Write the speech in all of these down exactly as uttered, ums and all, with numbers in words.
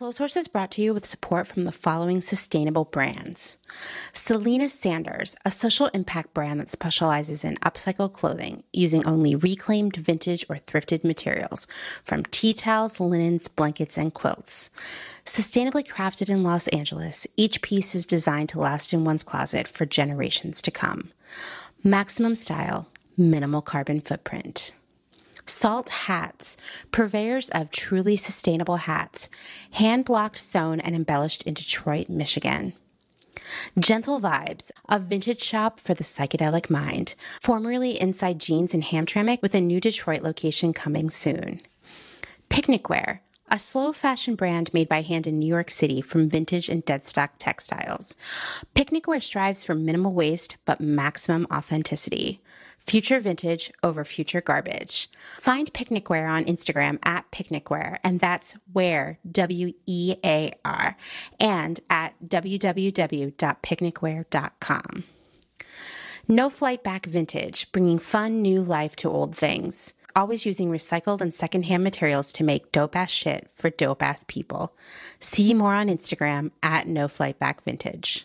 Close Horse is brought to you with support from the following sustainable brands. Selena Sanders, a social impact brand that specializes in upcycle clothing using only reclaimed vintage or thrifted materials from tea towels, linens, blankets, and quilts. Sustainably crafted in Los Angeles, each piece is designed to last in one's closet for generations to come. Maximum style, minimal carbon footprint. Salt Hats, purveyors of truly sustainable hats, hand-blocked, sewn, and embellished in Detroit, Michigan. Gentle Vibes, a vintage shop for the psychedelic mind, formerly Inside Jeans in Hamtramck with a new Detroit location coming soon. Picnic Wear, a slow fashion brand made by hand in New York City from vintage and deadstock textiles. Picnic Wear strives for minimal waste but maximum authenticity. Future vintage over future garbage. Find Picnic Wear on Instagram at Picnic Wear, and that's Wear, W E A R, and at w w w dot picnic wear dot com. No Flight Back Vintage, bringing fun, new life to old things. Always using recycled and secondhand materials to make dope-ass shit for dope-ass people. See more on Instagram at No Flight Back Vintage.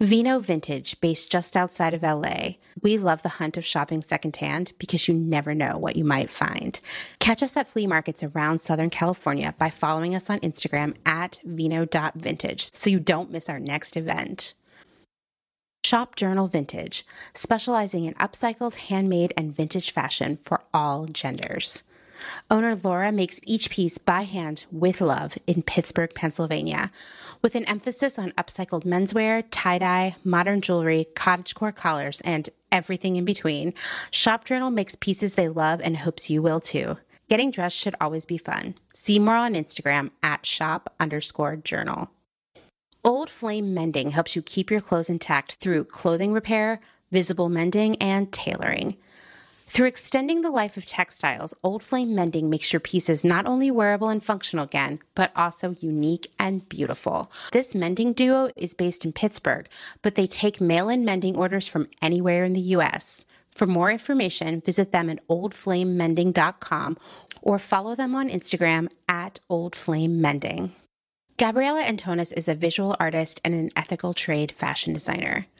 Vino Vintage, based just outside of L A. We love the hunt of shopping secondhand because you never know what you might find. Catch us at flea markets around Southern California by following us on Instagram at vino dot vintage so you don't miss our next event. Shop Journal Vintage, specializing in upcycled, handmade, and vintage fashion for all genders. Owner Laura makes each piece by hand with love in Pittsburgh, Pennsylvania, with an emphasis on upcycled menswear, tie-dye, modern jewelry, cottagecore collars, and everything in between. Shop Journal makes pieces they love and hopes you will too. Getting dressed should always be fun. See more on Instagram at shop underscore journal. Old Flame Mending helps you keep your clothes intact through clothing repair, visible mending, and tailoring. Through extending the life of textiles, Old Flame Mending makes your pieces not only wearable and functional again, but also unique and beautiful. This mending duo is based in Pittsburgh, but they take mail-in mending orders from anywhere in the U S. For more information, visit them at old flame mending dot com or follow them on Instagram at old flame mending. Gabriella Antonis is a visual artist and an ethical trade fashion designer.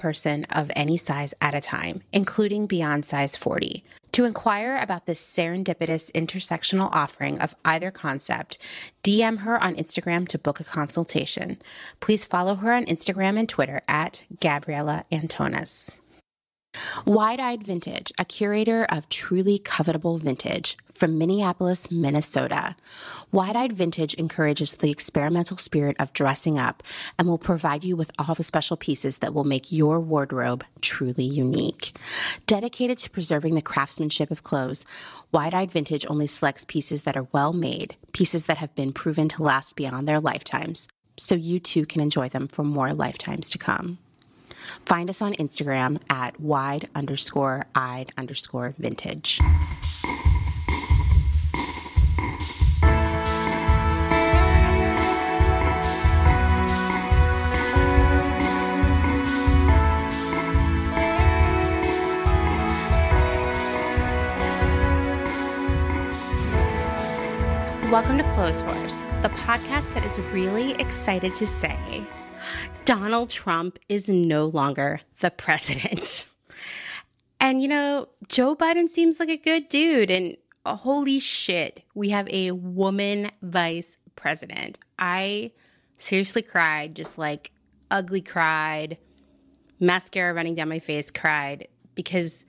person of any size at a time, including beyond size forty. To inquire about this serendipitous intersectional offering of either concept, D M her on Instagram to book a consultation. Please follow her on Instagram and Twitter at Gabriella Antonis. Wide-Eyed Vintage, a curator of truly covetable vintage from Minneapolis, Minnesota. Wide-Eyed Vintage encourages the experimental spirit of dressing up and will provide you with all the special pieces that will make your wardrobe truly unique. Dedicated to preserving the craftsmanship of clothes, Wide-Eyed Vintage only selects pieces that are well-made, pieces that have been proven to last beyond their lifetimes, so you too can enjoy them for more lifetimes to come. Find us on Instagram at wide underscore eyed underscore vintage. Welcome to Close Horse, the podcast that is really excited to say Donald Trump is no longer the president. And, you know, Joe Biden seems like a good dude. And uh, holy shit, we have a woman vice president. I seriously cried, just like ugly cried, mascara running down my face cried, because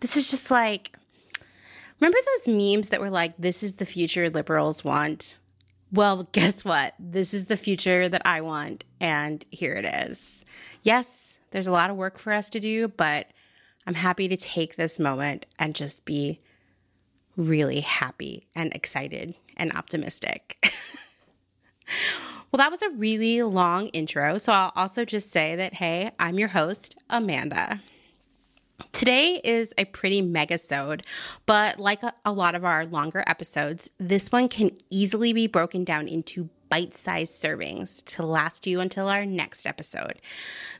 this is just like, remember those memes that were like, this is the future liberals want? Well, guess what? This is the future that I want, and here it is. Yes, there's a lot of work for us to do, but I'm happy to take this moment and just be really happy and excited and optimistic. Well, that was a really long intro, so I'll also just say that, hey, I'm your host, Amanda. Today is a pretty megasode, but like a, a lot of our longer episodes, this one can easily be broken down into bite-sized servings to last you until our next episode.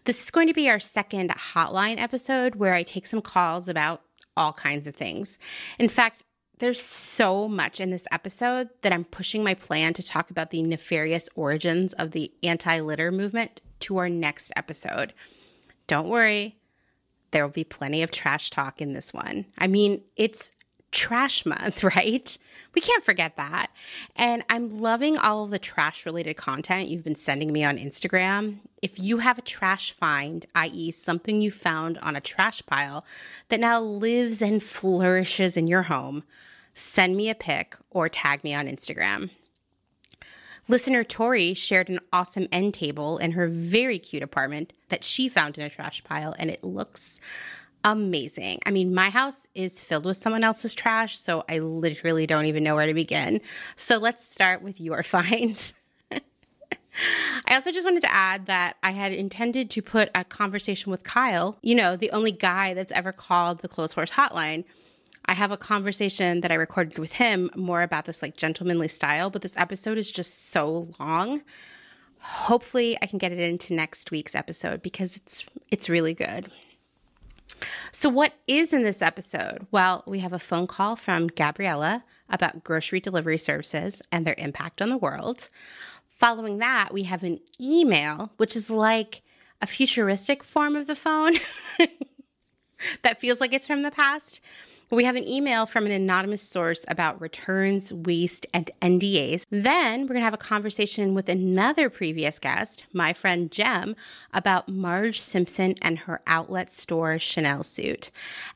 This is going to be our second hotline episode where I take some calls about all kinds of things. In fact, there's so much in this episode that I'm pushing my plan to talk about the nefarious origins of the anti-litter movement to our next episode. Don't worry. There will be plenty of trash talk in this one. I mean, it's trash month, right? We can't forget that. And I'm loving all of the trash-related content you've been sending me on Instagram. If you have a trash find, that is something you found on a trash pile that now lives and flourishes in your home, send me a pic or tag me on Instagram. Listener Tori shared an awesome end table in her very cute apartment that she found in a trash pile, and it looks amazing. I mean, my house is filled with someone else's trash, so I literally don't even know where to begin. So let's start with your finds. I also just wanted to add that I had intended to put a conversation with Kyle, you know, the only guy that's ever called the Close Horse Hotline. I have a conversation that I recorded with him more about this like gentlemanly style, but this episode is just so long. Hopefully I can get it into next week's episode because it's it's really good. So what is in this episode? Well, we have a phone call from Gabriella about grocery delivery services and their impact on the world. Following that, we have an email, which is like a futuristic form of the phone that feels like it's from the past. We have an email from an anonymous source about returns, waste, and N D As. Then we're going to have a conversation with another previous guest, my friend Jem, about Marge Simpson and her outlet store Chanel suit.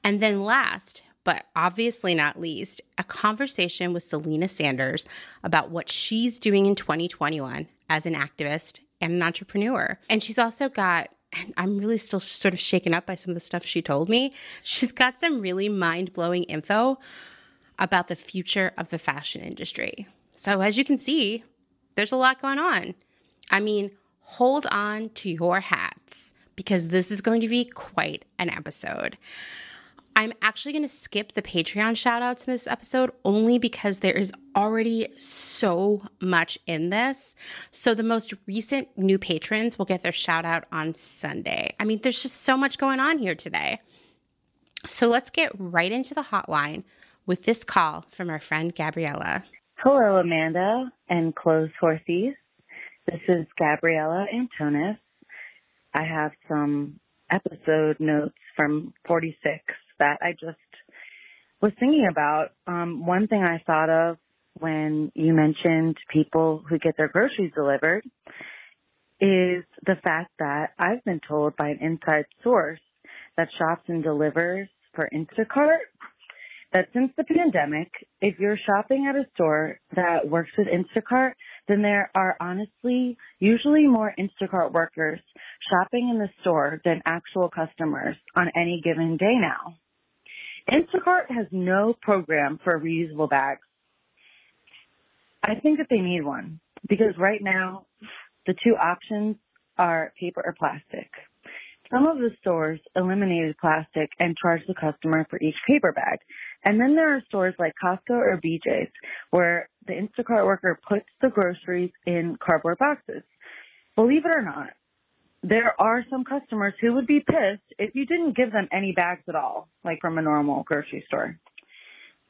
And then last, but obviously not least, a conversation with Selena Sanders about what she's doing in twenty twenty-one as an activist and an entrepreneur. And she's also got And I'm really still sort of shaken up by some of the stuff she told me. She's got some really mind-blowing info about the future of the fashion industry. So as you can see, there's a lot going on. I mean, hold on to your hats because this is going to be quite an episode. I'm actually going to skip the Patreon shoutouts in this episode only because there is already so much in this. So the most recent new patrons will get their shoutout on Sunday. I mean, there's just so much going on here today. So let's get right into the hotline with this call from our friend Gabriella. Hello, Amanda and Close Horsies. This is Gabriella Antonis. I have some episode notes from forty-six. That I just was thinking about. Um, one thing I thought of when you mentioned people who get their groceries delivered is the fact that I've been told by an inside source that shops and delivers for Instacart that since the pandemic, if you're shopping at a store that works with Instacart, then there are honestly usually more Instacart workers shopping in the store than actual customers on any given day now. Instacart has no program for reusable bags. I think that they need one because right now the two options are paper or plastic. Some of the stores eliminated plastic and charged the customer for each paper bag. And then there are stores like Costco or B J's where the Instacart worker puts the groceries in cardboard boxes. Believe it or not, there are some customers who would be pissed if you didn't give them any bags at all, like from a normal grocery store.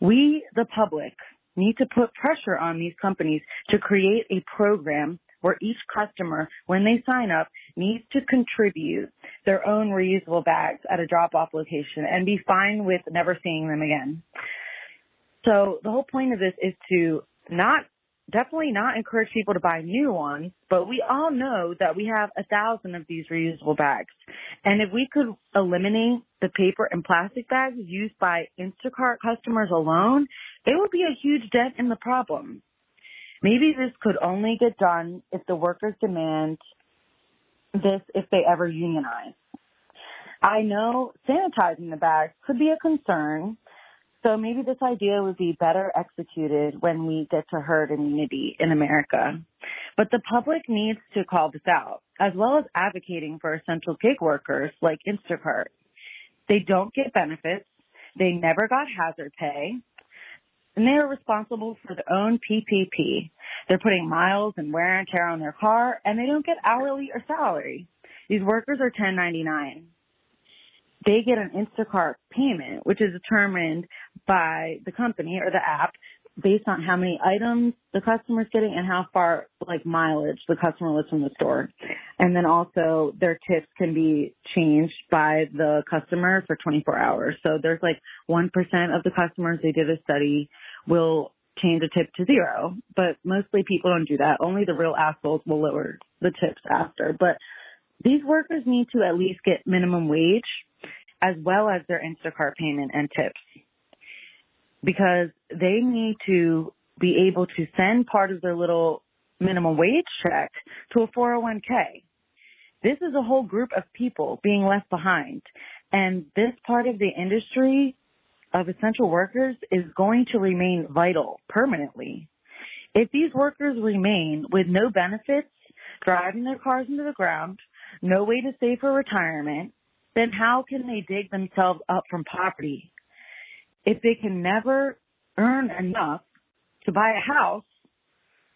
We, the public, need to put pressure on these companies to create a program where each customer, when they sign up, needs to contribute their own reusable bags at a drop-off location and be fine with never seeing them again. So the whole point of this is to not, definitely not encourage people to buy new ones, but we all know that we have a thousand of these reusable bags. And if we could eliminate the paper and plastic bags used by Instacart customers alone, it would be a huge dent in the problem. Maybe this could only get done if the workers demand this if they ever unionize. I know sanitizing the bags could be a concern, so maybe this idea would be better executed when we get to herd immunity in America. But the public needs to call this out, as well as advocating for essential gig workers like Instacart. They don't get benefits. They never got hazard pay. And they are responsible for their own P P P. They're putting miles and wear and tear on their car, and they don't get hourly or salary. These workers are ten ninety-nine. They get an Instacart payment, which is determined by the company or the app based on how many items the customer is getting and how far, like, mileage the customer was from the store. And then also their tips can be changed by the customer for twenty-four hours. So there's like one percent of the customers, they did a study, will change a tip to zero. But mostly people don't do that. Only the real assholes will lower the tips after. But these workers need to at least get minimum wage as well as their Instacart payment and tips, because they need to be able to send part of their little minimum wage check to a four oh one k. This is a whole group of people being left behind. And this part of the industry of essential workers is going to remain vital permanently. If these workers remain with no benefits, driving their cars into the ground, no way to save for retirement, then how can they dig themselves up from poverty? If they can never earn enough to buy a house,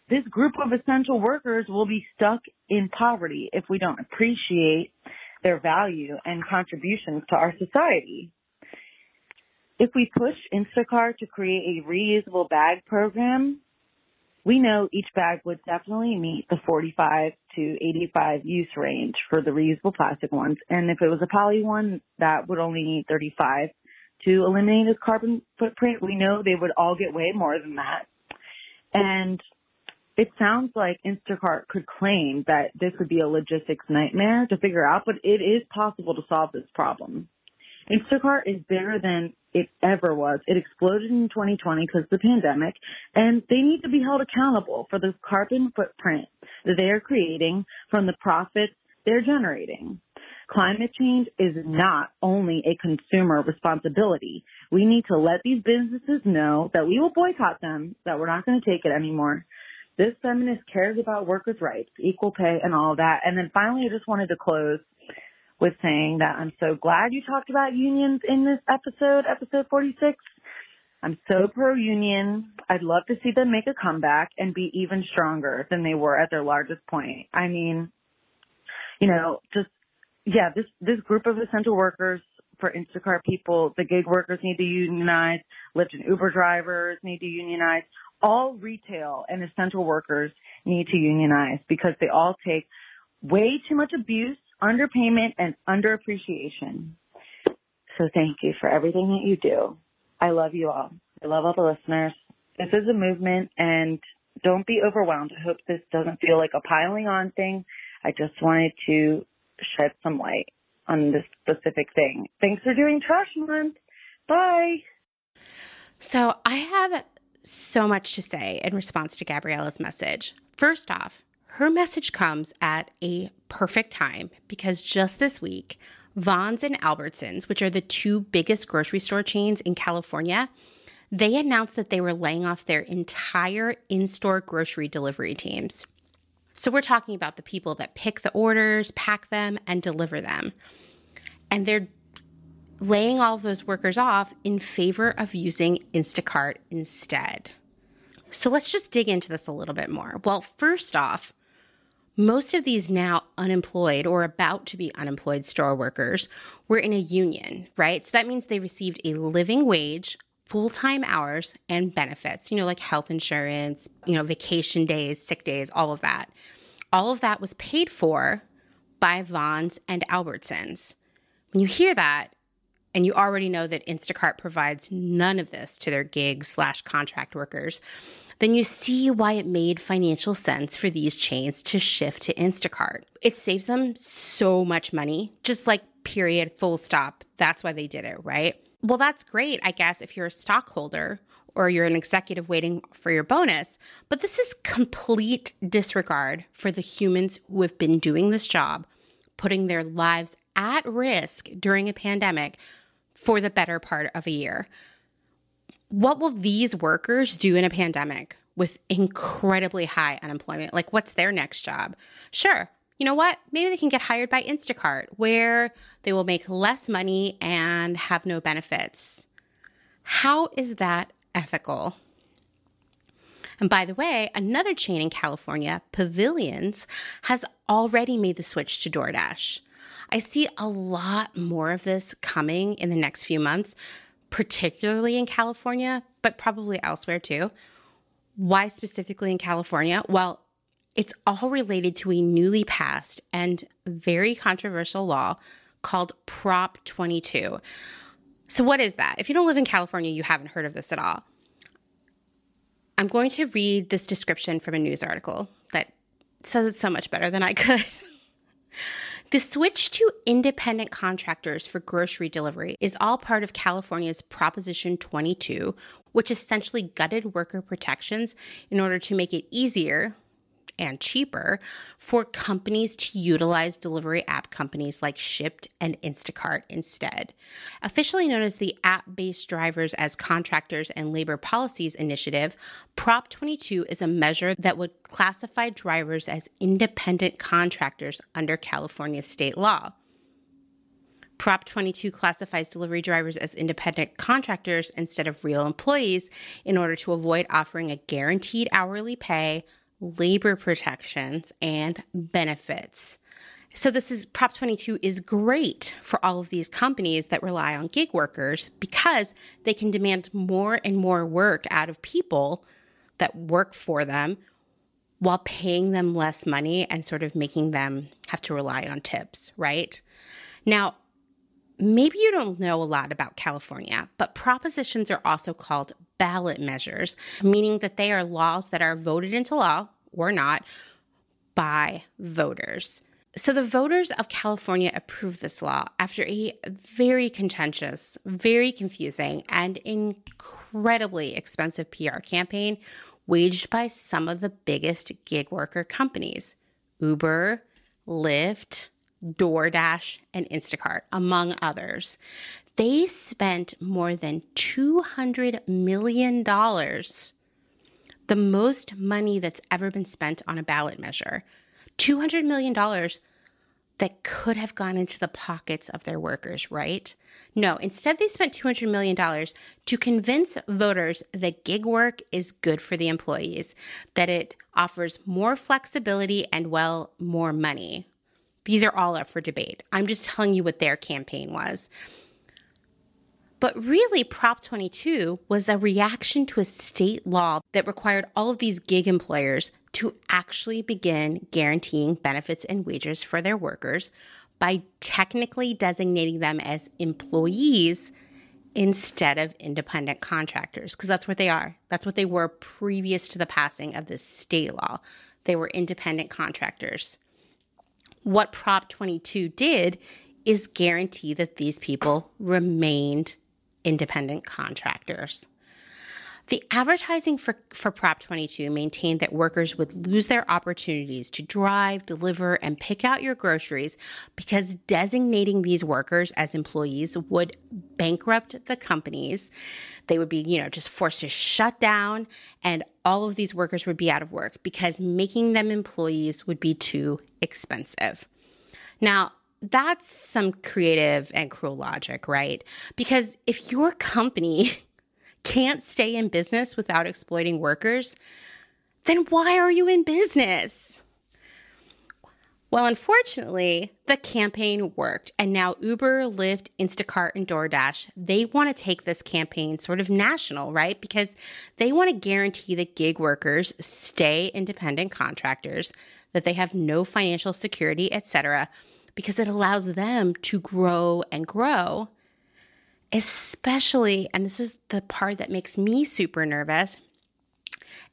this group of essential workers will be stuck in poverty if we don't appreciate their value and contributions to our society. If we push Instacart to create a reusable bag program, we know each bag would definitely meet the forty-five to eighty-five use range for the reusable plastic ones. And if it was a poly one, that would only need thirty-five. To eliminate its carbon footprint, we know they would all get way more than that. And it sounds like Instacart could claim that this would be a logistics nightmare to figure out, but it is possible to solve this problem. Instacart is bigger than it ever was. It exploded in twenty twenty because of the pandemic, and they need to be held accountable for the carbon footprint that they are creating from the profits they're generating. Climate change is not only a consumer responsibility. We need to let these businesses know that we will boycott them, that we're not going to take it anymore. This feminist cares about workers' rights, equal pay, and all that. And then finally, I just wanted to close with saying that I'm so glad you talked about unions in this episode, episode forty-six. I'm so pro-union. I'd love to see them make a comeback and be even stronger than they were at their largest point. I mean, you know, just, yeah, this, this group of essential workers for Instacart people, the gig workers need to unionize, Lyft and Uber drivers need to unionize. All retail and essential workers need to unionize because they all take way too much abuse, underpayment, and underappreciation. So thank you for everything that you do. I love you all. I love all the listeners. This is a movement, and don't be overwhelmed. I hope this doesn't feel like a piling on thing. I just wanted to shed some light on this specific thing. Thanks for doing Trash Month. Bye. So I have so much to say in response to Gabriella's message. First off, her message comes at a perfect time because just this week, Vons and Albertsons, which are the two biggest grocery store chains in California, they announced that they were laying off their entire in-store grocery delivery teams. So we're talking about the people that pick the orders, pack them, and deliver them. And they're laying all of those workers off in favor of using Instacart instead. So let's just dig into this a little bit more. Well, first off, most of these now unemployed or about to be unemployed store workers were in a union, right? So that means they received a living wage full-time hours and benefits, you know, like health insurance, you know, vacation days, sick days, all of that. All of that was paid for by Vons and Albertsons. When you hear that, and you already know that Instacart provides none of this to their gig slash contract workers, then you see why it made financial sense for these chains to shift to Instacart. It saves them so much money, just like period, full stop. That's why they did it, right? Well, that's great, I guess, if you're a stockholder or you're an executive waiting for your bonus. But this is complete disregard for the humans who have been doing this job, putting their lives at risk during a pandemic for the better part of a year. What will these workers do in a pandemic with incredibly high unemployment? Like, what's their next job? Sure. You know what? Maybe they can get hired by Instacart, where they will make less money and have no benefits. How is that ethical? And by the way, another chain in California, Pavilions, has already made the switch to DoorDash. I see a lot more of this coming in the next few months, particularly in California, but probably elsewhere too. Why specifically in California? Well, it's all related to a newly passed and very controversial law called Prop twenty-two. So what is that? If you don't live in California, you haven't heard of this at all. I'm going to read this description from a news article that says it so much better than I could. The switch to independent contractors for grocery delivery is all part of California's Proposition twenty-two, which essentially gutted worker protections in order to make it easier and cheaper for companies to utilize delivery app companies like Shipt and Instacart instead. Officially known as the App-Based Drivers as Contractors and Labor Policies Initiative, Prop twenty-two is a measure that would classify drivers as independent contractors under California state law. Prop twenty-two classifies delivery drivers as independent contractors instead of real employees in order to avoid offering a guaranteed hourly pay, labor protections, and benefits. So this is Prop twenty-two is great for all of these companies that rely on gig workers, because they can demand more and more work out of people that work for them while paying them less money and sort of making them have to rely on tips, right? Now, maybe you don't know a lot about California, but propositions are also called ballot measures, meaning that they are laws that are voted into law or not by voters. So the voters of California approved this law after a very contentious, very confusing, and incredibly expensive P R campaign waged by some of the biggest gig worker companies, Uber, Lyft, DoorDash, and Instacart, among others. They spent more than two hundred million dollars, the most money that's ever been spent on a ballot measure, two hundred million dollars that could have gone into the pockets of their workers, right? No, instead they spent two hundred million dollars to convince voters that gig work is good for the employees, that it offers more flexibility and, well, more money. These are all up for debate. I'm just telling you what their campaign was. But really, Prop twenty-two was a reaction to a state law that required all of these gig employers to actually begin guaranteeing benefits and wages for their workers by technically designating them as employees instead of independent contractors, because that's what they are. That's what they were previous to the passing of this state law. They were independent contractors. What Prop twenty-two did is guarantee that these people remained independent contractors. The advertising for, for Prop twenty-two maintained that workers would lose their opportunities to drive, deliver, and pick out your groceries because designating these workers as employees would bankrupt the companies. They would be, you know, just forced to shut down, and all of these workers would be out of work because making them employees would be too expensive. Now, that's some creative and cruel logic, right? Because if your company can't stay in business without exploiting workers, then why are you in business? Well, unfortunately, the campaign worked, and now Uber, Lyft, Instacart, and DoorDash, they want to take this campaign sort of national, right? Because they want to guarantee that gig workers stay independent contractors, that they have no financial security, et cetera, because it allows them to grow and grow, especially, and this is the part that makes me super nervous,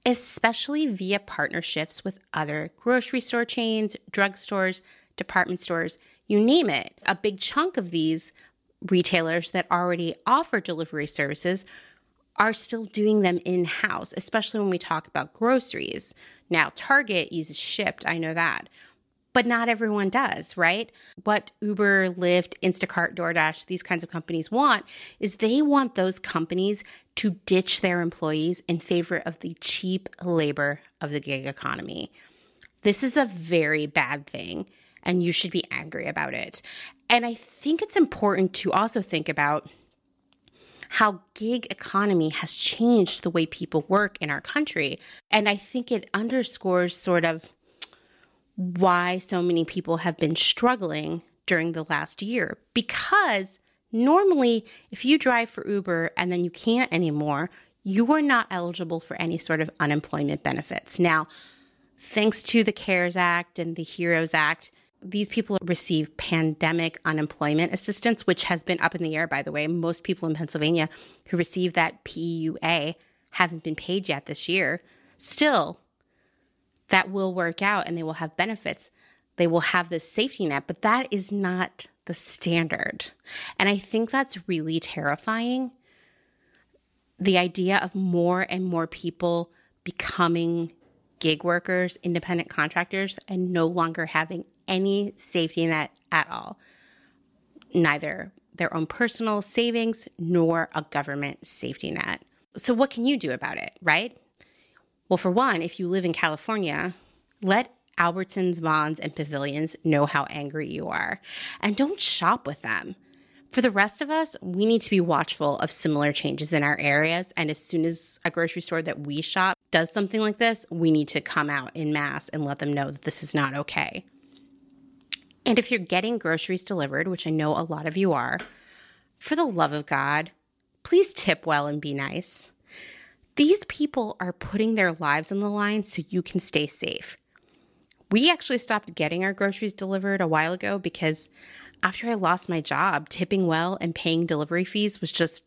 especially via partnerships with other grocery store chains, drugstores, department stores, you name it. A big chunk of these retailers that already offer delivery services are still doing them in-house, especially when we talk about groceries. Now, Target uses Shipt, I know that, but not everyone does, right? What Uber, Lyft, Instacart, DoorDash, these kinds of companies want is they want those companies to ditch their employees in favor of the cheap labor of the gig economy. This is a very bad thing, and you should be angry about it. And I think it's important to also think about how gig economy has changed the way people work in our country. And I think it underscores sort of why so many people have been struggling during the last year. Because normally, if you drive for Uber and then you can't anymore, you are not eligible for any sort of unemployment benefits. Now, thanks to the CARES Act and the HEROES Act, these people receive pandemic unemployment assistance, which has been up in the air, by the way. Most people in Pennsylvania who receive that P E U A haven't been paid yet this year. Still, that will work out and they will have benefits. They will have this safety net, but that is not the standard. And I think that's really terrifying. The idea of more and more people becoming gig workers, independent contractors, and no longer having any safety net at all. Neither their own personal savings nor a government safety net. So what can you do about it, right? Well, for one, if you live in California, let Albertsons, Vons, and Pavilions know how angry you are. And don't shop with them. For the rest of us, we need to be watchful of similar changes in our areas. And as soon as a grocery store that we shop does something like this, we need to come out in mass and let them know that this is not okay. And if you're getting groceries delivered, which I know a lot of you are, for the love of God, please tip well and be nice. These people are putting their lives on the line so you can stay safe. We actually stopped getting our groceries delivered a while ago because after I lost my job, tipping well and paying delivery fees was just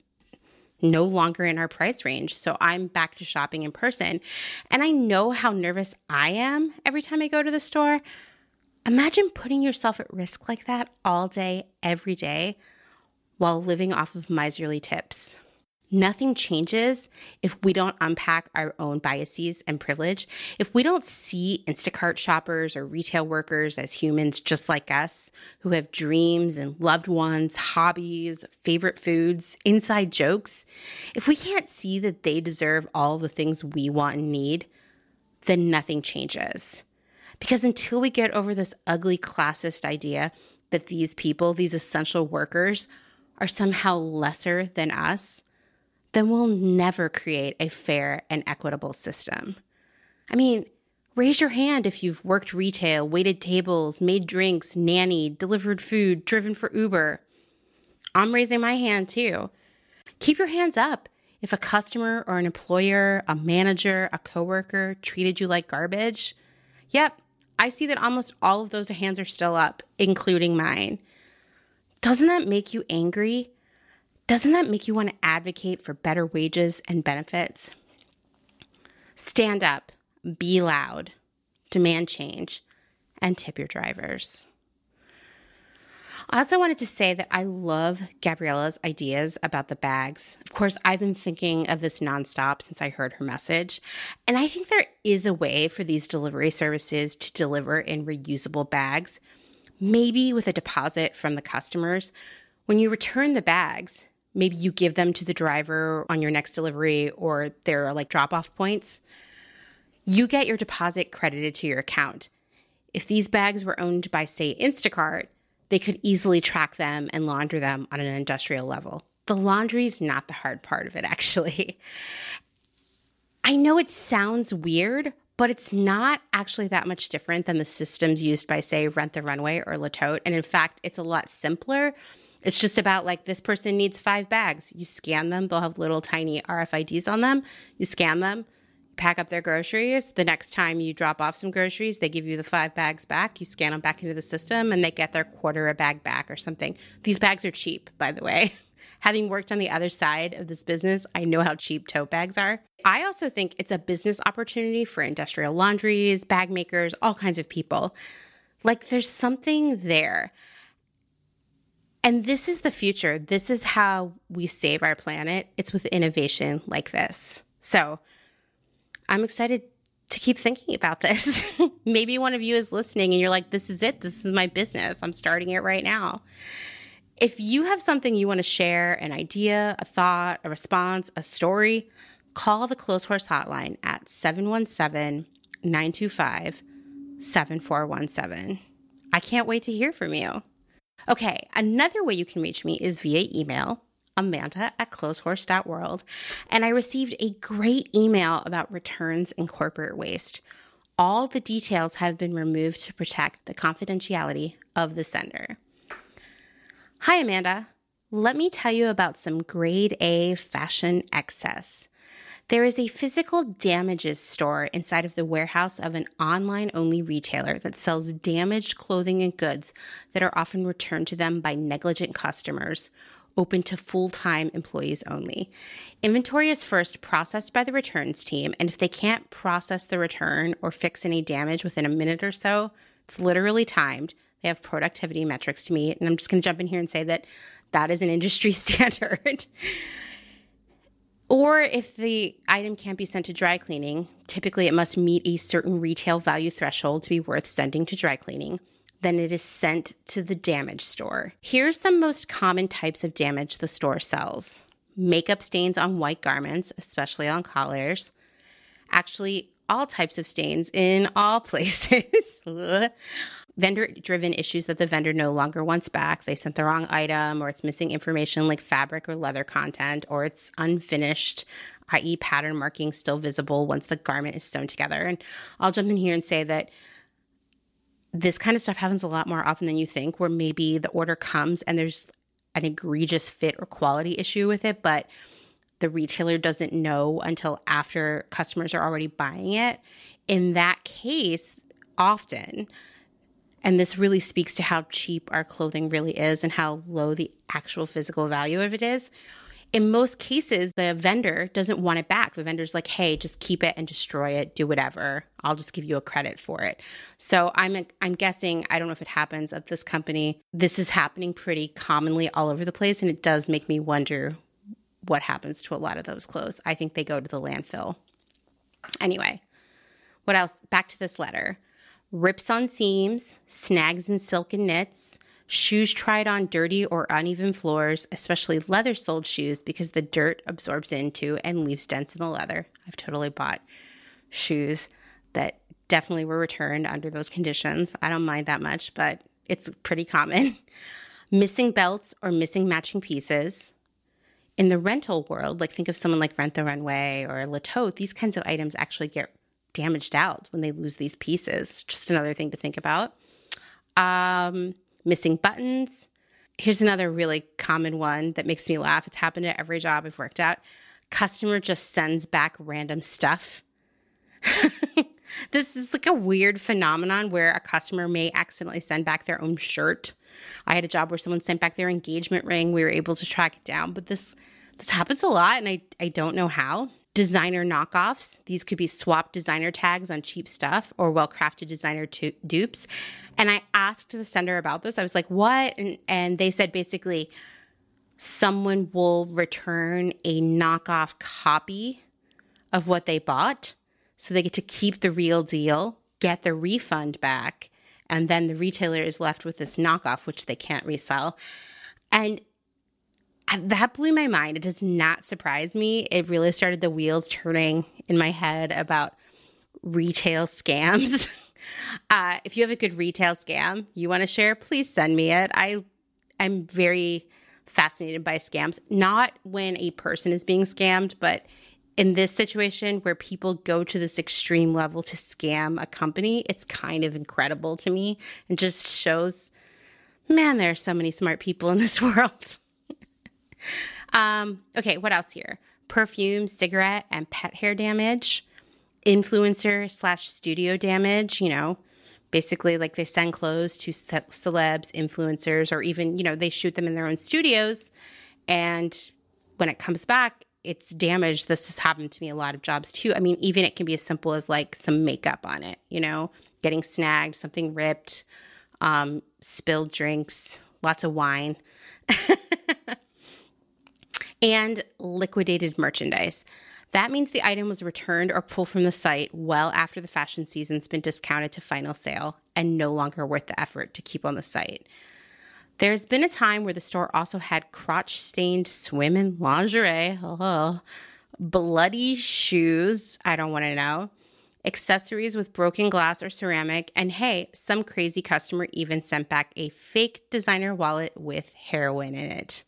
no longer in our price range. So I'm back to shopping in person. And I know how nervous I am every time I go to the store. Imagine putting yourself at risk like that all day, every day, while living off of miserly tips. Nothing changes if we don't unpack our own biases and privilege, if we don't see Instacart shoppers or retail workers as humans just like us who have dreams and loved ones, hobbies, favorite foods, inside jokes. If we can't see that they deserve all the things we want and need, then nothing changes. Because until we get over this ugly classist idea that these people, these essential workers, are somehow lesser than us, then we'll never create a fair and equitable system. I mean, raise your hand if you've worked retail, waited tables, made drinks, nannied, delivered food, driven for Uber. I'm raising my hand too. Keep your hands up if a customer or an employer, a manager, a coworker treated you like garbage. Yep, I see that almost all of those hands are still up, including mine. Doesn't that make you angry? Doesn't that make you want to advocate for better wages and benefits? Stand up, be loud, demand change, and tip your drivers. I also wanted to say that I love Gabriella's ideas about the bags. Of course, I've been thinking of this nonstop since I heard her message. And I think there is a way for these delivery services to deliver in reusable bags, maybe with a deposit from the customers. When you return the bags, maybe you give them to the driver on your next delivery, or there are like drop-off points. You get your deposit credited to your account. If these bags were owned by, say, Instacart, they could easily track them and launder them on an industrial level. The laundry is not the hard part of it, actually. I know it sounds weird, but it's not actually that much different than the systems used by, say, Rent the Runway or La Tote. And in fact, it's a lot simpler. It's just about like, this person needs five bags. You scan them. They'll have little tiny R F I Ds on them. You scan them, pack up their groceries. The next time you drop off some groceries, they give you the five bags back. You scan them back into the system and they get their quarter a bag back or something. These bags are cheap, by the way. Having worked on the other side of this business, I know how cheap tote bags are. I also think it's a business opportunity for industrial laundries, bag makers, all kinds of people. Like, there's something there. And this is the future. This is how we save our planet. It's with innovation like this. So I'm excited to keep thinking about this. Maybe one of you is listening and you're like, this is it. This is my business. I'm starting it right now. If you have something you want to share, an idea, a thought, a response, a story, call the Close Horse Hotline at seven one seven, nine two five, seven four one seven. I can't wait to hear from you. Okay, another way you can reach me is via email, Amanda at closehorse.world. And I received a great email about returns and corporate waste. All the details have been removed to protect the confidentiality of the sender. Hi, Amanda. Let me tell you about some grade A fashion excess. There is a physical damages store inside of the warehouse of an online-only retailer that sells damaged clothing and goods that are often returned to them by negligent customers, open to full-time employees only. Inventory is first processed by the returns team, and if they can't process the return or fix any damage within a minute or so, it's literally timed. They have productivity metrics to meet, and I'm just going to jump in here and say that that is an industry standard. Or if the item can't be sent to dry cleaning, typically it must meet a certain retail value threshold to be worth sending to dry cleaning. Then it is sent to the damage store. Here are some most common types of damage the store sells. Makeup stains on white garments, especially on collars. Actually, all types of stains in all places. Vendor-driven issues that the vendor no longer wants back. They sent the wrong item, or it's missing information like fabric or leather content, or it's unfinished, that is pattern marking still visible once the garment is sewn together. And I'll jump in here and say that this kind of stuff happens a lot more often than you think, where maybe the order comes and there's an egregious fit or quality issue with it, but the retailer doesn't know until after customers are already buying it. In that case, often... And this really speaks to how cheap our clothing really is and how low the actual physical value of it is. In most cases, the vendor doesn't want it back. The vendor's like, hey, just keep it and destroy it, do whatever. I'll just give you a credit for it. So I'm I'm guessing, I don't know if it happens at this company, this is happening pretty commonly all over the place, and it does make me wonder what happens to a lot of those clothes. I think they go to the landfill. Anyway, what else? Back to this letter. Rips on seams, snags in silk and knits, shoes tried on dirty or uneven floors, especially leather-soled shoes because the dirt absorbs into and leaves dents in the leather. I've totally bought shoes that definitely were returned under those conditions. I don't mind that much, but it's pretty common. Missing belts or missing matching pieces. In the rental world, like think of someone like Rent the Runway or La Tote, these kinds of items actually get damaged out when they lose these pieces. Just another thing to think about. Um, missing buttons. Here's another really common one that makes me laugh. It's happened at every job I've worked at. Customer just sends back random stuff. This is like a weird phenomenon where a customer may accidentally send back their own shirt. I had a job where someone sent back their engagement ring. We were able to track it down, but this this happens a lot, and I, I don't know how. Designer knockoffs. These could be swapped designer tags on cheap stuff or well-crafted designer tu- dupes. And I asked the sender about this. I was like, what? And, and they said basically someone will return a knockoff copy of what they bought. So they get to keep the real deal, get the refund back, and then the retailer is left with this knockoff, which they can't resell. And that blew my mind. It does not surprise me. It really started the wheels turning in my head about retail scams. uh, if you have a good retail scam you want to share, please send me it. I, I'm very fascinated by scams. Not when a person is being scammed, but in this situation where people go to this extreme level to scam a company, it's kind of incredible to me, and just shows, man, there are so many smart people in this world. um, okay, what else here? Perfume, cigarette, and pet hair damage. Influencer slash studio damage, you know, basically like they send clothes to ce- celebs, influencers, or even, you know, they shoot them in their own studios. And when it comes back, it's damaged. This has happened to me a lot of jobs too. I mean, even it can be as simple as like some makeup on it, you know, getting snagged, something ripped, um, spilled drinks, lots of wine. And liquidated merchandise. That means the item was returned or pulled from the site well after the fashion season's been discounted to final sale and no longer worth the effort to keep on the site. There's been a time where the store also had crotch-stained swim-in lingerie, oh, bloody shoes, I don't want to know, accessories with broken glass or ceramic, and hey, some crazy customer even sent back a fake designer wallet with heroin in it.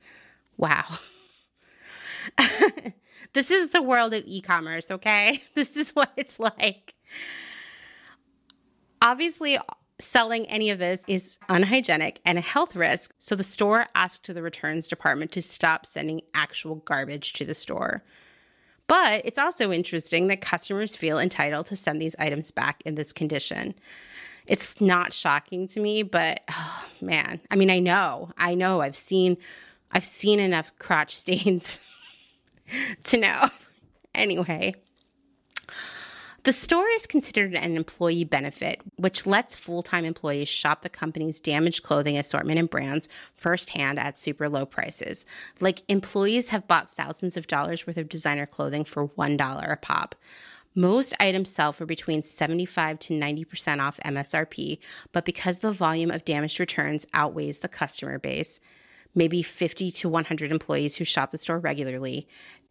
Wow. This is the world of e-commerce, okay? This is what it's like. Obviously, selling any of this is unhygienic and a health risk, so the store asked the returns department to stop sending actual garbage to the store. But it's also interesting that customers feel entitled to send these items back in this condition. It's not shocking to me, but oh, man. I mean, I know. I know. I've seen, I've seen enough crotch stains to know. Anyway, the store is considered an employee benefit, which lets full-time employees shop the company's damaged clothing assortment and brands firsthand at super low prices. Like, employees have bought thousands of dollars worth of designer clothing for one dollar a pop. Most items sell for between seventy-five to ninety percent off M S R P, but because the volume of damaged returns outweighs the customer base, maybe fifty to one hundred employees who shop the store regularly,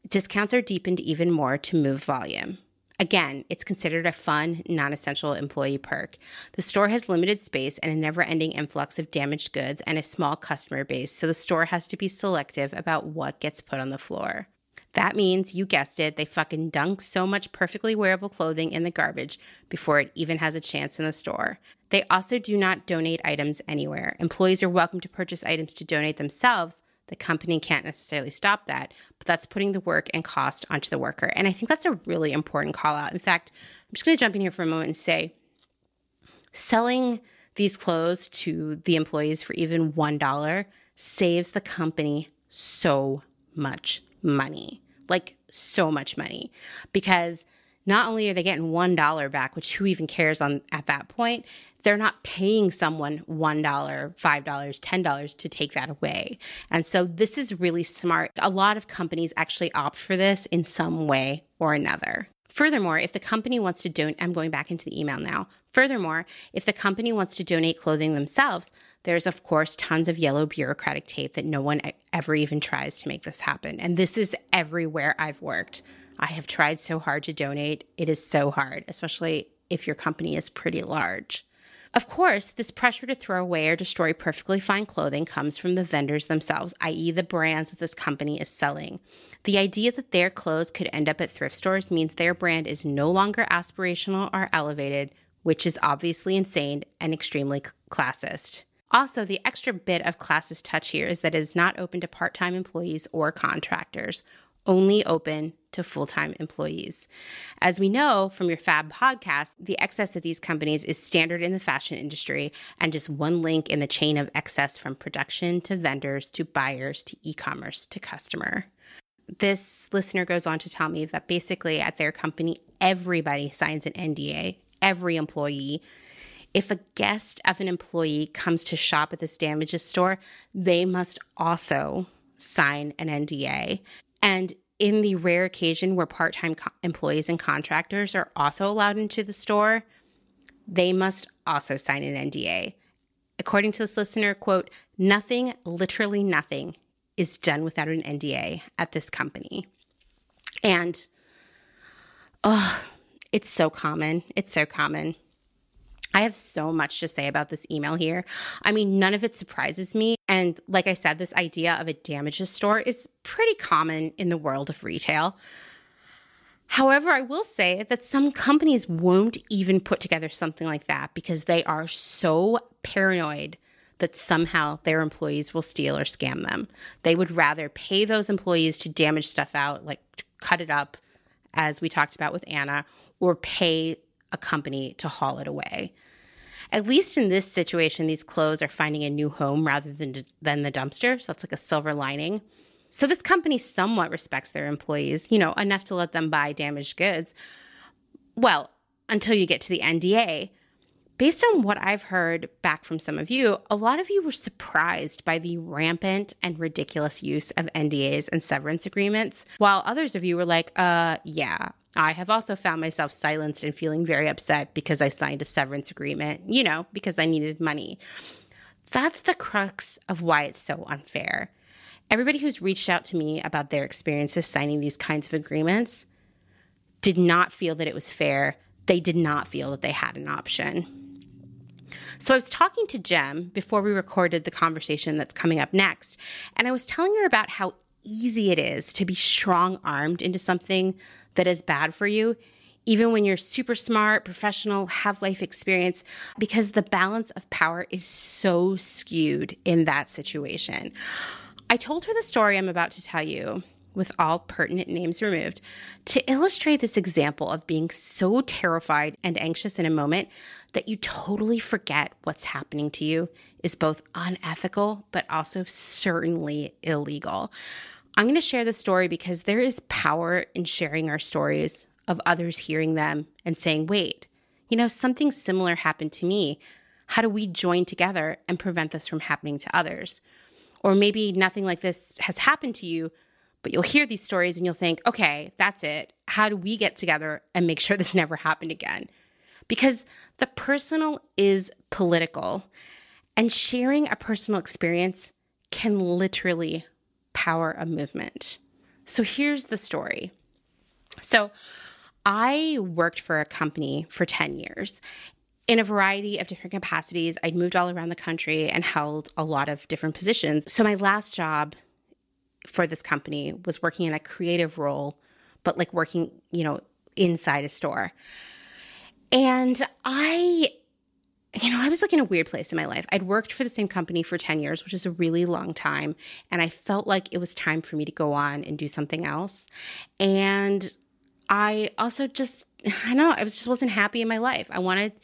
discounts are deepened even more to move volume. Again, it's considered a fun, non-essential employee perk. The store has limited space and a never-ending influx of damaged goods and a small customer base, so the store has to be selective about what gets put on the floor. That means, you guessed it, they fucking dunk so much perfectly wearable clothing in the garbage before it even has a chance in the store. They also do not donate items anywhere. Employees are welcome to purchase items to donate themselves. The company can't necessarily stop that, but that's putting the work and cost onto the worker. And I think that's a really important call out. In fact, I'm just going to jump in here for a moment and say, selling these clothes to the employees for even one dollar saves the company so much money. Like, so much money, because not only are they getting one dollar back, which who even cares on at that point, they're not paying someone one dollar, five dollars, ten dollars to take that away. And so this is really smart. A lot of companies actually opt for this in some way or another. Furthermore, if the company wants to donate, I'm going back into the email now. Furthermore, if the company wants to donate clothing themselves, there's, of course, tons of yellow bureaucratic tape that no one ever even tries to make this happen. And this is everywhere I've worked. I have tried so hard to donate. It is so hard, especially if your company is pretty large. Of course, this pressure to throw away or destroy perfectly fine clothing comes from the vendors themselves, that is the brands that this company is selling. The idea that their clothes could end up at thrift stores means their brand is no longer aspirational or elevated, which is obviously insane and extremely classist. Also, the extra bit of classist touch here is that it is not open to part-time employees or contractors, only open to full-time employees. As we know from your fab podcast, the excess of these companies is standard in the fashion industry and just one link in the chain of excess from production to vendors to buyers to e-commerce to customer. This listener goes on to tell me that basically at their company, everybody signs an N D A, every employee. If a guest of an employee comes to shop at this damages store, they must also sign an N D A. And in the rare occasion where part-time co- employees and contractors are also allowed into the store, they must also sign an N D A. According to this listener, quote, nothing, literally nothing, is done without an N D A at this company. And, oh, it's so common. It's so common. I have so much to say about this email here. I mean, none of it surprises me. And like I said, this idea of a damages store is pretty common in the world of retail. However, I will say that some companies won't even put together something like that because they are so paranoid that somehow their employees will steal or scam them. They would rather pay those employees to damage stuff out, like cut it up, as we talked about with Anna, or pay a company to haul it away. At least in this situation, these clothes are finding a new home rather than, than the dumpster. So that's like a silver lining. So this company somewhat respects their employees, you know, enough to let them buy damaged goods. Well, until you get to the N D A. Based on what I've heard back from some of you, a lot of you were surprised by the rampant and ridiculous use of N D As and severance agreements, while others of you were like, uh, yeah, I have also found myself silenced and feeling very upset because I signed a severance agreement, you know, because I needed money. That's the crux of why it's so unfair. Everybody who's reached out to me about their experiences signing these kinds of agreements did not feel that it was fair. They did not feel that they had an option. So I was talking to Jem before we recorded the conversation that's coming up next, and I was telling her about how easy it is to be strong-armed into something that is bad for you, even when you're super smart, professional, have life experience, because the balance of power is so skewed in that situation. I told her the story I'm about to tell you, with all pertinent names removed, to illustrate this example of being so terrified and anxious in a moment that you totally forget what's happening to you is both unethical, but also certainly illegal. I'm going to share this story because there is power in sharing our stories of others hearing them and saying, wait, you know, something similar happened to me. How do we join together and prevent this from happening to others? Or maybe nothing like this has happened to you, but you'll hear these stories and you'll think, okay, that's it. How do we get together and make sure this never happened again? Because the personal is political, and sharing a personal experience can literally power a movement. So here's the story. So I worked for a company for ten years in a variety of different capacities. I'd moved all around the country and held a lot of different positions. So my last job for this company was working in a creative role, but like working, you know, inside a store. And I, you know, I was like in a weird place in my life. I'd worked for the same company for ten years, which is a really long time. And I felt like it was time for me to go on and do something else. And I also just, I don't know, I was just wasn't happy in my life. I wanted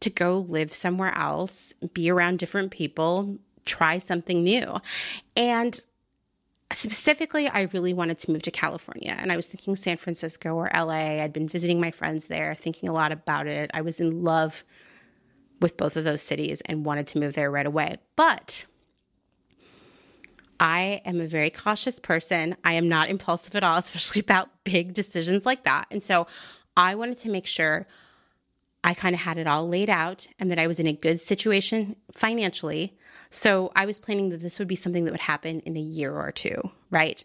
to go live somewhere else, be around different people, try something new. And specifically, I really wanted to move to California, and I was thinking San Francisco or L A. I'd been visiting my friends there, thinking a lot about it. I was in love with both of those cities and wanted to move there right away. But I am a very cautious person. I am not impulsive at all, especially about big decisions like that. And so I wanted to make sure I kind of had it all laid out and that I was in a good situation financially. So I was planning that this would be something that would happen in a year or two, right?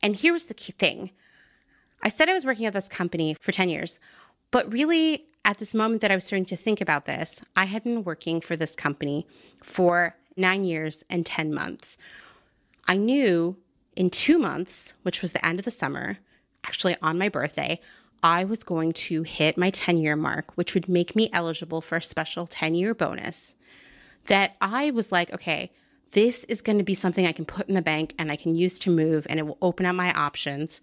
And here was the key thing. I said I was working at this company for ten years, but really at this moment that I was starting to think about this, I had been working for this company for nine years and ten months. I knew in two months, which was the end of the summer, actually on my birthday, I was going to hit my ten-year mark, which would make me eligible for a special ten-year bonus that I was like, okay, this is going to be something I can put in the bank and I can use to move, and it will open up my options.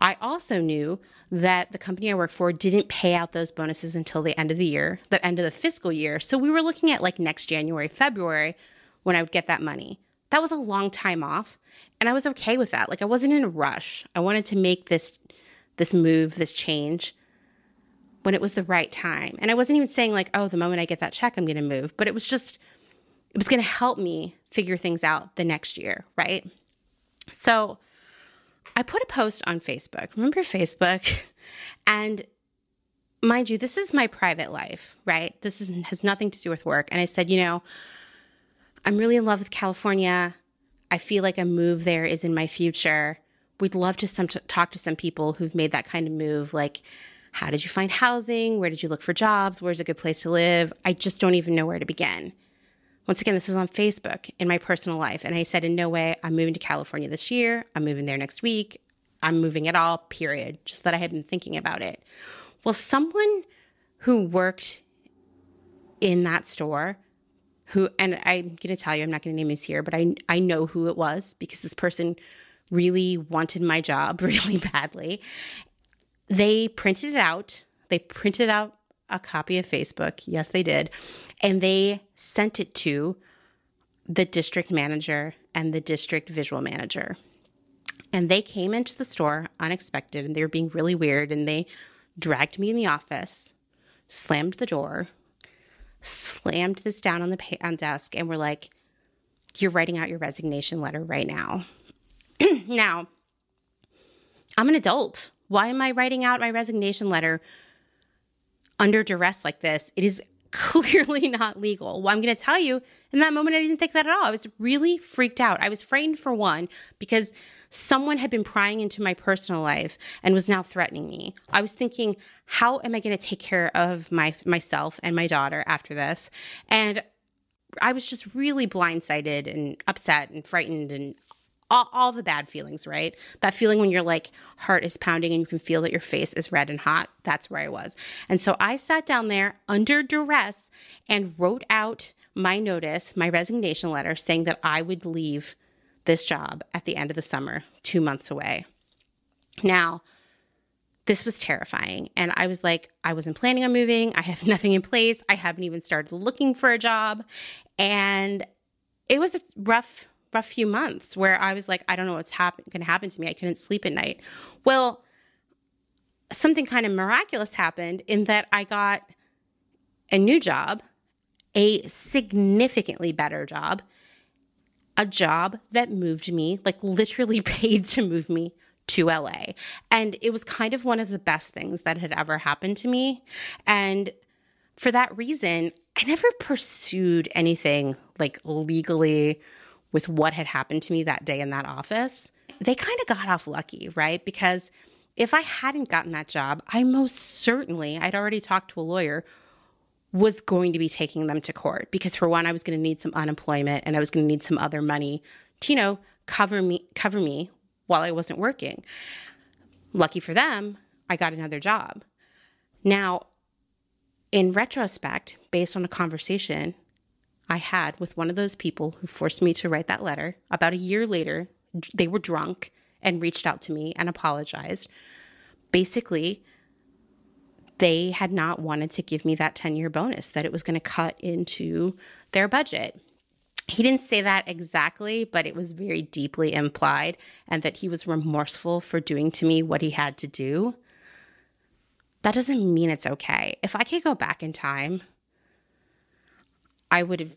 I also knew that the company I worked for didn't pay out those bonuses until the end of the year, the end of the fiscal year. So we were looking at like next January, February, when I would get that money. That was a long time off, and I was okay with that. Like, I wasn't in a rush. I wanted to make this this move, this change, when it was the right time. And I wasn't even saying like, oh, the moment I get that check, I'm going to move. But it was just, it was going to help me figure things out the next year, right? So I put a post on Facebook. Remember Facebook? And mind you, this is my private life, right? This is, has nothing to do with work. And I said, you know, I'm really in love with California. I feel like a move there is in my future. We'd love to some, to talk to some people who've made that kind of move. Like, how did you find housing? Where did you look for jobs? Where's a good place to live? I just don't even know where to begin. Once again, this was on Facebook in my personal life. And I said, in no way, I'm moving to California this year. I'm moving there next week. I'm moving at all, period. Just that I had been thinking about it. Well, someone who worked in that store who, and I'm going to tell you, I'm not going to name this here, but I, I know who it was because this person really wanted my job really badly. They printed it out. They printed out a copy of Facebook. Yes, they did. And they sent it to the district manager and the district visual manager. And they came into the store unexpected, and they were being really weird, and they dragged me in the office, slammed the door, slammed this down on the pa- on desk, and were like, you're writing out your resignation letter right now. Now, I'm an adult. Why am I writing out my resignation letter under duress like this? It is clearly not legal. Well, I'm going to tell you, in that moment, I didn't think that at all. I was really freaked out. I was frightened, for one, because someone had been prying into my personal life and was now threatening me. I was thinking, how am I going to take care of my myself and my daughter after this? And I was just really blindsided and upset and frightened and all, all the bad feelings, right? That feeling when your like heart is pounding and you can feel that your face is red and hot. That's where I was. And so I sat down there under duress and wrote out my notice, my resignation letter, saying that I would leave this job at the end of the summer, two months away. Now, this was terrifying. And I was like, I wasn't planning on moving. I have nothing in place. I haven't even started looking for a job. And it was a rough a few months where I was like, I don't know what's happen- going to happen to me. I couldn't sleep at night. Well, something kind of miraculous happened in that I got a new job, a significantly better job, a job that moved me, like literally paid to move me to L A. And it was kind of one of the best things that had ever happened to me. And for that reason, I never pursued anything like legally with what had happened to me that day in that office. They kind of got off lucky, right? Because if I hadn't gotten that job, I most certainly, I'd already talked to a lawyer, was going to be taking them to court. Because for one, I was going to need some unemployment and I was going to need some other money to, you know, cover me, cover me while I wasn't working. Lucky for them, I got another job. Now, in retrospect, based on a conversation I had with one of those people who forced me to write that letter, about a year later, they were drunk and reached out to me and apologized. Basically, they had not wanted to give me that ten-year bonus, that it was going to cut into their budget. He didn't say that exactly, but it was very deeply implied, and that he was remorseful for doing to me what he had to do. That doesn't mean it's okay. If I could go back in time, I would have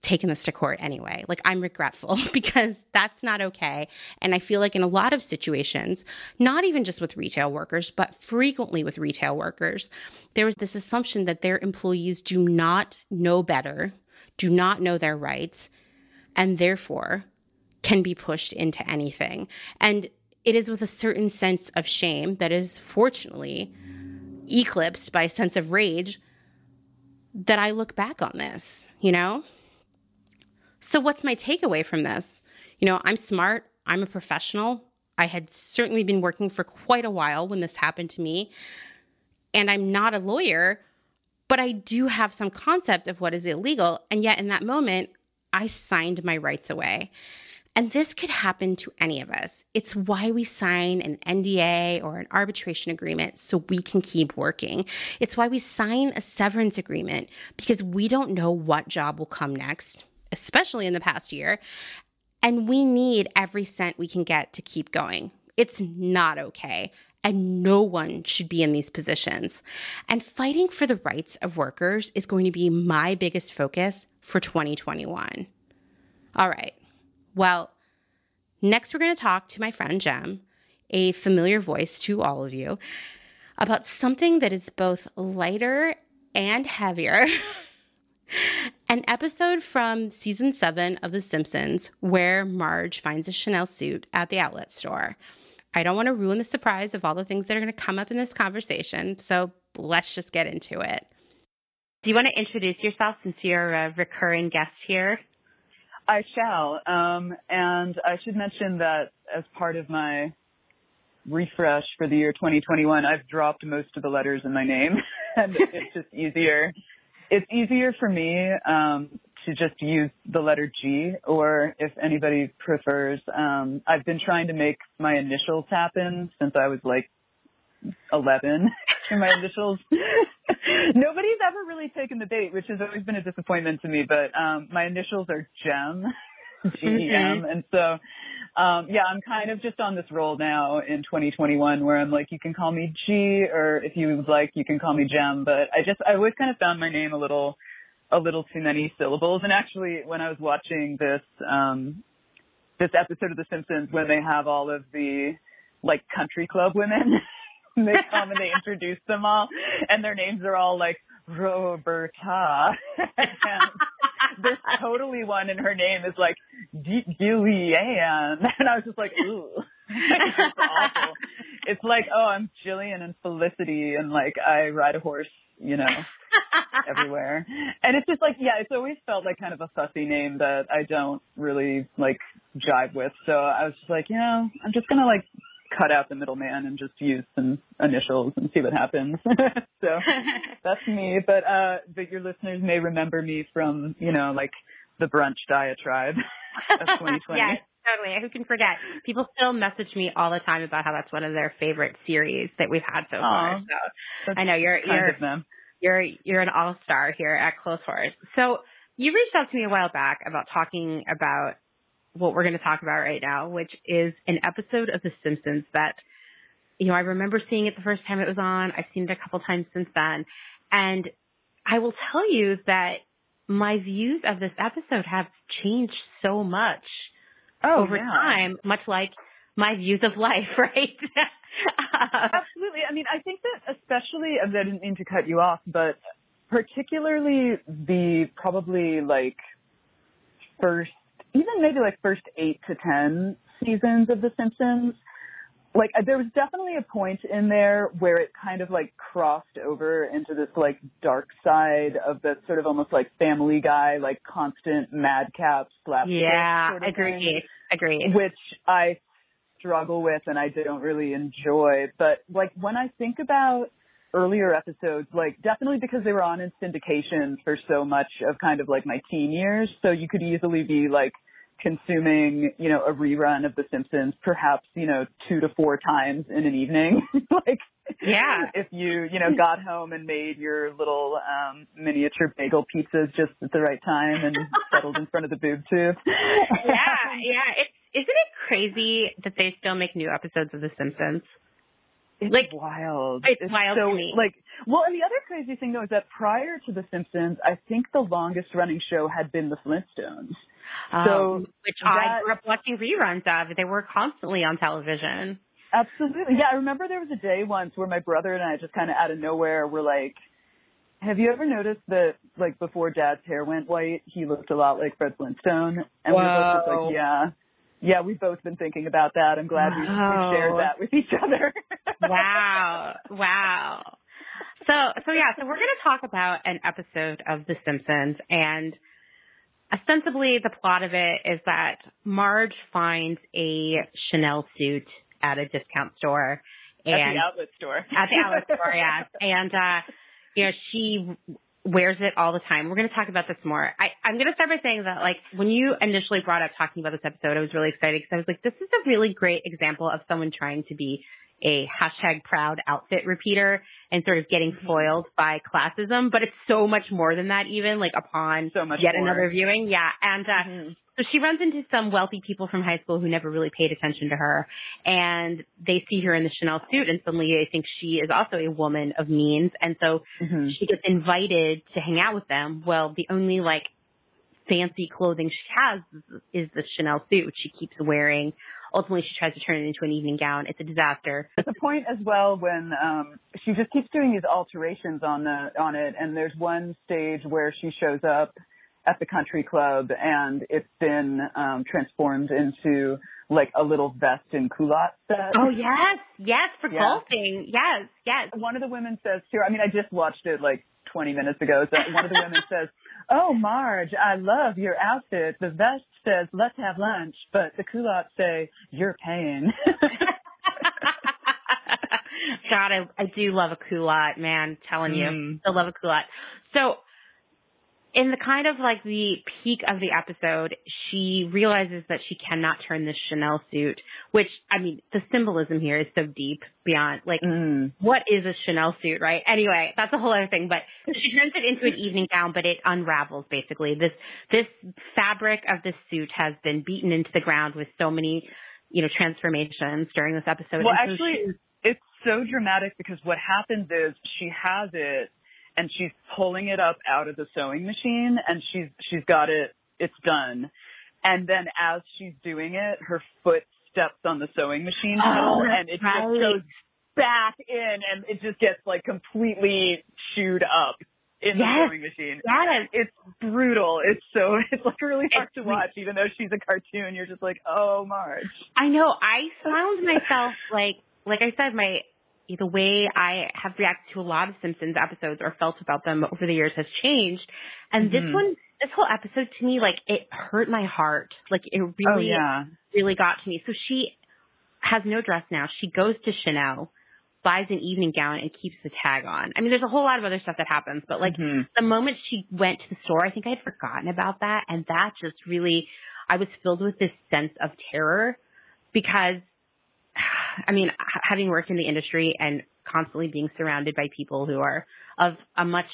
taken this to court anyway. Like, I'm regretful because that's not okay. And I feel like in a lot of situations, not even just with retail workers, but frequently with retail workers, there was this assumption that their employees do not know better, do not know their rights, and therefore can be pushed into anything. And it is with a certain sense of shame that is fortunately eclipsed by a sense of rage that I look back on this, you know? So what's my takeaway from this? You know, I'm smart. I'm a professional. I had certainly been working for quite a while when this happened to me. And I'm not a lawyer, but I do have some concept of what is illegal. And yet in that moment, I signed my rights away. And this could happen to any of us. It's why we sign an N D A or an arbitration agreement so we can keep working. It's why we sign a severance agreement, because we don't know what job will come next, especially in the past year, and we need every cent we can get to keep going. It's not okay, and no one should be in these positions. And fighting for the rights of workers is going to be my biggest focus for twenty twenty-one. All right. Well, next we're going to talk to my friend Jem, a familiar voice to all of you, about something that is both lighter and heavier. An episode from season seven of The Simpsons where Marge finds a Chanel suit at the outlet store. I don't want to ruin the surprise of all the things that are going to come up in this conversation, so let's just get into it. Do you want to introduce yourself since you're a recurring guest here? I shall, um, and I should mention that as part of my refresh for the year twenty twenty-one, I've dropped most of the letters in my name, and it's just easier. It's easier for me um, to just use the letter G, or if anybody prefers, um, I've been trying to make my initials happen since I was like eleven in my initials. Nobody's ever really taken the bait, which has always been a disappointment to me, but um, my initials are Jem, G E M, and so... Um, yeah, I'm kind of just on this roll now in twenty twenty-one where I'm like, you can call me G, or if you would like, you can call me Jem. But I just, I always kind of found my name a little, a little too many syllables. And actually, when I was watching this, um, this episode of The Simpsons, when they have all of the like country club women, they come and they introduce them all, and their names are all like Roberta. There's totally one, and her name is like Gillian, and I was just like, ooh, that's awful. It's like, oh, I'm Jillian and Felicity, and like I ride a horse, you know, everywhere. And it's just like, yeah, it's always felt like kind of a fussy name that I don't really like jive with. So I was just like, you know, I'm just gonna like cut out the middleman and just use some initials and see what happens. So that's me. But uh, but your listeners may remember me from, you know, like the brunch diatribe of twenty twenty. Yes, totally. Who can forget? People still message me all the time about how that's one of their favorite series that we've had so far. So I know you're you're you're, you're you're an all-star here at Close Horse. So you reached out to me a while back about talking about what we're going to talk about right now, which is an episode of The Simpsons that, you know, I remember seeing it the first time it was on. I've seen it a couple times since then. And I will tell you that my views of this episode have changed so much oh, over yeah. time, much like my views of life, right? Absolutely. I mean, I think that especially, I didn't mean to cut you off, but particularly the probably like first, even maybe like first eight to ten seasons of The Simpsons, like there was definitely a point in there where it kind of like crossed over into this like dark side of the sort of almost like Family Guy, like constant madcap slapstick. Yeah, sort of agree, agree. Which I struggle with and I don't really enjoy. But like when I think about earlier episodes, like definitely because they were on in syndication for so much of kind of like my teen years, so you could easily be like consuming, you know, a rerun of The Simpsons perhaps, you know, two to four times in an evening. Like, yeah, if you, you know, got home and made your little um miniature bagel pizzas just at the right time and settled in front of the boob tube. Yeah, yeah. It's, isn't it crazy that they still make new episodes of The Simpsons? It's like, wild. It's, it's wild so, to me. Like, well, and the other crazy thing, though, is that prior to The Simpsons, I think the longest-running show had been The Flintstones. Um, so Which that, I grew up watching reruns of. They were constantly on television. Absolutely. Yeah, I remember there was a day once where my brother and I just kind of out of nowhere were like, have you ever noticed that, like, before Dad's hair went white, he looked a lot like Fred Flintstone? And Whoa. We were both just like, yeah. Yeah, we've both been thinking about that. I'm glad we, we shared that with each other. Wow. Wow. So, so yeah, so we're going to talk about an episode of The Simpsons, and ostensibly the plot of it is that Marge finds a Chanel suit at a discount store. And at the outlet store. At the outlet store, yeah. And, uh, you know, she wears it all the time. We're going to talk about this more. I, I'm going to start by saying that, like, when you initially brought up talking about this episode, I was really excited because I was like, this is a really great example of someone trying to be a hashtag proud outfit repeater and sort of getting foiled by classism. But it's so much more than that, even, like, upon so much yet more. Another viewing. Yeah. And uh, mm-hmm. so she runs into some wealthy people from high school who never really paid attention to her. And they see her in the Chanel suit, and suddenly they think she is also a woman of means. And so mm-hmm. she gets invited to hang out with them. Well, the only, like, fancy clothing she has is the Chanel suit, which she keeps wearing. Ultimately, she tries to turn it into an evening gown. It's a disaster. There's a point as well when um, she just keeps doing these alterations on the on it, and there's one stage where she shows up at the country club, and it's been um, transformed into, like, a little vest and culotte set. Oh, yes. Yes, for yes. golfing. Yes, yes. One of the women says to her, I mean, I just watched it, like, twenty minutes ago, so one of the women says, oh, Marge, I love your outfit. The vest says, let's have lunch, but the culottes say, you're paying. God, I, I do love a culotte, man. I'm telling mm. you, I love a culotte. So in the kind of like the peak of the episode, she realizes that she cannot turn this Chanel suit, which, I mean, the symbolism here is so deep beyond, like, mm. what is a Chanel suit, right? Anyway, that's a whole other thing, but she turns it into an evening gown, but it unravels, basically. This, this fabric of this suit has been beaten into the ground with so many, you know, transformations during this episode. Well, so actually, she- it's so dramatic because what happens is she has it, and she's pulling it up out of the sewing machine, and she's she's got it. It's done. And then as she's doing it, her foot steps on the sewing machine, oh, and it right. just goes back in, and it just gets, like, completely chewed up in yes. the sewing machine. Yes. It's brutal. It's so it's, like, really hard it's to watch, even though she's a cartoon. You're just like, oh, Marge. I know. I found myself, like, like I said, my... the way I have reacted to a lot of Simpsons episodes or felt about them over the years has changed. And mm-hmm. this one, this whole episode to me, like, it hurt my heart. Like, it really, oh, yeah. really got to me. So she has no dress now. She goes to Chanel, buys an evening gown, and keeps the tag on. I mean, there's a whole lot of other stuff that happens, but, like, mm-hmm. the moment she went to the store, I think I had forgotten about that. And that just really, I was filled with this sense of terror because, I mean, having worked in the industry and constantly being surrounded by people who are of a much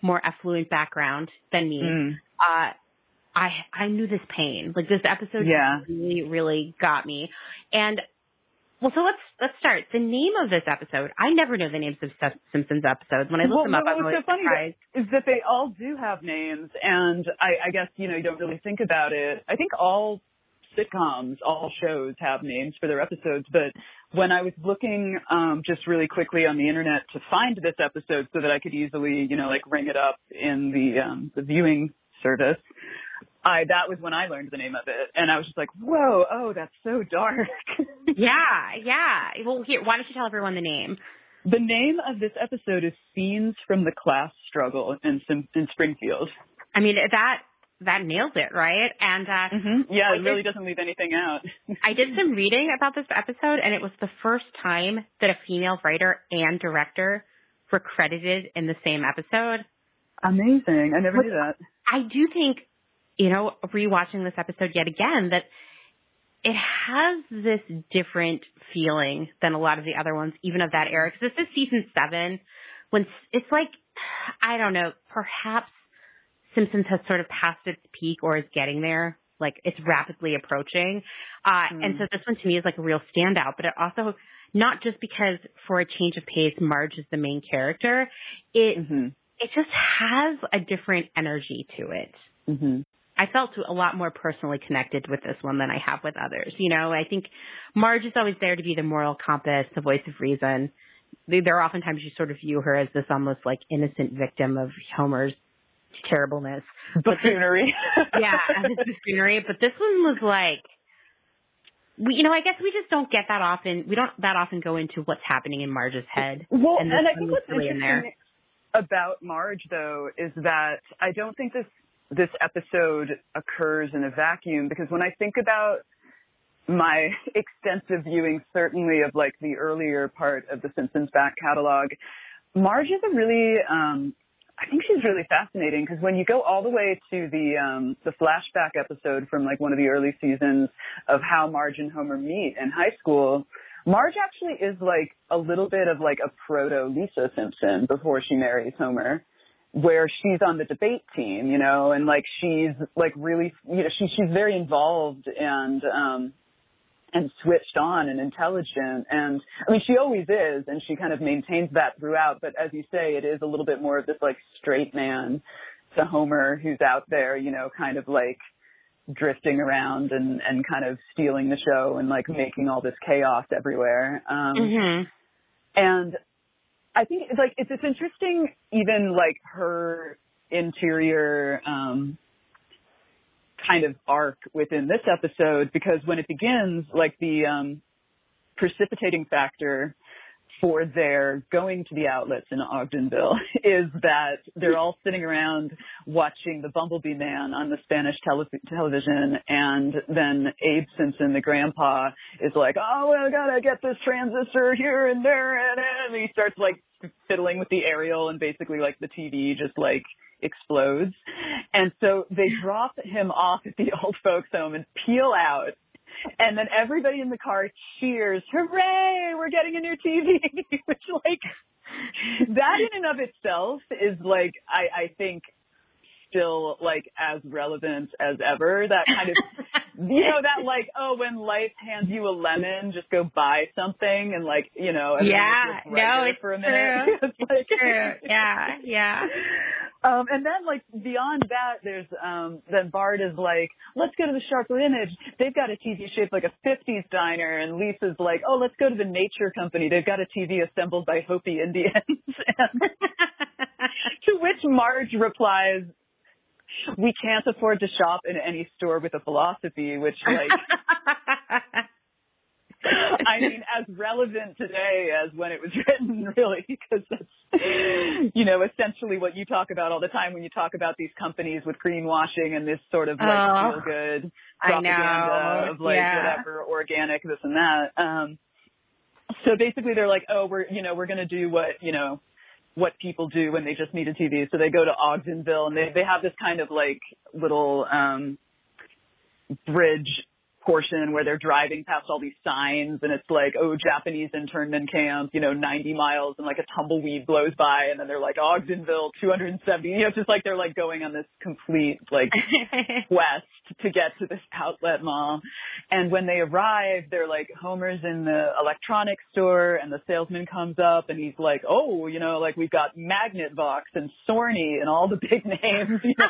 more affluent background than me, mm. uh, I I knew this pain. Like, this episode yeah. really, really got me. And, well, so let's let's start. The name of this episode, I never know the names of Simpsons episodes. When I look well, them up, well, I'm always so surprised. Is that they all do have names, and I, I guess, you know, you don't really think about it. I think all... sitcoms, all shows have names for their episodes, but when I was looking um, just really quickly on the internet to find this episode so that I could easily, you know, like, ring it up in the um, the viewing service, I that was when I learned the name of it, and I was just like, whoa, oh, that's so dark. yeah, yeah. Well, here, why don't you tell everyone the name? The name of this episode is Scenes from the Class Struggle in, in Springfield. I mean, that... That nails it, right? And uh, mm-hmm. yeah, it really doesn't leave anything out. I did some reading about this episode, and it was the first time that a female writer and director were credited in the same episode. Amazing. I never but knew that. I do think, you know, rewatching this episode yet again, that it has this different feeling than a lot of the other ones, even of that era. Because this is season seven, when it's like, I don't know, perhaps Simpsons has sort of passed its peak or is getting there. Like, it's rapidly approaching. Uh, mm. And so this one to me is like a real standout, but it also, not just because for a change of pace, Marge is the main character. It, mm-hmm. it just has a different energy to it. Mm-hmm. I felt a lot more personally connected with this one than I have with others. You know, I think Marge is always there to be the moral compass, the voice of reason. There are oftentimes you sort of view her as this almost like innocent victim of Homer's terribleness, buffoonery. yeah, buffoonery. But this one was like, we, you know, I guess we just don't get that often. We don't that often go into what's happening in Marge's head. Well, and, and I think what's really interesting about Marge, though, is that I don't think this this episode occurs in a vacuum, because when I think about my extensive viewing, certainly of like the earlier part of the Simpsons back catalog, Marge is a really um, I think she's really fascinating, because when you go all the way to the um, the flashback episode from like one of the early seasons of how Marge and Homer meet in high school, Marge actually is like a little bit of like a proto-Lisa Simpson before she marries Homer, where she's on the debate team, you know, and like she's like really, you know, she, she's very involved and um, and switched on and intelligent. And I mean, she always is, and she kind of maintains that throughout. But as you say, it is a little bit more of this like straight man, the Homer who's out there, you know, kind of like drifting around and, and kind of stealing the show and like making all this chaos everywhere. Um, mm-hmm. And I think it's like, it's, it's interesting, even like her interior, um, kind of arc within this episode, because when it begins, like the um, precipitating factor for their going to the outlets in Ogdenville is that they're all sitting around watching The Bumblebee Man on the Spanish tele- television, and then Abe Simpson, the grandpa, is like, oh, well, I gotta get this transistor here and there, and, and he starts, like, fiddling with the aerial, and basically, like, the T V just, like, explodes. And so they drop him off at the old folks' home and peel out. And then everybody in the car cheers, hooray, we're getting a new T V, which, like, that in and of itself is, like, I, I think still, like, as relevant as ever. That kind of, you know, that, like, oh, when life hands you a lemon, just go buy something and, like, you know. Yeah, no, it's for a minute. It's like, true. Yeah, yeah. Um, and then, like, beyond that, there's, um, then Bart is like, let's go to the Sharp Lineage. They've got a T V shaped like a fifties diner. And Lisa's like, oh, let's go to the Nature Company. They've got a T V assembled by Hopi Indians. To which Marge replies, we can't afford to shop in any store with a philosophy, which, like, I mean, as relevant today as when it was written, really, because that's, you know, essentially what you talk about all the time when you talk about these companies with greenwashing and this sort of, like, oh, feel-good propaganda of, like, yeah, whatever, organic, this and that. Um, so basically they're like, oh, we're, you know, we're going to do what, you know, what people do when they just need a T V. So they go to Ogdenville, and they, they have this kind of, like, little um, bridge portion where they're driving past all these signs, and it's like, oh, Japanese internment camp, you know, ninety miles, and like a tumbleweed blows by, and then they're like, Ogdenville, two hundred seventy, you know, just like they're like going on this complete, like, quest to get to this outlet mall. And when they arrive, they're like, Homer's in the electronics store, and the salesman comes up, and he's like, oh, you know, like, we've got Magnetvox and Sorny and all the big names, you know.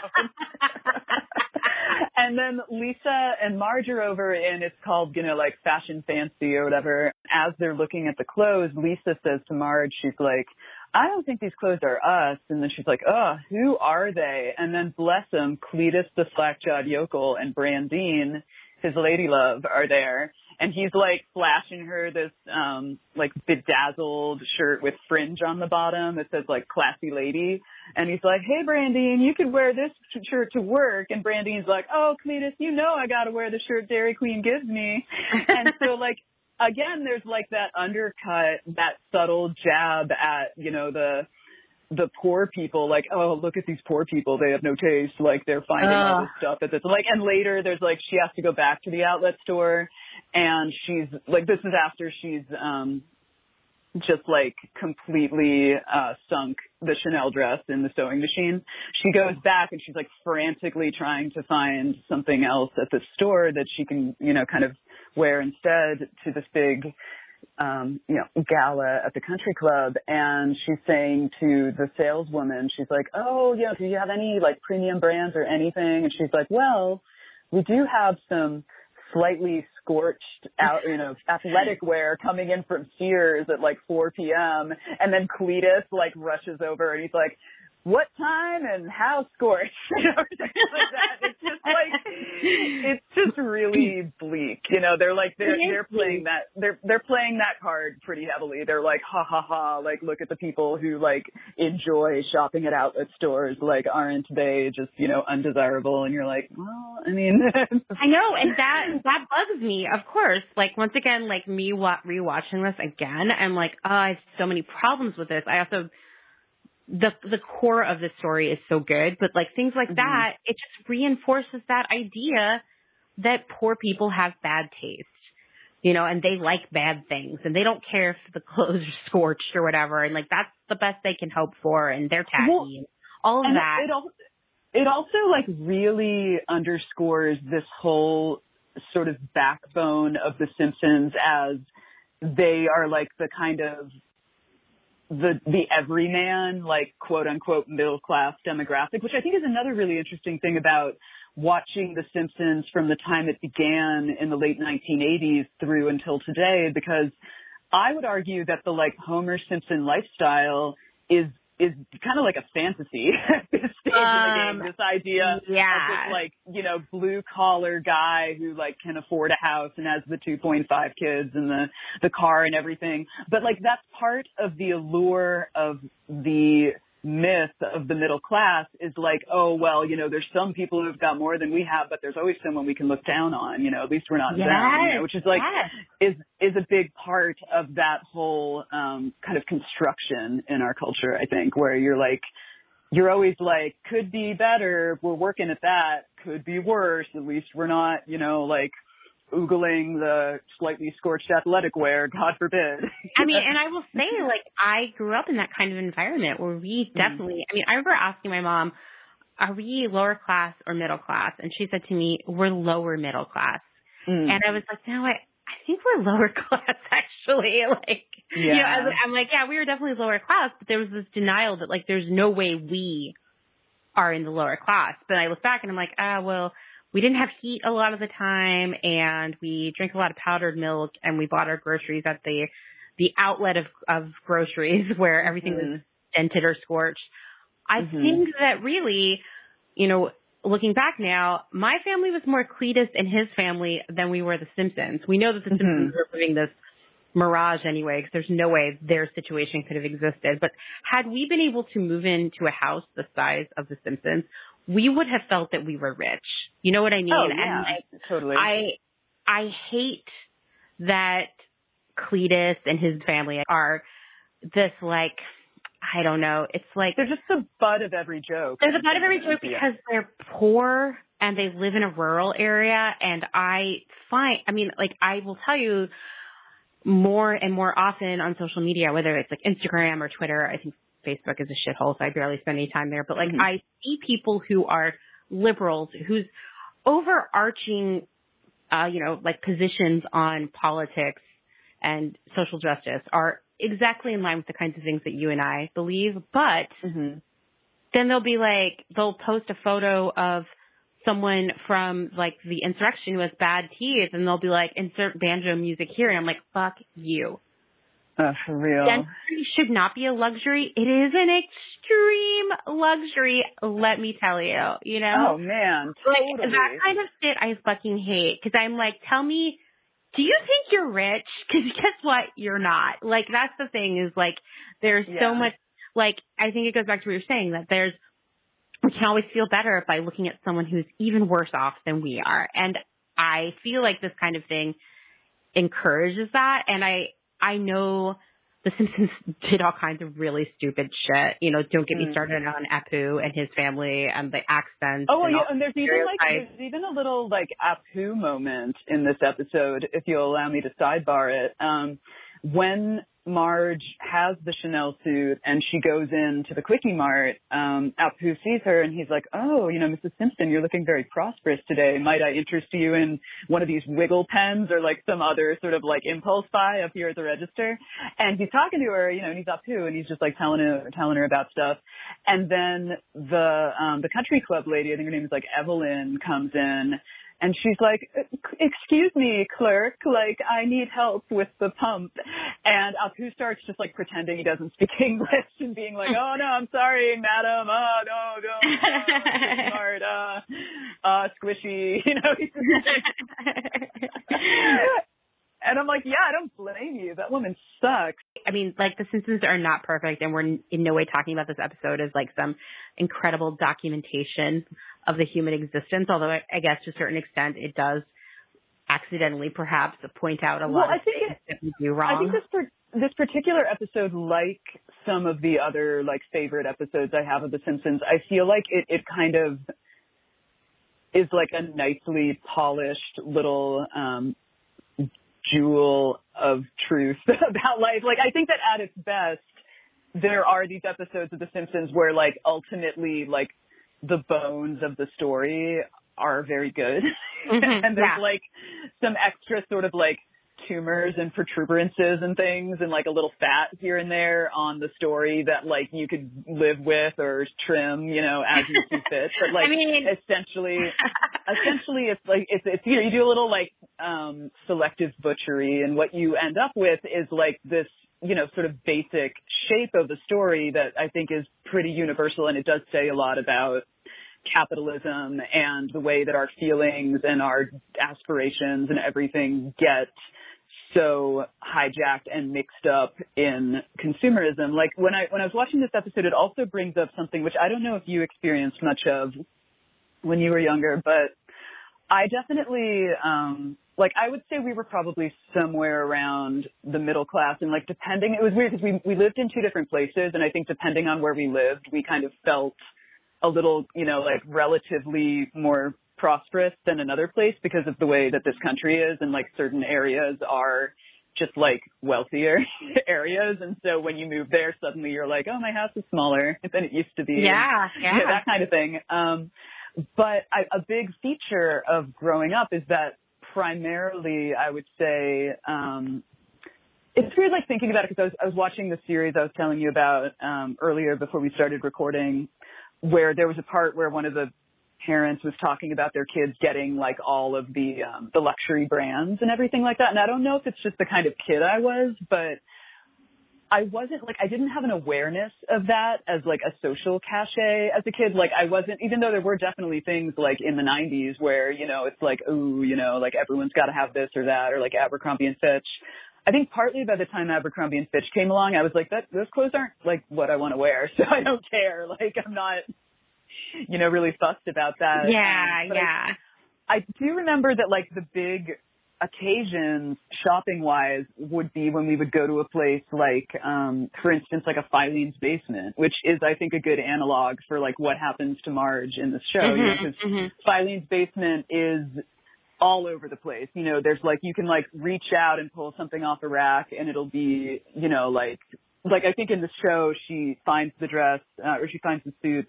And then Lisa and Marge are over, and it's called, you know, like, Fashion Fancy or whatever. As they're looking at the clothes, Lisa says to Marge, she's like, I don't think these clothes are us. And then she's like, oh, who are they? And then, bless them, Cletus the slack-jawed yokel and Brandine, his lady love, are there. And he's, like, flashing her this, um, like, bedazzled shirt with fringe on the bottom that says, like, classy lady. And he's like, hey, Brandine, you could wear this shirt to work. And Brandine's like, oh, Cletus, you know I got to wear the shirt Dairy Queen gives me. And so, like, again, there's, like, that undercut, that subtle jab at, you know, the the poor people, like, oh, look at these poor people, they have no taste, like, they're finding uh. all this stuff at this, like, and later there's, like, she has to go back to the outlet store, and she's like, this is after she's um just, like, completely uh sunk the Chanel dress in the sewing machine. She goes back, and she's, like, frantically trying to find something else at the store that she can, you know, kind of wear instead to this big Um, you know, gala at the country club. And she's saying to the saleswoman, she's like, oh, you know, do you have any, like, premium brands or anything? And she's like, well, we do have some slightly scorched out, you know, athletic wear coming in from Sears at, like, four p.m. And then Cletus, like, rushes over, and he's like, what time and how scorched? You know, like that. It's just, like, it's just really bleak. You know, they're like, they're they're playing that they're they're playing that card pretty heavily. They're like, ha ha ha, like, look at the people who, like, enjoy shopping at outlet stores. Like, aren't they just, you know, undesirable? And you're like, well, I mean, I know, and that that bugs me, of course. Like, once again, like, me rewatching this again, I'm like, oh, I have so many problems with this. I also The the core of the story is so good, but, like, things like mm-hmm. that, it just reinforces that idea that poor people have bad taste, you know, and they like bad things, and they don't care if the clothes are scorched or whatever, and, like, that's the best they can hope for, and they're tacky, well, and all of and that. It, al- it also, like, really underscores this whole sort of backbone of The Simpsons as they are, like, the kind of the the everyman, like, quote unquote middle class demographic, which I think is another really interesting thing about watching The Simpsons from the time it began in the late nineteen eighties through until today, because I would argue that the, like, Homer Simpson lifestyle is is kind of like a fantasy at this stage um, of the game. This idea yeah. of this, like, you know, blue-collar guy who, like, can afford a house and has the two point five kids and the, the car and everything. But, like, that's part of the allure of the myth of the middle class is like, oh, well, you know, there's some people who've got more than we have, but there's always someone we can look down on, you know, at least we're not yes, down, you know, which is like, yes. is is a big part of that whole um, kind of construction in our culture, I think, where you're like, you're always like, could be better, we're working at that, could be worse, at least we're not, you know, like, oogling the slightly scorched athletic wear, God forbid. I mean, and I will say, like, I grew up in that kind of environment where we definitely, I mean, I remember asking my mom, are we lower class or middle class? And she said to me, we're lower middle class. Mm. And I was like, no, I, I think we're lower class, actually. Like, yeah. you know, I was, I'm like, yeah, we were definitely lower class, but there was this denial that, like, there's no way we are in the lower class. But I look back and I'm like, ah, well, we didn't have heat a lot of the time, and we drank a lot of powdered milk, and we bought our groceries at the the outlet of, of groceries where everything mm-hmm. was dented or scorched. I mm-hmm. think that really, you know, looking back now, my family was more Cletus and his family than we were the Simpsons. We know that the mm-hmm. Simpsons were living this mirage anyway, because there's no way their situation could have existed. But had we been able to move into a house the size of the Simpsons, we would have felt that we were rich. You know what I mean? Oh, yeah, and I, totally. I I hate that Cletus and his family are this, like, I don't know. It's like, they're just the butt of every joke. They're the butt of every joke because they're poor and they live in a rural area. And I find, I mean, like, I will tell you more and more often on social media, whether it's like Instagram or Twitter, I think Facebook is a shithole, so I barely spend any time there. But, like, mm-hmm. I see people who are liberals whose overarching, uh, you know, like, positions on politics and social justice are exactly in line with the kinds of things that you and I believe. But mm-hmm. then they'll be like, they'll post a photo of someone from, like, the insurrection who has bad teeth, and they'll be like, insert banjo music here. And I'm like, fuck you. Oh, for real. Dentistry should not be a luxury. It is an extreme luxury, let me tell you, you know? Oh, man. Totally. Like, that kind of shit I fucking hate, because I'm like, tell me, do you think you're rich? Because guess what? You're not. Like, that's the thing is, like, there's yeah. so much, like, I think it goes back to what you're saying, that there's, we can always feel better by looking at someone who's even worse off than we are. And I feel like this kind of thing encourages that, and I... I know The Simpsons did all kinds of really stupid shit. You know, don't get me started on Apu and his family and the accents. Oh, and, yeah, and there's, even like, there's even a little, like, Apu moment in this episode, if you'll allow me to sidebar it. Um, when Marge has the Chanel suit and she goes into the Quickie Mart, um, Apu sees her and he's like, oh, you know, Missus Simpson, you're looking very prosperous today. Might I interest you in one of these wiggle pens or like some other sort of like impulse buy up here at the register? And he's talking to her, you know, and he's Apu and he's just like telling her, telling her about stuff. And then the, um, the country club lady, I think her name is like Evelyn, comes in. And she's like, excuse me, clerk, like, I need help with the pump. And Apu starts just, like, pretending he doesn't speak English and being like, oh, no, I'm sorry, madam. Oh, no, no, no, smart, uh, uh, squishy, you know. He's just like... And I'm like, yeah, I don't blame you. That woman sucks. I mean, like, The Simpsons are not perfect, and we're in no way talking about this episode as, like, some incredible documentation of the human existence, although I, I guess to a certain extent it does accidentally perhaps point out a lot well, I of think things it, that we do wrong. I think this per- this particular episode, like some of the other, like, favorite episodes I have of The Simpsons, I feel like it, it kind of is like a nicely polished little um jewel of truth about life. Like, I think that at its best, there are these episodes of The Simpsons where, like, ultimately, like, the bones of the story are very good. Mm-hmm. And there's, yeah. like, some extra sort of, like, tumors and protuberances and things and, like, a little fat here and there on the story that, like, you could live with or trim, you know, as you see fit. But, like, I mean... essentially... Essentially, it's like, it's, it's, you know, you do a little like, um, selective butchery, and what you end up with is like this you know, sort of basic shape of the story that I think is pretty universal, and it does say a lot about capitalism and the way that our feelings and our aspirations and everything get so hijacked and mixed up in consumerism. Like when I when I was watching this episode, it also brings up something which I don't know if you experienced much of when you were younger, but I definitely, um, like, I would say we were probably somewhere around the middle class, and like depending, it was weird because we, we lived in two different places, and I think depending on where we lived, we kind of felt a little, you know, like relatively more prosperous than another place because of the way that this country is, and like certain areas are just like wealthier areas, and so when you move there suddenly you're like, oh, my house is smaller than it used to be. Yeah, yeah. You know, that kind of thing. Um, but I, a big feature of growing up is that primarily I would say um, it's weird like thinking about it because I was, I was watching the series I was telling you about um, earlier before we started recording, where there was a part where one of the parents was talking about their kids getting like all of the um, the luxury brands and everything like that. And I don't know if it's just the kind of kid I was, but I wasn't like, I didn't have an awareness of that as like a social cachet as a kid. Like I wasn't, even though there were definitely things like in the nineties where, you know, it's like, ooh, you know, like everyone's got to have this or that, or like Abercrombie and Fitch. I think partly by the time Abercrombie and Fitch came along, I was like, that those clothes aren't like what I want to wear. So I don't care. Like I'm not, you know, really fussed about that. Yeah. Um, yeah. I, I do remember that like the big occasions shopping wise would be when we would go to a place like, um, for instance, like a Filene's Basement, which is, I think, a good analog for like what happens to Marge in the show. Mm-hmm, you know, 'cause mm-hmm. Filene's Basement is all over the place. You know, there's like, you can like reach out and pull something off a rack and it'll be, you know, like, like I think in the show, she finds the dress uh, or she finds the suit,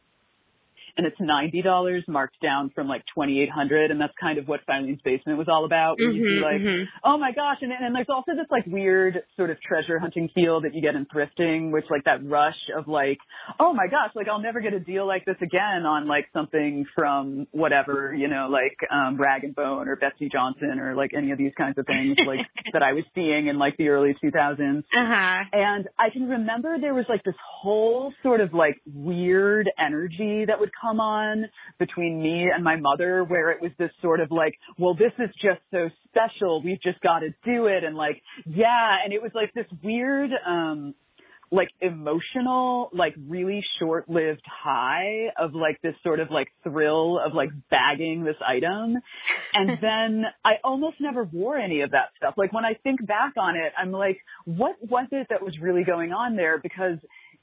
and it's ninety dollars marked down from like twenty-eight hundred dollars. And that's kind of what Filene's Basement was all about. Where mm-hmm, you'd be like, mm-hmm. oh my gosh. And, and there's also this like weird sort of treasure hunting feel that you get in thrifting, which like that rush of like, oh my gosh, like I'll never get a deal like this again on like something from whatever, you know, like um, Rag and Bone or Betsy Johnson or like any of these kinds of things like that I was seeing in like the early two thousands. Uh-huh. And I can remember there was like this whole sort of like weird energy that would come on between me and my mother, where it was this sort of like, well, this is just so special, we've just got to do it, and like, yeah, and it was like this weird um like emotional, like really short-lived high of like this sort of like thrill of like bagging this item. And then I almost never wore any of that stuff. Like when I think back on it, I'm like, what was it that was really going on there? Because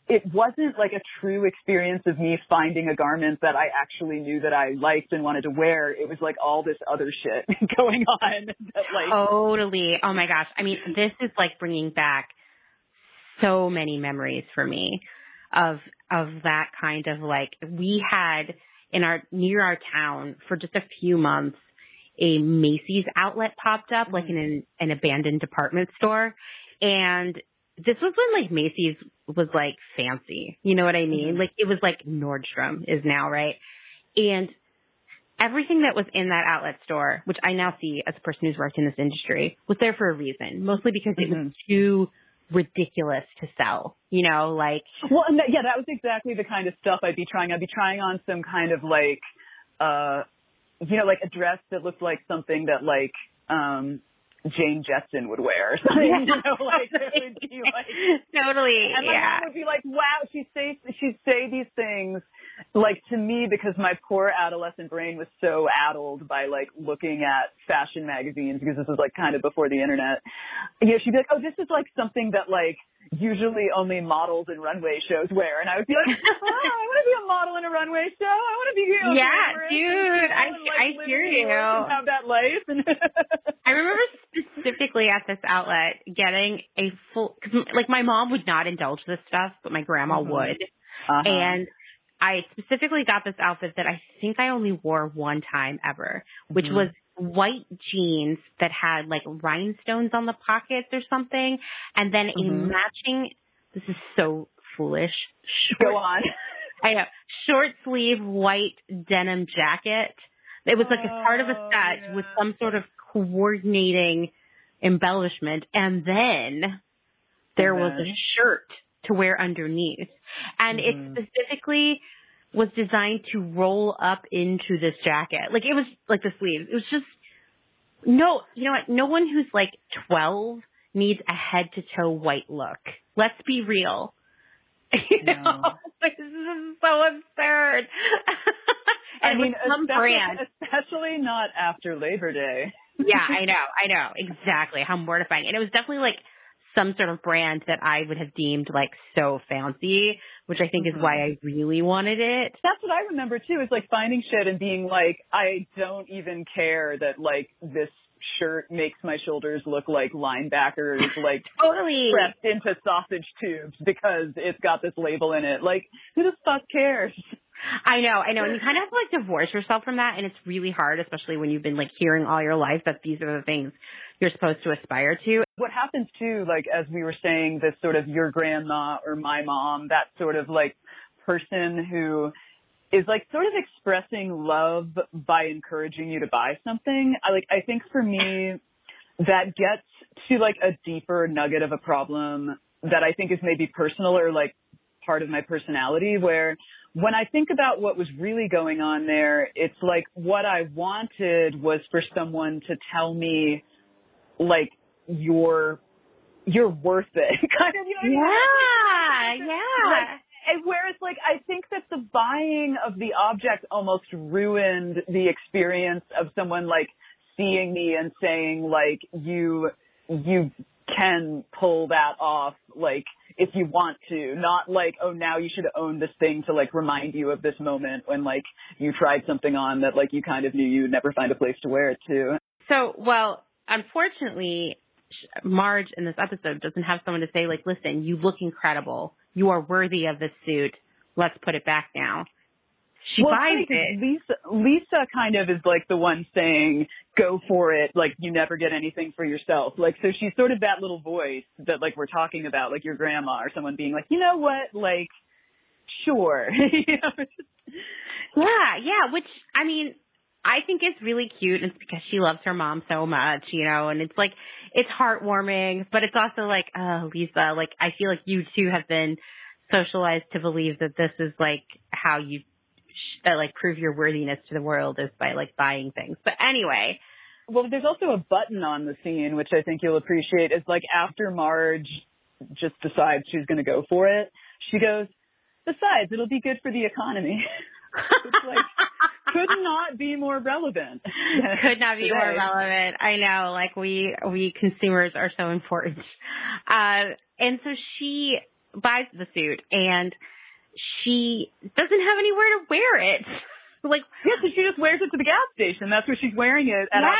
it wasn't like a true experience of me finding a garment that I actually knew that I liked and wanted to wear. It was like all this other shit going on. That, like, totally. Oh my gosh. I mean, this is like bringing back so many memories for me of, of that kind of like, we had in our, near our town for just a few months, a Macy's outlet popped up, like in an, an abandoned department store. And this was when like Macy's was like fancy, you know what I mean? Like it was like Nordstrom is now, right? And everything that was in that outlet store, which I now see as a person who's worked in this industry, was there for a reason, mostly because it mm-hmm. was too ridiculous to sell, you know, like. Well, and that, yeah, that was exactly the kind of stuff I'd be trying. I'd be trying on some kind of like, uh, you know, like a dress that looked like something that like, um, Jane Jetson would wear or something, yeah, you know, like, totally. It would be like, totally, and my yeah. mom would be like, wow, she'd say, she'd say these things, like, to me, because my poor adolescent brain was so addled by, like, looking at fashion magazines, because this was, like, kind of before the internet. You know, she'd be like, oh, this is, like, something that, like, usually only models in runway shows wear. And I would be like, oh, I want to be a model in a runway show. I want to be here. Yeah, dude, I, and, like, I hear you. And have that life. And I remember specifically at this outlet getting a full, cause, like, my mom would not indulge this stuff, but my grandma mm-hmm. would. Uh-huh. And I specifically got this outfit that I think I only wore one time ever, which mm-hmm. was white jeans that had like rhinestones on the pockets or something, and then mm-hmm. a matching, this is so foolish, short, go on I know, short sleeve white denim jacket. It was like a part of a set oh, yeah. with some sort of coordinating embellishment, and then there was a shirt to wear underneath. And mm-hmm. it specifically was designed to roll up into this jacket. Like, it was, like, the sleeves. It was just, no, you know what? No one who's, like, twelve needs a head-to-toe white look. Let's be real. You no. know? This is so absurd. And I mean, some especially, brand. Especially not after Labor Day. Yeah, I know. I know. Exactly. How mortifying. And it was definitely, like, some sort of brand that I would have deemed, like, so fancy, which I think mm-hmm. is why I really wanted it. That's what I remember, too, is, like, finding shit and being like, I don't even care that, like, this shirt makes my shoulders look like linebackers, like, totally prepped into sausage tubes because it's got this label in it. Like, who the fuck cares? I know, I know. And you kind of have to, like, divorce yourself from that, and it's really hard, especially when you've been, like, hearing all your life that these are the things you're supposed to aspire to. What happens, too, like, as we were saying, this sort of your grandma or my mom, that sort of, like, person who is, like, sort of expressing love by encouraging you to buy something. I, like, I think for me, that gets to, like, a deeper nugget of a problem that I think is maybe personal or, like, part of my personality, where when I think about what was really going on there, it's like what I wanted was for someone to tell me, like, you're you're worth it, kind of, you know what I mean? Yeah, yeah. Like, and whereas, like, I think that the buying of the object almost ruined the experience of someone, like, seeing me and saying, like, you you can pull that off, like, if you want to, not like, oh, now you should own this thing to, like, remind you of this moment when, like, you tried something on that, like, you kind of knew you'd never find a place to wear it to. So, well, unfortunately, Marge in this episode doesn't have someone to say, like, listen, you look incredible. You are worthy of this suit. Let's put it back now. She well, buys it. Lisa, Lisa kind of is, like, the one saying, go for it. Like, you never get anything for yourself. Like, so she's sort of that little voice that, like, we're talking about, like your grandma or someone being like, you know what? Like, sure. You know? Yeah. Yeah. Which, I mean, I think it's really cute. And it's because she loves her mom so much, you know, and it's like, it's heartwarming, but it's also like, oh, Lisa, like, I feel like you too have been socialized to believe that this is, like, how you, that, like, prove your worthiness to the world is by, like, buying things. But anyway. Well, there's also a button on the scene, which I think you'll appreciate, is, like, after Marge just decides she's going to go for it, she goes, besides, it'll be good for the economy. It's like, could not be more relevant. Could not be today. more relevant. I know, like, we, we consumers are so important. Uh, and so she buys the suit, and she doesn't have anywhere to wear it. Like, yeah, so she just wears it to the gas station. That's where she's wearing it at yes,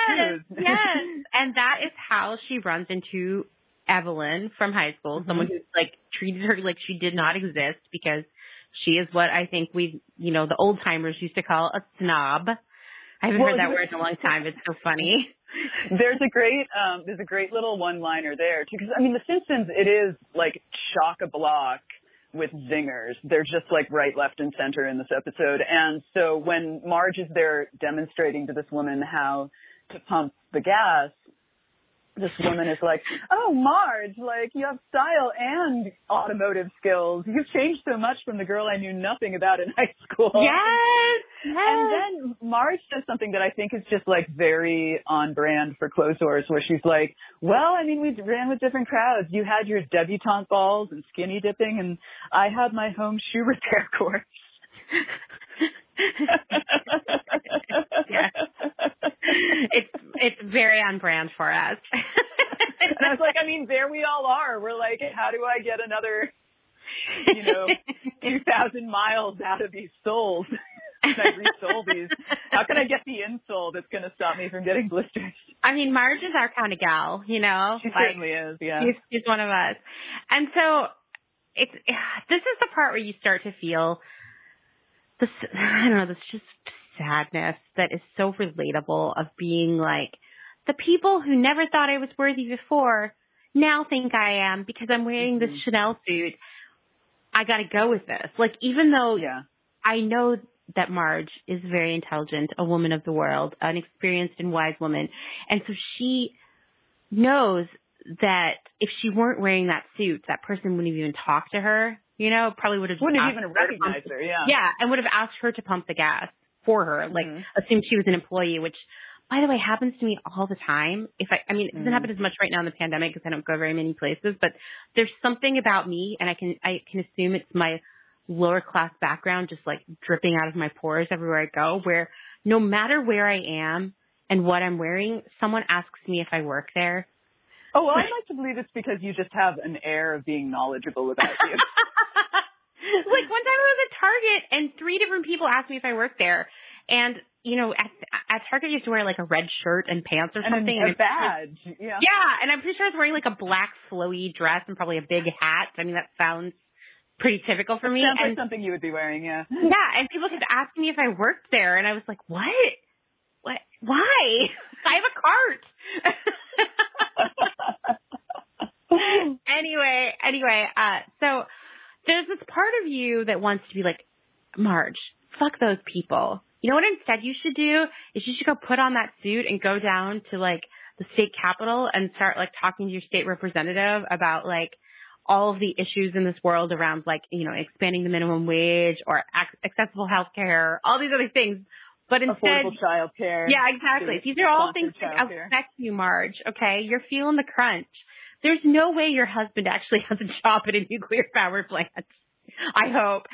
Al yes. And that is how she runs into Evelyn from high school, mm-hmm. someone who, like, treated her like she did not exist, because she is what I think we, you know, the old timers used to call a snob. I haven't well, heard that word in a long time. It's so funny. There's a great, um, there's a great little one-liner there too, because I mean, The Simpsons, it is, like, chock-a-block with zingers. They're just, like, right, left, and center in this episode. And so when Marge is there demonstrating to this woman how to pump the gas, this woman is like, oh, Marge, like, you have style and automotive skills. You've changed so much from the girl I knew nothing about in high school. Yes, yes. And then Marge does something that I think is just, like, very on brand for Clothes Horse, where she's like, well, I mean, we ran with different crowds. You had your debutante balls and skinny dipping, and I had my home shoe repair course. Yeah. It's it's very on brand for us. And I was like, I mean, there we all are. We're like, how do I get another, you know, two thousand miles out of these soles? Can I resole these? How can I get the insole that's going to stop me from getting blisters? I mean, Marge is our kind of gal, you know? She, like, certainly is, yeah. She's, she's one of us. And so it's this is the part where you start to feel this, I don't know, this just sadness that is so relatable of being like, the people who never thought I was worthy before now think I am because I'm wearing mm-hmm. this Chanel suit. I got to go with this. Like, even though yeah. I know that Marge is very intelligent, a woman of the world, an experienced and wise woman. And so she knows that if she weren't wearing that suit, that person wouldn't have even talked to her, you know, probably would have just wouldn't have even recognized her, her, yeah. Yeah, and would have asked her to pump the gas for her, like mm-hmm. assumed she was an employee, which, by the way, happens to me all the time. If I, I mean, it doesn't mm-hmm. happen as much right now in the pandemic because I don't go very many places, but there's something about me, and I can I can assume it's my lower class background just like dripping out of my pores everywhere I go, where no matter where I am and what I'm wearing, someone asks me if I work there. Oh, well, I'd like to believe it's because you just have an air of being knowledgeable about you. Like, one time I was at Target, and three different people asked me if I worked there. And, you know, at, at Target, you have to wear, like, a red shirt and pants or something. And a, and a badge, yeah. Yeah, and I'm pretty sure I was wearing, like, a black flowy dress and probably a big hat. I mean, that sounds pretty typical for me. Sounds and, like something you would be wearing, yeah. Yeah, and people kept asking me if I worked there, and I was like, what? What? Why? I have a cart. anyway, anyway, uh, so there's this part of you that wants to be like, Marge, fuck those people. You know what instead you should do is you should go put on that suit and go down to like the state capitol and start like talking to your state representative about like all of the issues in this world around like, you know, expanding the minimum wage or ac- accessible health care, all these other things. But instead, affordable child care. Yeah, exactly. These are all things that affect you, Marge, okay? You're feeling the crunch. There's no way your husband actually has a job at a nuclear power plant, I hope.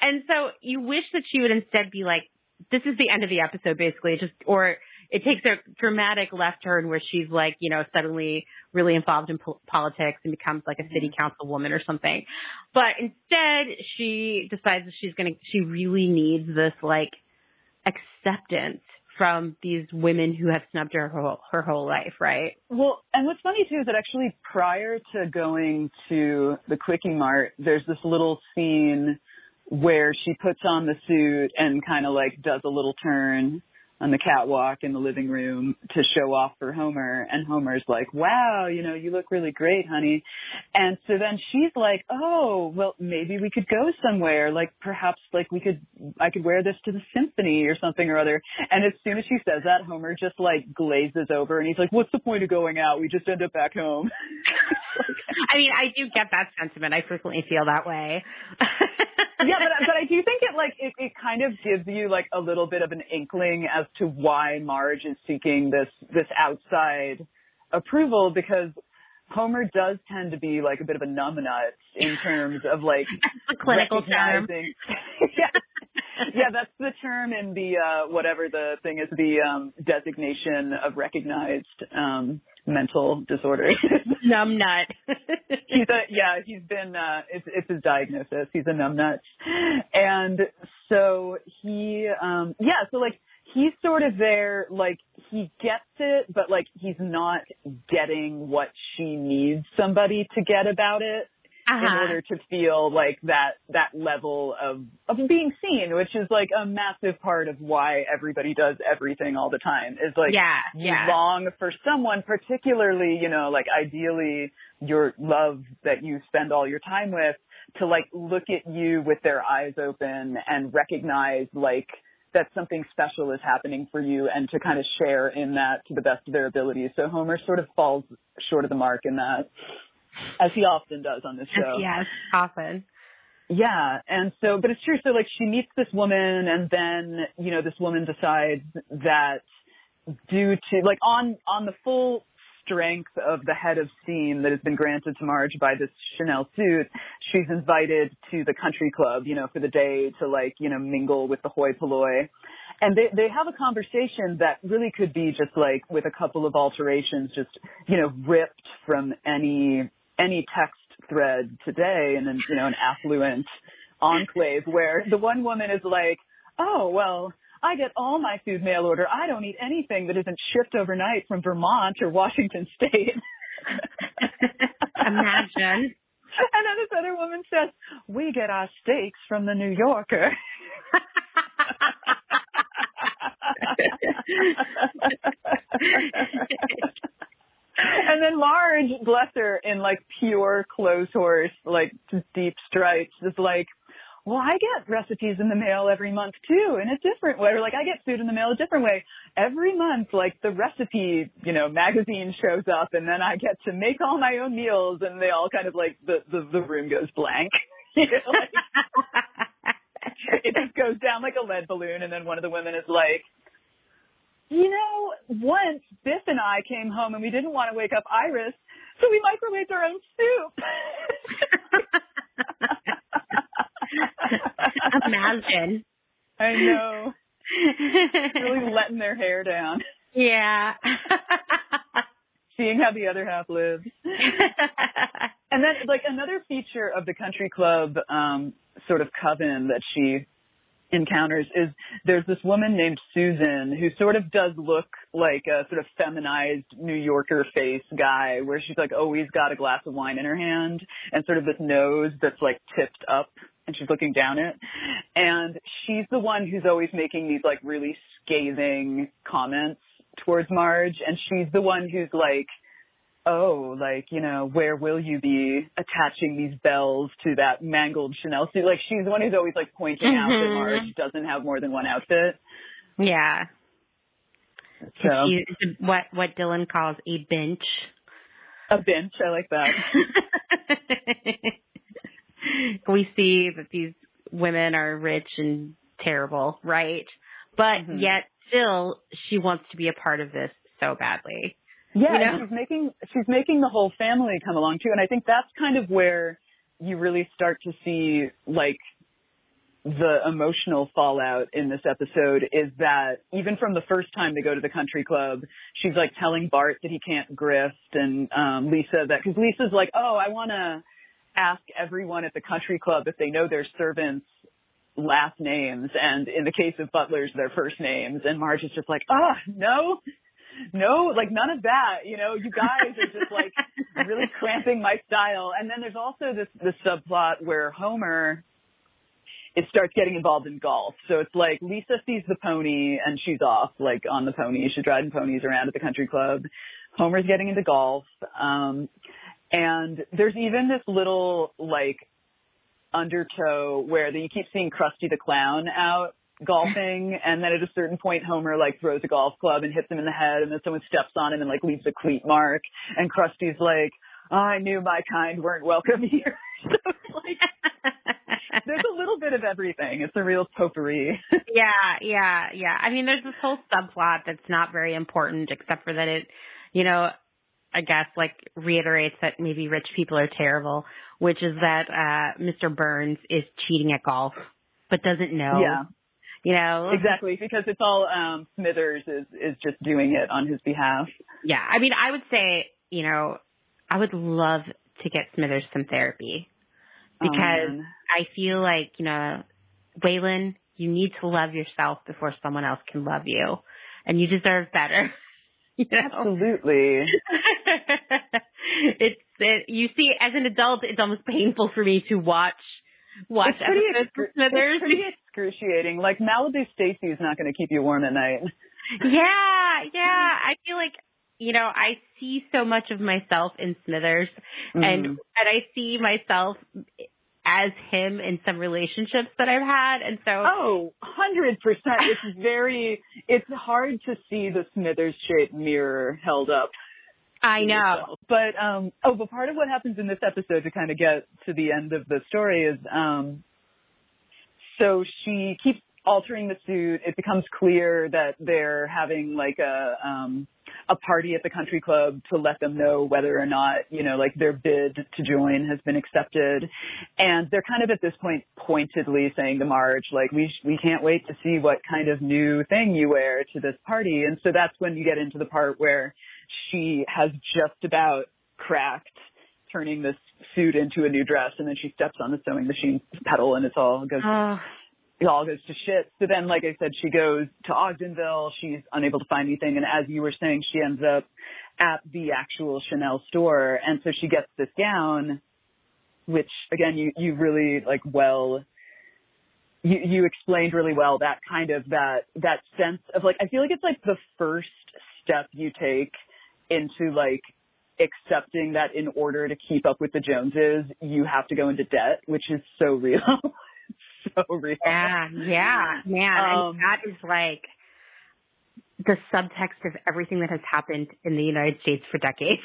And so you wish that she would instead be like, this is the end of the episode, basically. Just or it takes a dramatic left turn where she's like, you know, suddenly really involved in po- politics and becomes like a city councilwoman or something. But instead, she decides that she's going to, she really needs this, like, acceptance from these women who have snubbed her whole, her whole life, right? Well, and what's funny, too, is that actually prior to going to the Quickie Mart, there's this little scene where she puts on the suit and kind of, like, does a little turn on the catwalk in the living room to show off for Homer. And Homer's like, wow, you know, you look really great, honey. And so then she's like, oh, well, maybe we could go somewhere. Like perhaps like we could, I could wear this to the symphony or something or other. And as soon as she says that, Homer just like glazes over and he's like, what's the point of going out? We just end up back home. I mean, I do get that sentiment. I frequently feel that way. Yeah, but, but I do think it like it, it kind of gives you like a little bit of an inkling as to why Marge is seeking this this outside approval, because Homer does tend to be like a bit of a numbnut in terms of like that's a clinical term. yeah. yeah, that's the term in the uh, whatever the thing is, the um, designation of recognized um, mental disorders. Numbnut. he's a, yeah, he's been. Uh, it's, it's his diagnosis. He's a numbnut, and so he. Um, yeah, so like. He's sort of there, like, he gets it, but, like, he's not getting what she needs somebody to get about it uh-huh. in order to feel, like, that that level of, of being seen, which is, like, a massive part of why everybody does everything all the time. Is like, yeah, yeah. you long for someone, particularly, you know, like, ideally your love that you spend all your time with, to, like, look at you with their eyes open and recognize, like, that something special is happening for you and to kind of share in that to the best of their ability. So Homer sort of falls short of the mark in that, as he often does on this show. Yes, often. Yeah. And so, but it's true. So like she meets this woman and then, you know, this woman decides that due to like on, on the full strength of the head of steam that has been granted to Marge by this Chanel suit, she's invited to the country club, you know, for the day to like, you know, mingle with the hoi polloi. And they, they have a conversation that really could be just like with a couple of alterations, just, you know, ripped from any, any text thread today. And then, you know, an affluent enclave where the one woman is like, oh, well, I get all my food mail order. I don't eat anything that isn't shipped overnight from Vermont or Washington State. Imagine. And then this other woman says, we get our steaks from the New Yorker. And then Marge, bless her, in like pure clothes horse, like deep stripes, is like, well, I get recipes in the mail every month too, in a different way. Or like, I get food in the mail a different way. Every month, like the recipe, you know, magazine shows up, and then I get to make all my own meals, and they all kind of like, the, the, the room goes blank. You know, like, it just goes down like a lead balloon. And then one of the women is like, you know, once Biff and I came home and we didn't want to wake up Iris, so we microwaved our own soup. Imagine. I know. Really letting their hair down. Yeah. Seeing how the other half lives. And then, like, another feature of the country club um, sort of coven that she encounters is there's this woman named Susan who sort of does look like a sort of feminized New Yorker face guy, where she's like always got a glass of wine in her hand and sort of this nose that's like tipped up and she's looking down it. And she's the one who's always making these like really scathing comments towards Marge. And she's the one who's like, oh, like, you know, where will you be attaching these bells to that mangled Chanel suit? Like, she's the one who's always, like, pointing mm-hmm. out that Marge doesn't have more than one outfit. Yeah. So she, what what Dylan calls a bench. A bench. I like that. We see that these women are rich and terrible, right? But mm-hmm. yet still she wants to be a part of this so badly. Yeah, you know? And she's making she's making the whole family come along too, and I think that's kind of where you really start to see like the emotional fallout in this episode, is that even from the first time they go to the country club, she's like telling Bart that he can't grift, and um, Lisa that, because Lisa's like, oh, I want to ask everyone at the country club if they know their servants' last names, and in the case of butlers, their first names, and Marge is just like, oh, no. No, like none of that, you know, you guys are just like really cramping my style. And then there's also this, this subplot where Homer, it starts getting involved in golf. So it's like Lisa sees the pony and she's off like on the pony. She's riding ponies around at the country club. Homer's getting into golf. Um, and there's even this little like undertow where you keep seeing Krusty the Clown out golfing, and then at a certain point Homer like throws a golf club and hits him in the head, and then someone steps on him and like leaves a cleat mark, and Krusty's like, oh, I knew my kind weren't welcome here. So it's like there's a little bit of everything. It's a real potpourri. yeah, yeah, yeah. I mean, there's this whole subplot that's not very important, except for that it, you know, I guess like reiterates that maybe rich people are terrible, which is that uh, Mister Burns is cheating at golf, but doesn't know. Yeah. You know, exactly, because it's all um, Smithers is, is just doing it on his behalf. Yeah. I mean, I would say, you know, I would love to get Smithers some therapy, because oh, I feel like, you know, Waylon, you need to love yourself before someone else can love you, and you deserve better. You know? Absolutely. it's it, you see, as an adult, it's almost painful for me to watch. Watch it's pretty, excru- it's pretty excruciating. Like, Malibu Stacy is not going to keep you warm at night. Yeah, yeah. I feel like, you know, I see so much of myself in Smithers, mm. and and I see myself as him in some relationships that I've had, and so oh, one hundred percent. It's very, it's hard to see the Smithers shaped mirror held up. I know. But, um, oh, but part of what happens in this episode to kind of get to the end of the story is, um, so she keeps altering the suit. It becomes clear that they're having like a, um, a party at the country club to let them know whether or not, you know, like their bid to join has been accepted. And they're kind of at this point pointedly saying to Marge, like, we sh- we can't wait to see what kind of new thing you wear to this party. And so that's when you get into the part where she has just about cracked turning this suit into a new dress, and then she steps on the sewing machine pedal, and it's all goes oh. it all goes to shit. So then, like I said, she goes to Ogdenville. She's unable to find anything, and as you were saying, she ends up at the actual Chanel store, and so she gets this gown, which again, you you really like well. You, you explained really well that kind of that that sense of like, I feel like it's like the first step you take into like accepting that in order to keep up with the Joneses, you have to go into debt, which is so real. so real. Yeah, yeah, man. Um, that is like the subtext of everything that has happened in the United States for decades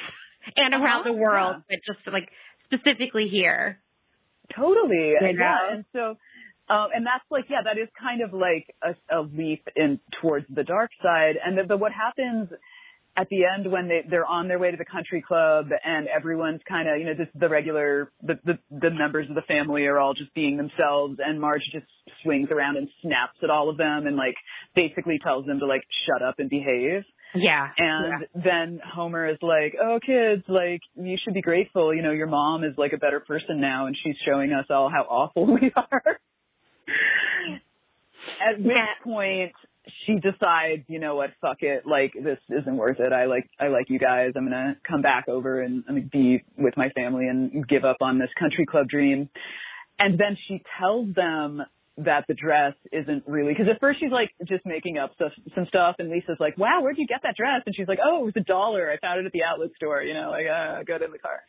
and around uh-huh. the world, but just like specifically here. Totally. Yeah. yeah. And so, um, and that's like, yeah, that is kind of like a, a leap in towards the dark side. And the, the, what happens at the end when they, they're on their way to the country club and everyone's kind of, you know, just the regular, the, the, the members of the family are all just being themselves, and Marge just swings around and snaps at all of them and like basically tells them to like shut up and behave. Yeah. And yeah. then Homer is like, oh, kids, like, you should be grateful. You know, your mom is like a better person now, and she's showing us all how awful we are. At which yeah. point she decides, you know what, fuck it. Like, this isn't worth it. I like, I like you guys. I'm going to come back over and I'm gonna be with my family and give up on this country club dream. And then she tells them that the dress isn't really, because at first she's like just making up stuff, some stuff, and Lisa's like, wow, where'd you get that dress? And she's like, oh, it was a dollar. I found it at the outlet store, you know, like, uh, I got it in the car.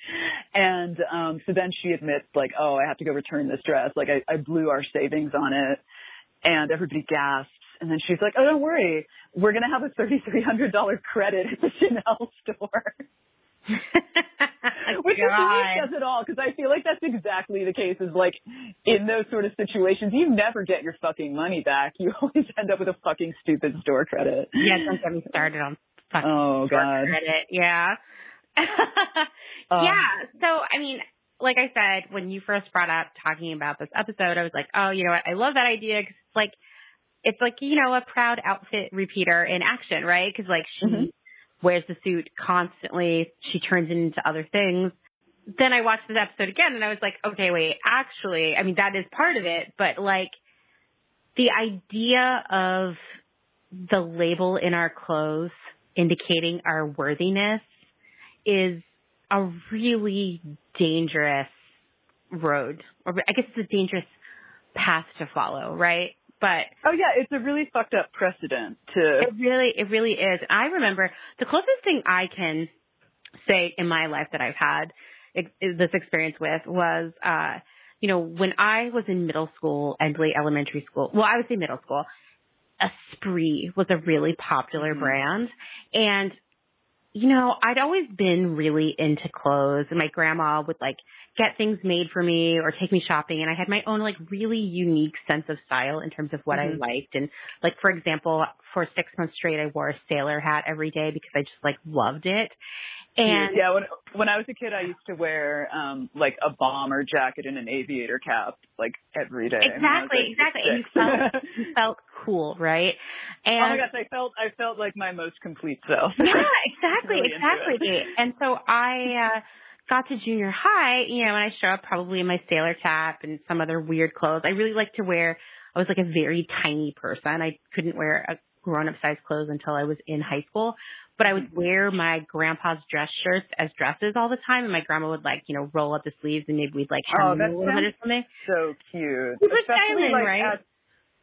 And um, so then she admits like, oh, I have to go return this dress. Like I, I blew our savings on it. And everybody gasps. And then she's like, oh, don't worry. We're going to have a three thousand three hundred dollars credit at the Chanel store. Which God. Is says it all, because I feel like that's exactly the case. Is like in those sort of situations, you never get your fucking money back. You always end up with a fucking stupid store credit. Yeah, don't get me started on fucking oh, store God. Credit. Yeah, um, yeah. So I mean, like I said, when you first brought up talking about this episode, I was like, oh, you know what? I love that idea, because it's like it's like you know a proud outfit repeater in action, right? Because like she. Mm-hmm. wears the suit constantly. She turns it into other things. Then I watched this episode again, and I was like, okay, wait, actually, I mean, that is part of it, but, like, the idea of the label in our clothes indicating our worthiness is a really dangerous road. Or I guess it's a dangerous path to follow, right? But oh yeah, it's a really fucked up precedent to. It really, it really is. I remember the closest thing I can say in my life that I've had ex- this experience with was, uh, you know, when I was in middle school and late elementary school. Well, I would say middle school. Esprit was a really popular mm-hmm. brand, and you know, I'd always been really into clothes, and my grandma would like get things made for me or take me shopping. And I had my own like really unique sense of style in terms of what mm-hmm. I liked. And like, for example, for six months straight, I wore a sailor hat every day because I just like loved it. And yeah, when, when I was a kid, I used to wear um, like a bomber jacket and an aviator cap like every day. Exactly. I mean, I was, like, exactly. And you felt, you felt cool. Right. And oh my gosh, I felt, I felt like my most complete self. Yeah, exactly. really exactly. And so I, uh, got to junior high, you know, and I show up probably in my sailor cap and some other weird clothes. I really like to wear, I was like a very tiny person. I couldn't wear a grown-up size clothes until I was in high school, but I would wear my grandpa's dress shirts as dresses all the time. And my grandma would like, you know, roll up the sleeves and maybe we'd like, oh, that sounds so cute. Super styling, like, right? At,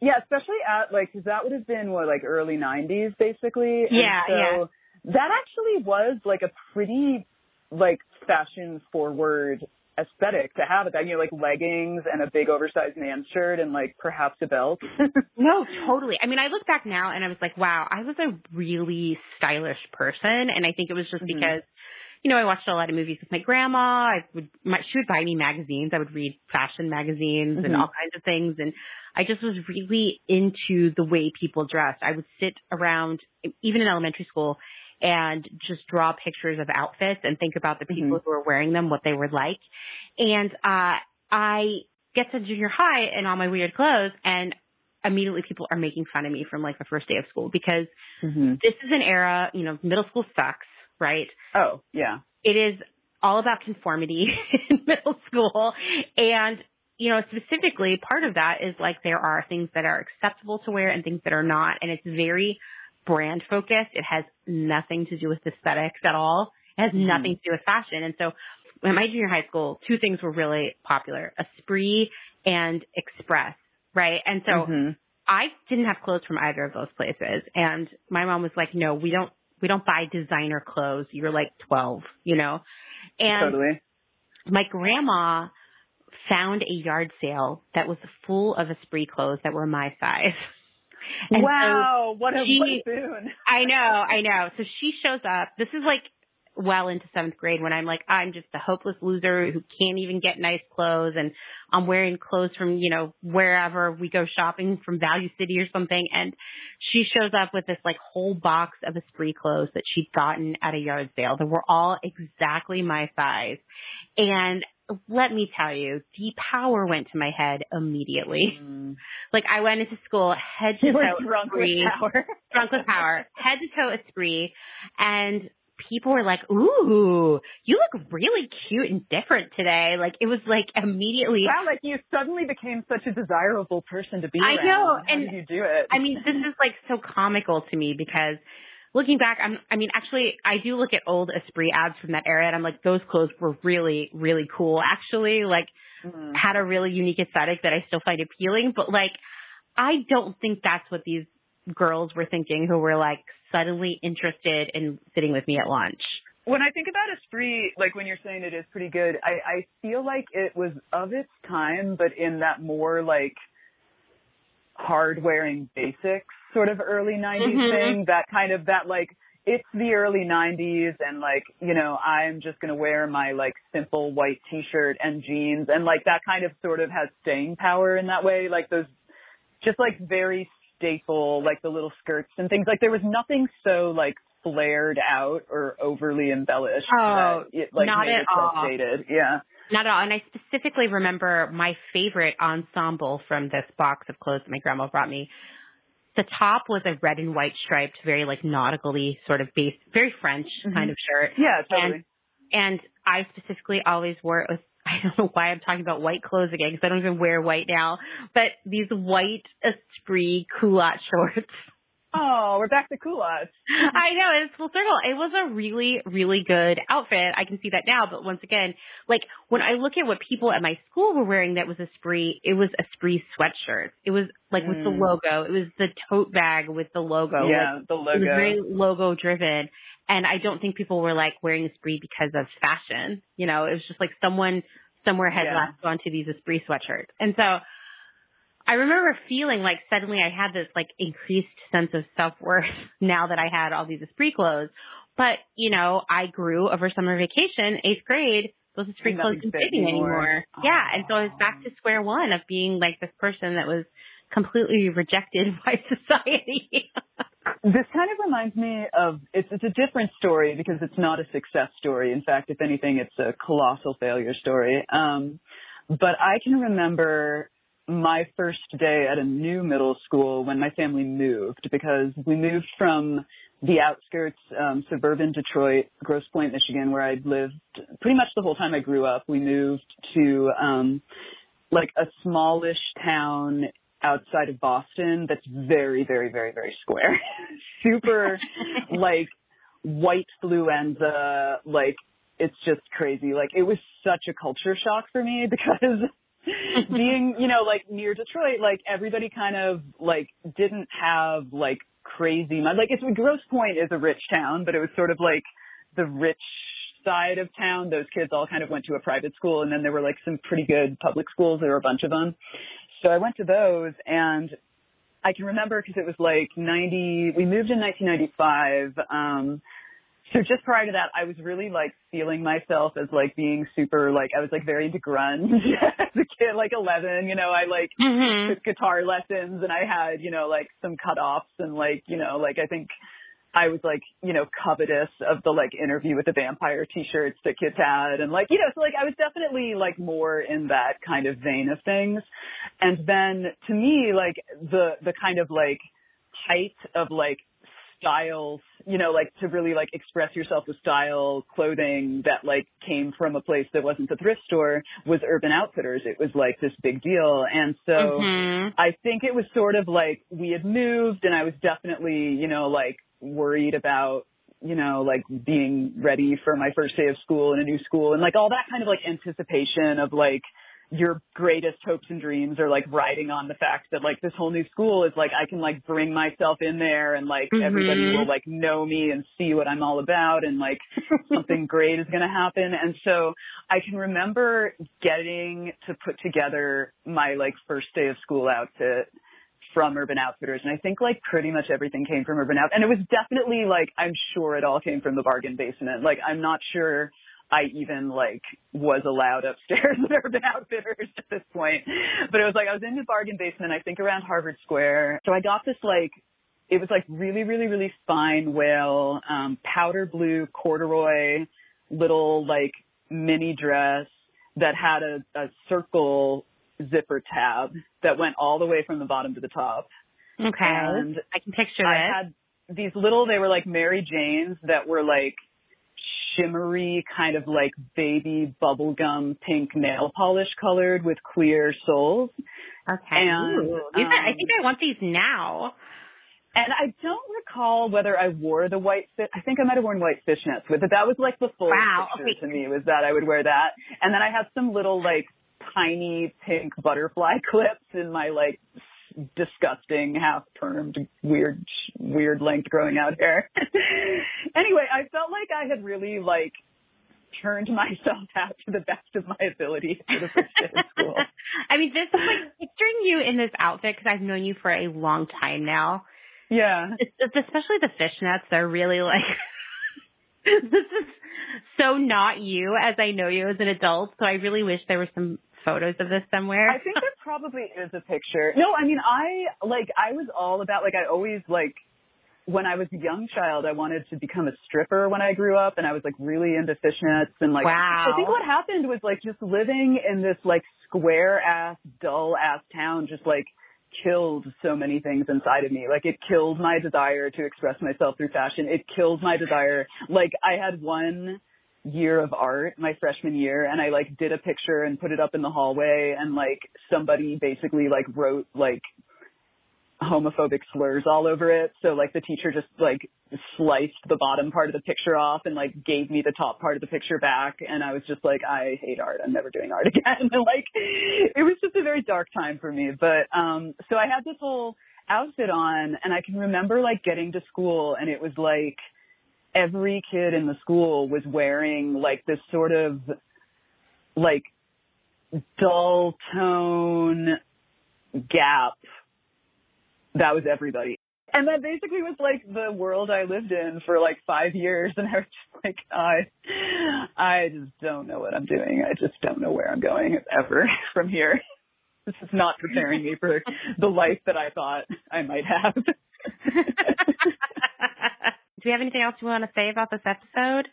yeah. Especially at like, cause that would have been what, like early nineties basically. Yeah. So yeah. That actually was like a pretty, like fashion forward aesthetic to have it. I mean, you know, like leggings and a big oversized man shirt and like perhaps a belt. No, totally. I mean, I look back now and I was like, wow, I was a really stylish person. And I think it was just mm-hmm. because, you know, I watched a lot of movies with my grandma. I would, my, she would buy me magazines. I would read fashion magazines mm-hmm. and all kinds of things. And I just was really into the way people dressed. I would sit around, even in elementary school, and just draw pictures of outfits and think about the people mm-hmm. who were wearing them, what they were like. And uh, I get to junior high and all my weird clothes, and immediately people are making fun of me from, like, the first day of school because mm-hmm. this is an era, you know, middle school sucks, right? Oh, yeah. It is all about conformity in middle school. And, you know, specifically part of that is, like, there are things that are acceptable to wear and things that are not, and it's very – brand focused. It has nothing to do with aesthetics at all. It has mm-hmm. nothing to do with fashion. And so in my junior high school, two things were really popular, Esprit and Express, right? And so mm-hmm. I didn't have clothes from either of those places. And my mom was like, no, we don't, we don't buy designer clothes. You're like twelve, you know? And totally. My grandma found a yard sale that was full of Esprit clothes that were my size. And wow, so what a spoon. I know, I know. So she shows up. This is like well into seventh grade when I'm like, I'm just a hopeless loser who can't even get nice clothes. And I'm wearing clothes from, you know, wherever we go shopping from Value City or something. And she shows up with this like whole box of Esprit clothes that she'd gotten at a yard sale that were all exactly my size. And let me tell you, the power went to my head immediately. Mm. Like I went into school head to toe drunk Esprit, with power. drunk with power, head to toe Esprit, and people were like, "Ooh, you look really cute and different today." Like it was like immediately. Wow, like you suddenly became such a desirable person to be around. I know, and how did you do it? I mean, this is like so comical to me because. Looking back, I'm, I mean, actually, I do look at old Esprit ads from that era, and I'm like, those clothes were really, really cool, actually, like, mm. had a really unique aesthetic that I still find appealing. But, like, I don't think that's what these girls were thinking who were, like, suddenly interested in sitting with me at lunch. When I think about Esprit, like when you're saying it is pretty good, I, I feel like it was of its time, but in that more, like, hard-wearing basics sort of early nineties mm-hmm. thing, that kind of, that, like, it's the early nineties and, like, you know, I'm just going to wear my, like, simple white T-shirt and jeans and, like, that kind of sort of has staying power in that way. Like, those just, like, very staple, like, the little skirts and things. Like, there was nothing so, like, flared out or overly embellished. Oh, that it, like, not made at all. Dated. Yeah. Not at all. And I specifically remember my favorite ensemble from this box of clothes that my grandma brought me. The top was a red and white striped, very like nautical-y sort of base, very French mm-hmm. kind of shirt. Yeah, totally. And, and I specifically always wore it with, I don't know why I'm talking about white clothes again because I don't even wear white now, but these white Esprit culotte shorts. Oh, we're back to culottes. I know, it's full circle. It was a really, really good outfit. I can see that now. But once again, like when I look at what people at my school were wearing that was Esprit, it was Esprit sweatshirts. It was like with mm. the logo. It was the tote bag with the logo. Yeah, like, the logo. It was very logo driven. And I don't think people were like wearing Esprit because of fashion. You know, it was just like someone somewhere had yeah. latched onto these Esprit sweatshirts. And so I remember feeling like suddenly I had this like increased sense of self-worth now that I had all these Esprit clothes. But, you know, I grew over summer vacation, eighth grade, those Esprit clothes didn't fit me anymore. Aww. Yeah. And so I was back to square one of being like this person that was completely rejected by society. This kind of reminds me of, it's, it's a different story because it's not a success story. In fact, if anything, it's a colossal failure story. Um, but I can remember my first day at a new middle school when my family moved, because we moved from the outskirts, um, suburban Detroit, Grosse Pointe, Michigan, where I'd lived pretty much the whole time I grew up. We moved to, um, like a smallish town outside of Boston that's very, very, very, very square. Super like white fluenza. Like it's just crazy. Like it was such a culture shock for me because being, you know, like near Detroit, like everybody kind of like didn't have like crazy money. Like it's Grosse Pointe is a rich town, but it was sort of like the rich side of town. Those kids all kind of went to a private school, and then there were like some pretty good public schools. There were a bunch of them. So I went to those, and I can remember because it was like ninety, we moved in nineteen ninety-five. Um, So just prior to that, I was really, like, feeling myself as, like, being super, like, I was, like, very into grunge as a kid, like, eleven, you know, I, like, mm-hmm. took guitar lessons, and I had, you know, like, some cutoffs, and, like, you know, like, I think I was, like, you know, covetous of the, like, Interview with the Vampire t-shirts that kids had, and, like, you know, so, like, I was definitely, like, more in that kind of vein of things, and then, to me, like, the, the kind of, like, height of, like, styles, you know, like to really like express yourself with style clothing that like came from a place that wasn't the thrift store was Urban Outfitters. It was like this big deal. And so mm-hmm. I think it was sort of like we had moved and I was definitely, you know, like worried about, you know, like being ready for my first day of school in a new school and like all that kind of like anticipation of like your greatest hopes and dreams are like riding on the fact that like this whole new school is like, I can like bring myself in there and like mm-hmm. everybody will like know me and see what I'm all about and like something great is going to happen. And so I can remember getting to put together my like first day of school outfit from Urban Outfitters. And I think like pretty much everything came from Urban Outfitters. And it was definitely like, I'm sure it all came from the bargain basement. Like, I'm not sure I even like was allowed upstairs at Urban Outfitters at this point. But it was like, I was in the bargain basement, I think around Harvard Square. So I got this like, it was like really, really, really fine whale, um, powder blue corduroy, little like mini dress that had a, a circle zipper tab that went all the way from the bottom to the top. Okay. And I can picture I it. I had these little, they were like Mary Janes that were like shimmery kind of like baby bubblegum pink nail polish colored with clear soles. Okay. And, Ooh, these um, are, I think I want these now. And I don't recall whether I wore the white fit. I think I might have worn white fishnets with it. That was like the full wow. picture okay. to me was that I would wear that. And then I had some little like tiny pink butterfly clips in my like disgusting half-permed weird weird length growing out hair. Anyway, I felt like I had really like turned myself out to the best of my ability for the first day of school. I mean, this is like picturing you in this outfit because I've known you for a long time now. Yeah, it's, it's especially the fishnets. They're really like this is so not you as I know you as an adult. So I really wish there were some photos of this somewhere. I think there probably is a picture. No, I mean, I, like, I was all about, like, I always, like, when I was a young child, I wanted to become a stripper when I grew up, and I was, like, really into fishnets, and, like, wow. I think what happened was, like, just living in this, like, square-ass, dull-ass town just, like, killed so many things inside of me. Like, it killed my desire to express myself through fashion. It killed my desire. Like, I had one year of art my freshman year and I like did a picture and put it up in the hallway and like somebody basically like wrote like homophobic slurs all over it. So like the teacher just like sliced the bottom part of the picture off and like gave me the top part of the picture back. And I was just like, I hate art. I'm never doing art again. And like it was just a very dark time for me. But um so I had this whole outfit on and I can remember like getting to school and it was like every kid in the school was wearing like this sort of like dull tone Gap. That was everybody. And that basically was like the world I lived in for like five years. And I was just like, I, I just don't know what I'm doing. I just don't know where I'm going ever from here. This is not preparing me for the life that I thought I might have. Do you have anything else you want to say about this episode?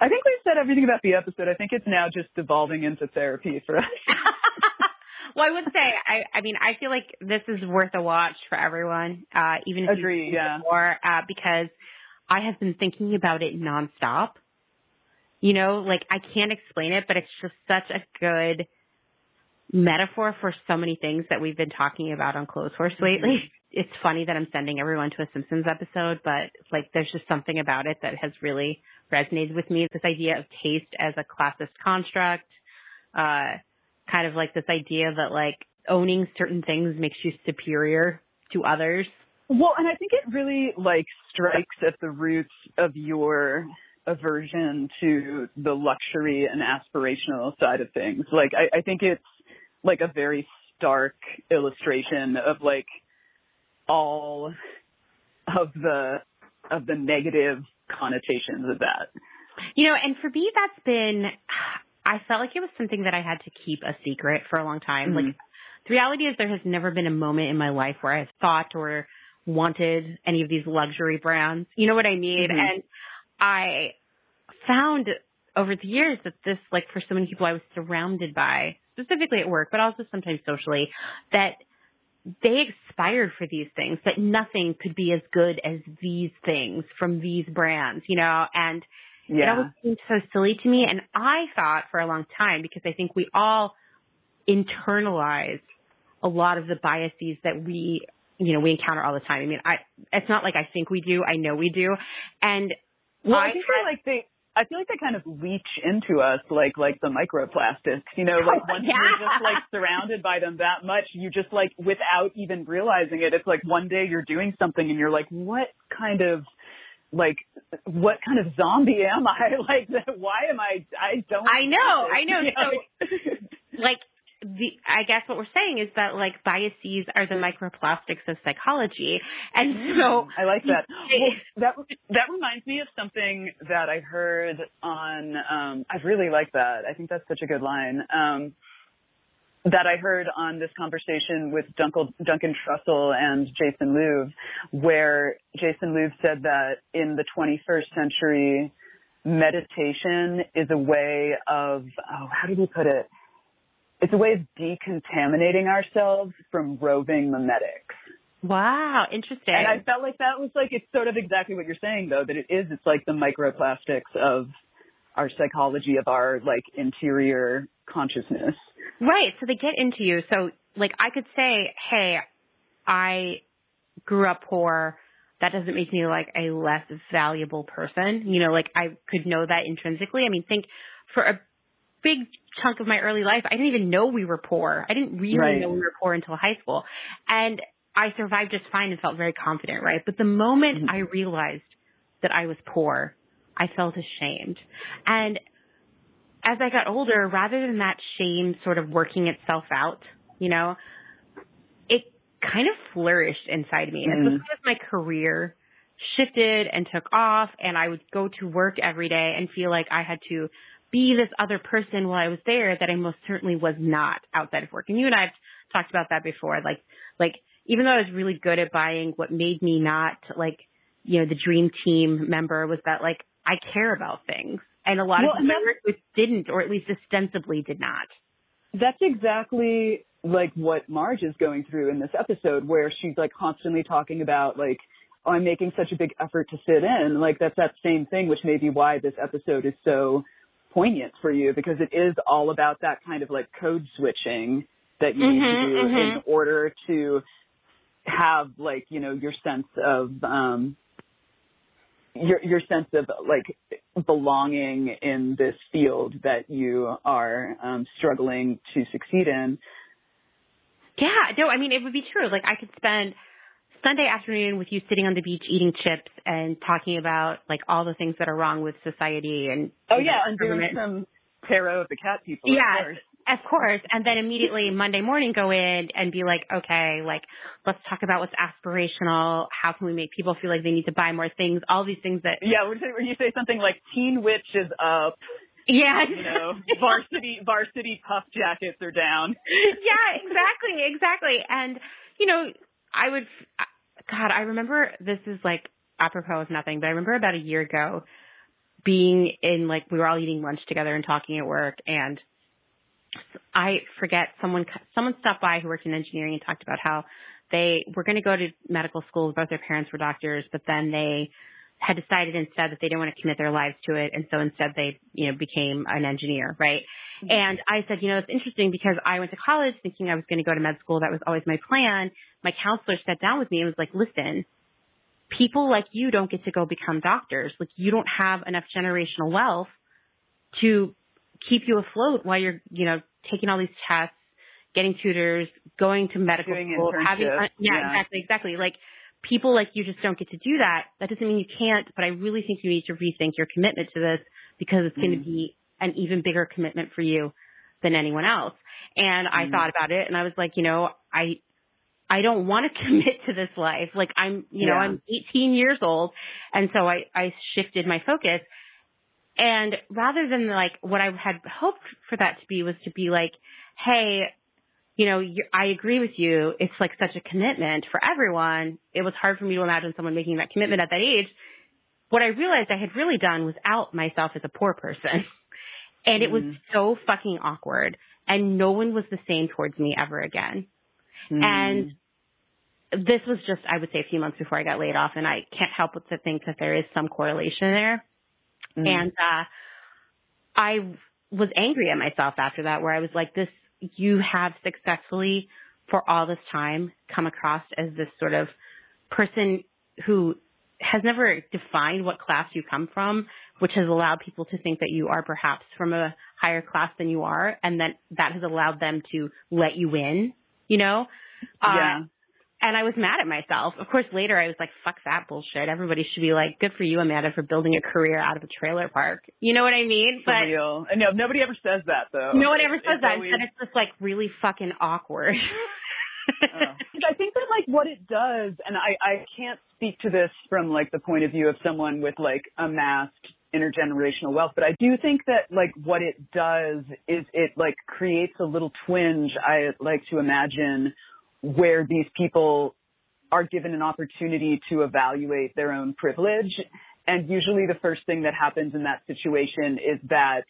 I think we've said everything about the episode. I think it's now just devolving into therapy for us. Well, I would say, I, I mean, I feel like this is worth a watch for everyone, uh, even if Agree, you yeah. more, uh, because I have been thinking about it nonstop. You know, like I can't explain it, but it's just such a good metaphor for so many things that we've been talking about on Clothes Horse lately. It's funny that I'm sending everyone to a Simpsons episode, but like there's just something about it that has really resonated with me. This idea of taste as a classist construct, uh, kind of like this idea that like owning certain things makes you superior to others. Well, and I think it really like strikes at the roots of your aversion to the luxury and aspirational side of things. Like I, I think it's like a very stark illustration of like all of the of the negative connotations of that. You know, and for me, that's been, I felt like it was something that I had to keep a secret for a long time. Mm-hmm. Like, the reality is there has never been a moment in my life where I've thought or wanted any of these luxury brands. You know what I mean? Mm-hmm. And I found over the years that this, like, for so many people I was surrounded by, specifically at work, but also sometimes socially, that they expired for these things, that nothing could be as good as these things from these brands, you know, and yeah. it always seemed so silly to me. And I thought for a long time, because I think we all internalize a lot of the biases that we, you know, we encounter all the time. I mean, I, it's not like I think we do, I know we do. And well, I, I think had, like they, I feel like they kind of leach into us like like the microplastics, you know, like oh, once yeah. you're just like surrounded by them that much, you just like without even realizing it, it's like one day you're doing something and you're like, what kind of like what kind of zombie am I? Like why am I I don't I know, I know. So like the I guess what we're saying is that like biases are the microplastics of psychology. And so I like that. Well, that that reminds me of something that I heard on um I really like that. I think that's such a good line. Um that I heard on this conversation with Duncan, Duncan Trussell and Jason Louvre, where Jason Louvre said that in the twenty-first century meditation is a way of oh how did he put it? It's a way of decontaminating ourselves from roving memetics. Wow, interesting. And I felt like that was like, it's sort of exactly what you're saying, though, that it is, it's like the microplastics of our psychology, of our, like, interior consciousness. Right, so they get into you. So, like, I could say, hey, I grew up poor. That doesn't make me, like, a less valuable person. You know, like, I could know that intrinsically. I mean, think for a big chunk of my early life, I didn't even know we were poor. I didn't really right. know we were poor until high school. And I survived just fine and felt very confident, right? But the moment mm-hmm. I realized that I was poor, I felt ashamed. And as I got older, rather than that shame sort of working itself out, you know, it kind of flourished inside me. Mm-hmm. And so as my career shifted and took off and I would go to work every day and feel like I had to be this other person while I was there that I most certainly was not outside of work. And you and I have talked about that before. Like, like even though I was really good at buying, what made me not like, you know, the dream team member was that like, I care about things. And a lot well, of people didn't, or at least ostensibly did not. That's exactly like what Marge is going through in this episode where she's like constantly talking about like, oh, I'm making such a big effort to fit in. Like that's that same thing, which may be why this episode is so poignant for you, because it is all about that kind of like code switching that you mm-hmm, need to do mm-hmm. in order to have like, you know, your sense of um your your sense of like belonging in this field that you are um struggling to succeed in. Yeah, no, I mean it would be true. Like I could spend Sunday afternoon with you sitting on the beach eating chips and talking about like all the things that are wrong with society and oh yeah, know, and government. Doing some tarot of the cat people. Yeah, of course. of course. And then immediately Monday morning go in and be like, okay, like let's talk about what's aspirational. How can we make people feel like they need to buy more things? All these things that yeah, when you say something like Teen Witch is up. Yeah, you know, varsity varsity puff jackets are down. Yeah, exactly, exactly, and you know. I would, God, I remember this is like apropos of nothing, but I remember about a year ago being in like, we were all eating lunch together and talking at work. And I forget someone, someone stopped by who worked in engineering and talked about how they were going to go to medical school. Both their parents were doctors, but then they had decided instead that they didn't want to commit their lives to it. And so instead they, you know, became an engineer. Right. Mm-hmm. And I said, you know, it's interesting because I went to college thinking I was going to go to med school. That was always my plan. My counselor sat down with me and was like, listen, people like you don't get to go become doctors. Like you don't have enough generational wealth to keep you afloat while you're, you know, taking all these tests, getting tutors, going to medical Doing school, having, yeah, yeah, exactly, exactly. Like people like you just don't get to do that. That doesn't mean you can't, but I really think you need to rethink your commitment to this because it's mm. going to be an even bigger commitment for you than anyone else. And mm. I thought about it and I was like, you know, I, I don't want to commit to this life. Like I'm, you know, yeah. I'm eighteen years old. And so I, I shifted my focus. And rather than like what I had hoped for that to be was to be like, hey, you know, you're, I agree with you. It's like such a commitment for everyone. It was hard for me to imagine someone making that commitment at that age. What I realized I had really done was out myself as a poor person. And it was mm. so fucking awkward. And no one was the same towards me ever again. Mm. And this was just, I would say, a few months before I got laid off, and I can't help but to think that there is some correlation there. Mm. And uh, I was angry at myself after that, where I was like, this, you have successfully, for all this time, come across as this sort of person who has never defined what class you come from, which has allowed people to think that you are perhaps from a higher class than you are, and that that has allowed them to let you in, you know? Yeah. Uh, and I was mad at myself. Of course, later I was like, fuck that bullshit. Everybody should be like, good for you, Amanda, for building a career out of a trailer park. You know what I mean? For but real. No, nobody ever says that, though. No one ever says it's that. Always... And it's just, like, really fucking awkward. Oh. I think that, like, what it does, and I, I can't speak to this from, like, the point of view of someone with, like, amassed intergenerational wealth, but I do think that, like, what it does is it, like, creates a little twinge, I like to imagine, where these people are given an opportunity to evaluate their own privilege. And usually the first thing that happens in that situation is that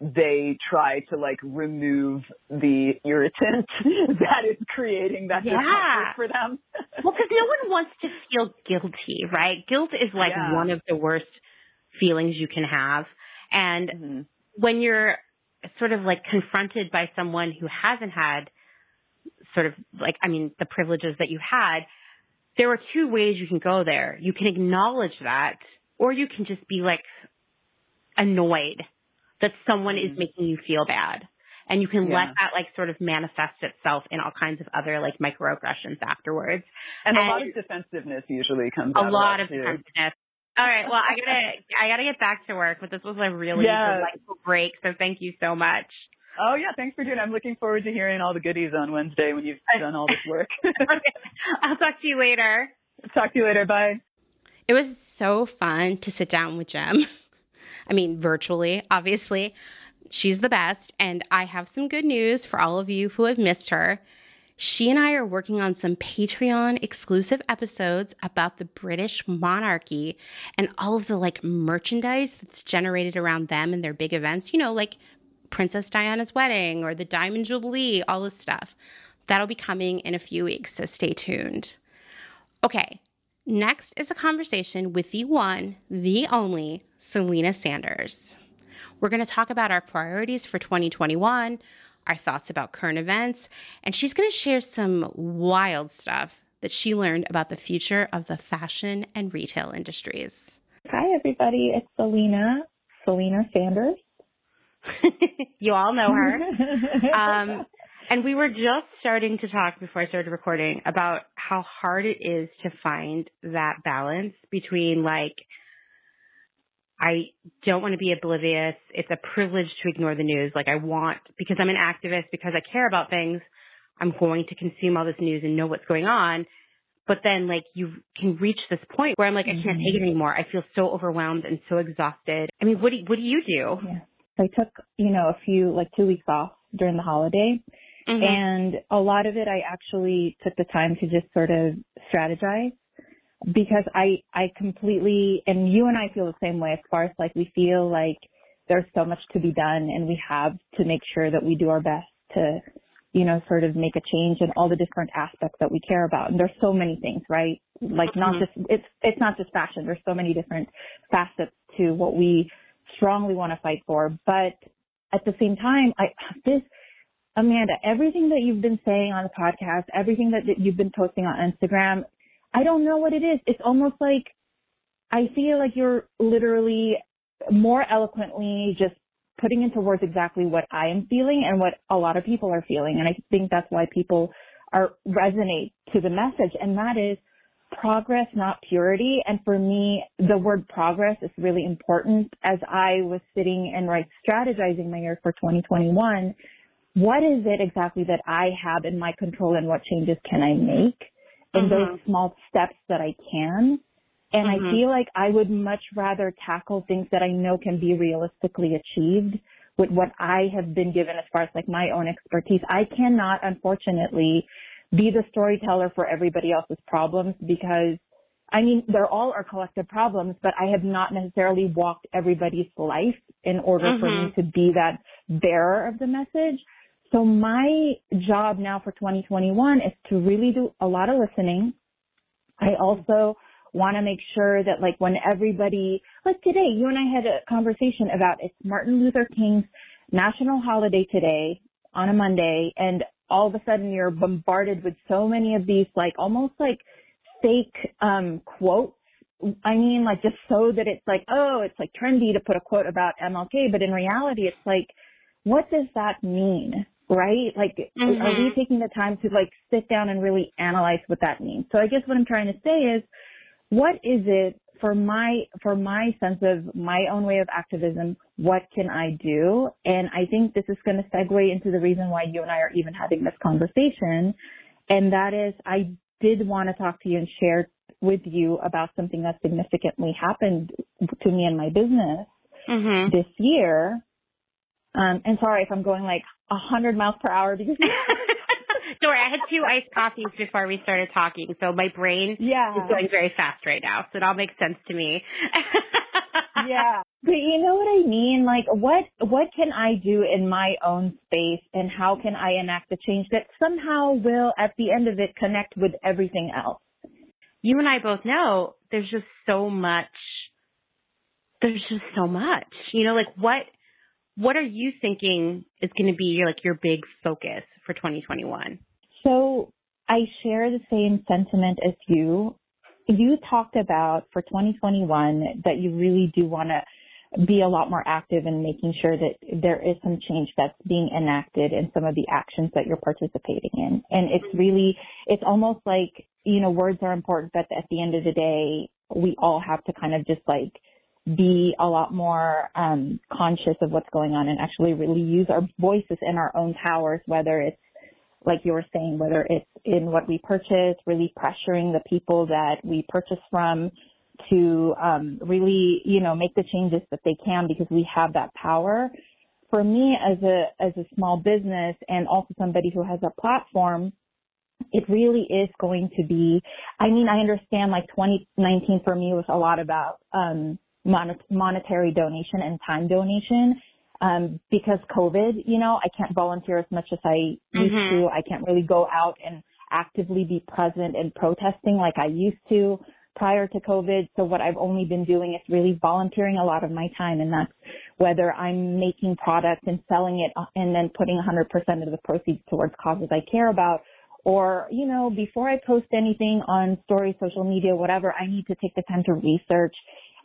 they try to, like, remove the irritant that is creating that yeah. discomfort for them. Well, because no one wants to feel guilty, right? Guilt is, like, yeah. one of the worst feelings you can have. And mm-hmm. when you're sort of, like, confronted by someone who hasn't had sort of, like, I mean, the privileges that you had, there are two ways you can go there. You can acknowledge that, or you can just be, like, annoyed that someone mm-hmm. is making you feel bad. And you can yeah. let that, like, sort of manifest itself in all kinds of other, like, microaggressions afterwards. And, and a lot of defensiveness usually comes a out. A lot of, of defensiveness. All right. Well, I gotta, I gotta get back to work, but this was a really yes. delightful break. So thank you so much. Oh yeah, thanks for doing it. I'm looking forward to hearing all the goodies on Wednesday when you've done all this work. Okay. I'll talk to you later. Talk to you later. Bye. It was so fun to sit down with Jem. I mean, virtually, obviously. She's the best. And I have some good news for all of you who have missed her. She and I are working on some Patreon exclusive episodes about the British monarchy and all of the, like, merchandise that's generated around them and their big events. You know, like Princess Diana's wedding or the Diamond Jubilee, all this stuff. That'll be coming in a few weeks, so stay tuned. Okay, next is a conversation with the one, the only, Selena Sanders. We're going to talk about our priorities for twenty twenty-one, our thoughts about current events, and she's going to share some wild stuff that she learned about the future of the fashion and retail industries. Hi, everybody. It's Selena, Selena Sanders. You all know her. Um, and we were just starting to talk before I started recording about how hard it is to find that balance between, like, I don't want to be oblivious. It's a privilege to ignore the news. Like, I want, because I'm an activist, because I care about things, I'm going to consume all this news and know what's going on. But then, like, you can reach this point where I'm like, mm-hmm. I can't take it anymore. I feel so overwhelmed and so exhausted. I mean, what do what do you do? Yeah. I took, you know, a few, like, two weeks off during the holiday. Mm-hmm. And a lot of it, I actually took the time to just sort of strategize. Because I, I completely, and you and I feel the same way as far as, like, we feel like there's so much to be done and we have to make sure that we do our best to, you know, sort of make a change in all the different aspects that we care about. And there's so many things, right? Like, not mm-hmm. just, it's, it's not just fashion. There's so many different facets to what we strongly want to fight for. But at the same time, I, this, Amanda, everything that you've been saying on the podcast, everything that, that you've been posting on Instagram, I don't know what it is. It's almost like I feel like you're literally more eloquently just putting into words exactly what I am feeling and what a lot of people are feeling. And I think that's why people are resonate to the message. And that is progress, not purity. And for me, the word progress is really important. As I was sitting and, like, strategizing my year for twenty twenty-one, what is it exactly that I have in my control and what changes can I make? In mm-hmm. those small steps that I can. And mm-hmm. I feel like I would much rather tackle things that I know can be realistically achieved with what I have been given as far as, like, my own expertise. I cannot, unfortunately, be the storyteller for everybody else's problems because, I mean, they're all our collective problems, but I have not necessarily walked everybody's life in order mm-hmm. for me to be that bearer of the message. So my job now for twenty twenty-one is to really do a lot of listening. I also want to make sure that, like, when everybody, like today, you and I had a conversation about it's Martin Luther King's national holiday today on a Monday, and all of a sudden you're bombarded with so many of these, like, almost like fake um, quotes I mean, like, just so that it's like, oh, it's like trendy to put a quote about M L K, but in reality, it's like, what does that mean, right? Like, mm-hmm. are we taking the time to, like, sit down and really analyze what that means? So I guess what I'm trying to say is, what is it for my, for my sense of my own way of activism, what can I do? And I think this is going to segue into the reason why you and I are even having this conversation. And that is, I did want to talk to you and share with you about something that significantly happened to me and my business mm-hmm. this year. Um, and sorry if I'm going like a hundred miles per hour because sorry, I had two iced coffees before we started talking, so my brain yeah. is going very fast right now. So it all makes sense to me. yeah, but you know what I mean? Like, what what can I do in my own space, and how can I enact the change that somehow will, at the end of it, connect with everything else? You and I both know there's just so much. There's just so much. You know, like, what what are you thinking is going to be your, like, your big focus for twenty twenty-one? So I share the same sentiment as you. You talked about for twenty twenty-one that you really do want to be a lot more active in making sure that there is some change that's being enacted in some of the actions that you're participating in. And it's really, it's almost like, you know, words are important, but at the end of the day, we all have to kind of just like be a lot more um, conscious of what's going on and actually really use our voices and our own powers, whether it's, like you were saying, whether it's in what we purchase, really pressuring the people that we purchase from to um, really, you know, make the changes that they can because we have that power. For me as a, as a small business and also somebody who has a platform, it really is going to be, I mean, I understand like twenty nineteen for me was a lot about um, mon- monetary donation and time donation um, because COVID, you know, I can't volunteer as much as I mm-hmm. used to. I can't really go out and actively be present and protesting like I used to prior to COVID. So what I've only been doing is really volunteering a lot of my time, and that's whether I'm making products and selling it and then putting one hundred percent of the proceeds towards causes I care about. Or, you know, before I post anything on story, social media, whatever, I need to take the time to research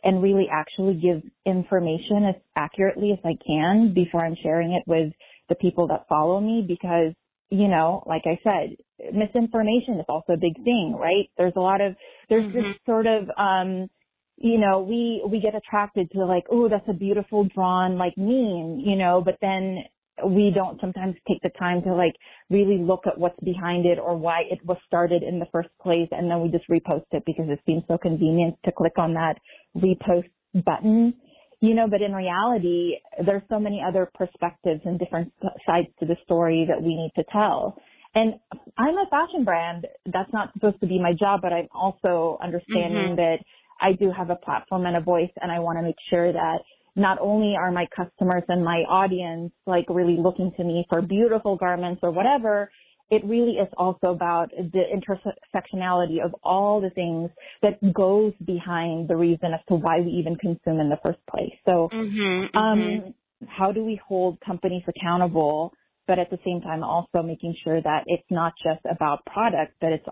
and really actually give information as accurately as I can before I'm sharing it with the people that follow me because, you know, like I said, misinformation is also a big thing, right? There's a lot of, there's mm-hmm. this sort of, um, you know, we, we get attracted to like, oh, that's a beautiful drawn like meme, you know, but then we don't sometimes take the time to like really look at what's behind it or why it was started in the first place. And then we just repost it because it seems so convenient to click on that repost button, you know, but in reality, there's so many other perspectives and different sides to the story that we need to tell. And I'm a fashion brand. That's not supposed to be my job, but I'm also understanding mm-hmm. that I do have a platform and a voice, and I want to make sure that not only are my customers and my audience like really looking to me for beautiful garments or whatever, it really is also about the intersectionality of all the things that goes behind the reason as to why we even consume in the first place. So mm-hmm, um, mm-hmm. how do we hold companies accountable, but at the same time also making sure that it's not just about product, but it's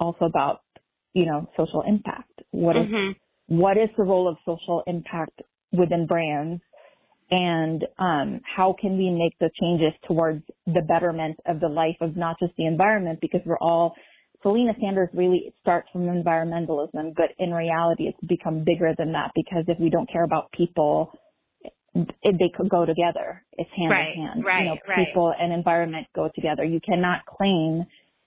also about, you know, social impact. What mm-hmm. is, what is the role of social impact within brands, and um, how can we make the changes towards the betterment of the life of not just the environment, because we're all, Selena Sanders really starts from environmentalism, but in reality it's become bigger than that, because if we don't care about people, it, they could go together. It's hand right, in hand. Right, you know, right. People and environment go together. You cannot claim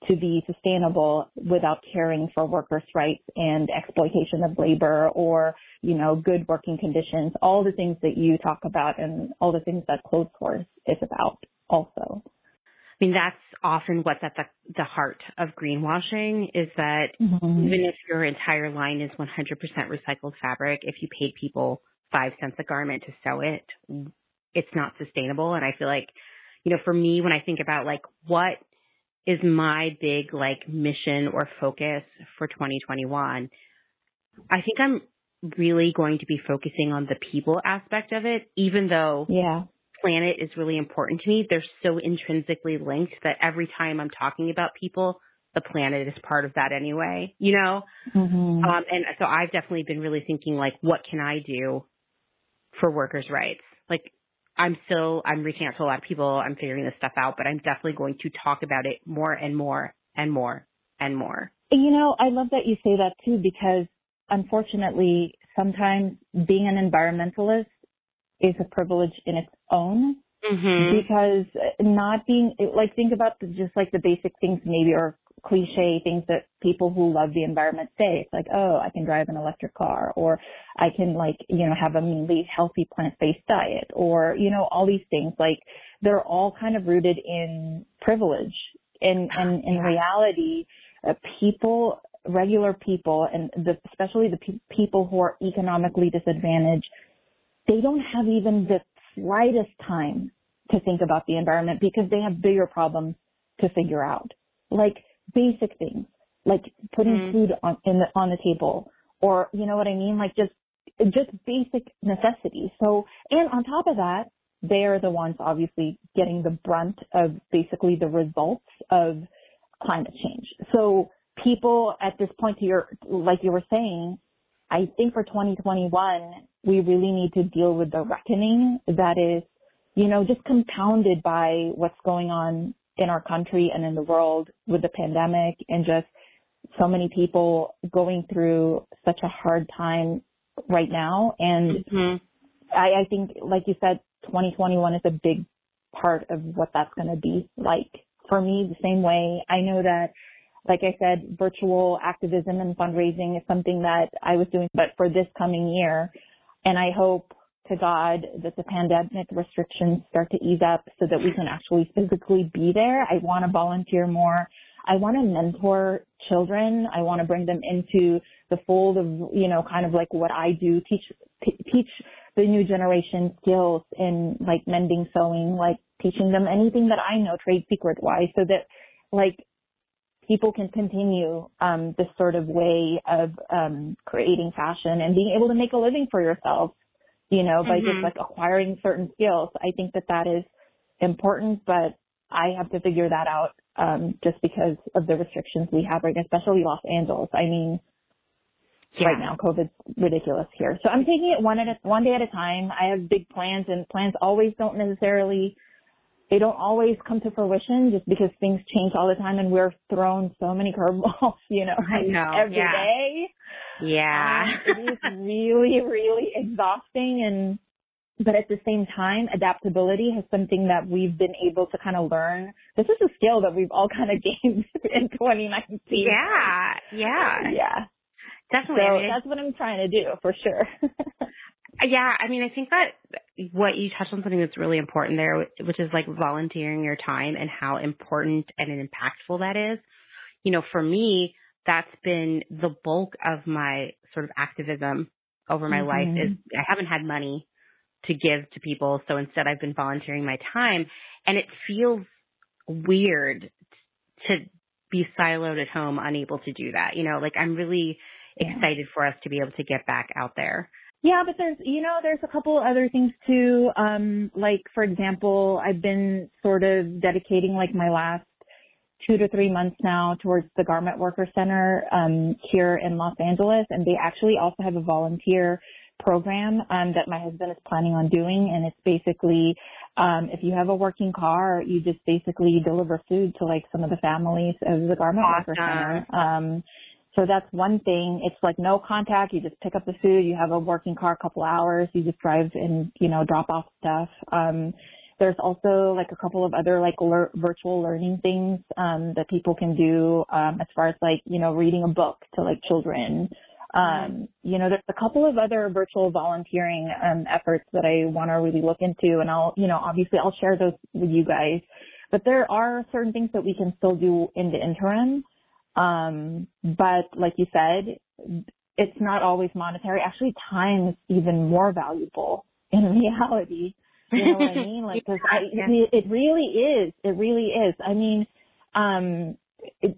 to be sustainable without caring for workers' rights and exploitation of labor, or, you know, good working conditions, all the things that you talk about and all the things that Clothes Horse is about also. I mean, that's often what's at the, the heart of greenwashing, is that mm-hmm. even if your entire line is one hundred percent recycled fabric, if you paid people five cents a garment to sew it, it's not sustainable. And I feel like, you know, for me, when I think about like what is my big like mission or focus for twenty twenty-one, I think I'm really going to be focusing on the people aspect of it, even though yeah. planet is really important to me. They're so intrinsically linked that every time I'm talking about people, the planet is part of that anyway, you know? Mm-hmm. Um, and so I've definitely been really thinking, like, what can I do for workers' rights? Like, I'm still, I'm reaching out to a lot of people. I'm figuring this stuff out, but I'm definitely going to talk about it more and more and more and more. You know, I love that you say that too, because unfortunately, sometimes being an environmentalist is a privilege in its own, mm-hmm. because not being, like, think about the, just like the basic things maybe or cliche things that people who love the environment say. It's like, oh, I can drive an electric car, or I can, like, you know, have a really healthy plant-based diet, or, you know, all these things. Like, they're all kind of rooted in privilege. And, and in reality, uh, people, regular people, and the, especially the pe- people who are economically disadvantaged, they don't have even the slightest time to think about the environment because they have bigger problems to figure out. Like, basic things, like putting mm-hmm. food on in the, on the table, or, you know what I mean? Like, just, just basic necessities. So, and on top of that, they are the ones obviously getting the brunt of basically the results of climate change. So people at this point, to your, like you were saying, I think for twenty twenty-one, we really need to deal with the reckoning that is, you know, just compounded by what's going on in our country and in the world with the pandemic, and just so many people going through such a hard time right now. And mm-hmm. I, I think, like you said, twenty twenty-one is a big part of what that's going to be like. For me, the same way, I know that, like I said, virtual activism and fundraising is something that I was doing, but for this coming year, and I hope to God that the pandemic restrictions start to ease up so that we can actually physically be there. I want to volunteer more. I want to mentor children. I want to bring them into the fold of, you know, kind of like what I do, teach, t- teach the new generation skills in, like, mending, sewing, like teaching them anything that I know trade secret wise, so that, like, people can continue um, this sort of way of um, creating fashion and being able to make a living for yourself, you know, by mm-hmm. just, like, acquiring certain skills. I think that that is important, but I have to figure that out um, just because of the restrictions we have right now, especially Los Angeles. I mean, yeah. Right now, COVID's ridiculous here. So I'm taking it one at a, one day at a time. I have big plans, and plans always don't necessarily – they don't always come to fruition just because things change all the time, and we're thrown so many curveballs, you know, I know. every yeah. day. Yeah. Um, it is really, really exhausting. And, but at the same time, adaptability is something that we've been able to kind of learn. This is a skill that we've all kind of gained in twenty nineteen. Yeah. Yeah. Yeah. Definitely. So I mean, that's what I'm trying to do for sure. Yeah, I mean, I think that what you touched on, something that's really important there, which is, like, volunteering your time and how important and impactful that is. You know, for me, that's been the bulk of my sort of activism over my mm-hmm. life. Is I haven't had money to give to people, so instead I've been volunteering my time, and it feels weird to be siloed at home, unable to do that. You know, like, I'm really yeah. excited for us to be able to get back out there. Yeah, but there's, you know, there's a couple other things too. Um, like, for example, I've been sort of dedicating, like, my last two to three months now towards the Garment Worker Center um, here in Los Angeles. And they actually also have a volunteer program um, that my husband is planning on doing. And it's basically, um, if you have a working car, you just basically deliver food to, like, some of the families of the Garment Worker Center. Um So that's one thing. It's like no contact. You just pick up the food. You have a working car, a couple hours. You just drive and, you know, drop off stuff. Um, there's also, like, a couple of other, like, le- virtual learning things um, that people can do um, as far as, like, you know, reading a book to, like, children. Um, you know, there's a couple of other virtual volunteering um, efforts that I want to really look into. And I'll, you know, obviously I'll share those with you guys. But there are certain things that we can still do in the interim. Um, but like you said, it's not always monetary. Actually, time is even more valuable in reality. You know what I mean? Like, cause I, it, it really is. It really is. I mean, um, it,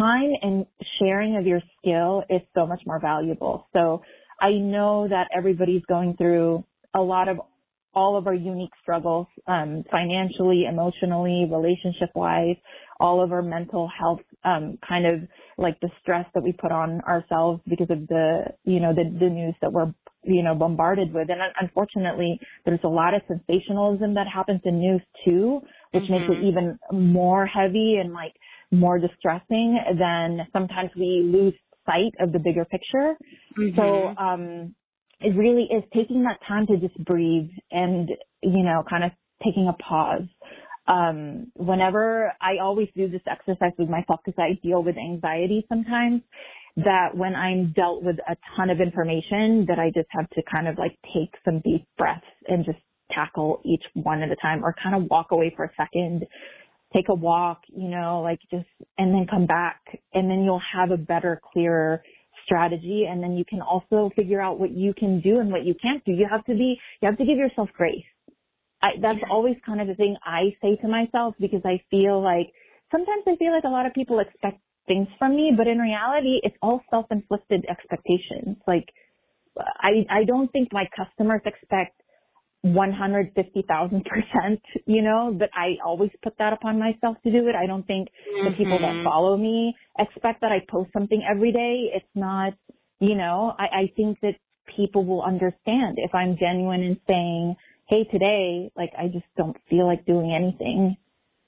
time and sharing of your skill is so much more valuable. So I know that everybody's going through a lot of all of our unique struggles, um, financially, emotionally, relationship-wise, all of our mental health um, kind of like the stress that we put on ourselves because of the, you know, the, the news that we're, you know, bombarded with. And unfortunately, there's a lot of sensationalism that happens in news too, which mm-hmm. makes it even more heavy and like more distressing than sometimes we lose sight of the bigger picture. Mm-hmm. So, um, it really is taking that time to just breathe and, you know, kind of taking a pause. Um, whenever I always do this exercise with myself because I deal with anxiety sometimes, that when I'm dealt with a ton of information that I just have to kind of like take some deep breaths and just tackle each one at a time, or kind of walk away for a second, take a walk, you know, like just, and then come back, and then you'll have a better, clearer strategy. And then you can also figure out what you can do and what you can't do. You have to be, you have to give yourself grace. I, that's always kind of the thing I say to myself, because I feel like sometimes I feel like a lot of people expect things from me, but in reality, it's all self-inflicted expectations. Like I, I don't think my customers expect one hundred fifty thousand percent, you know, but I always put that upon myself to do it. I don't think mm-hmm. the people that follow me expect that I post something every day. It's not, you know, I, I think that people will understand if I'm genuine in saying, hey, today, like, I just don't feel like doing anything.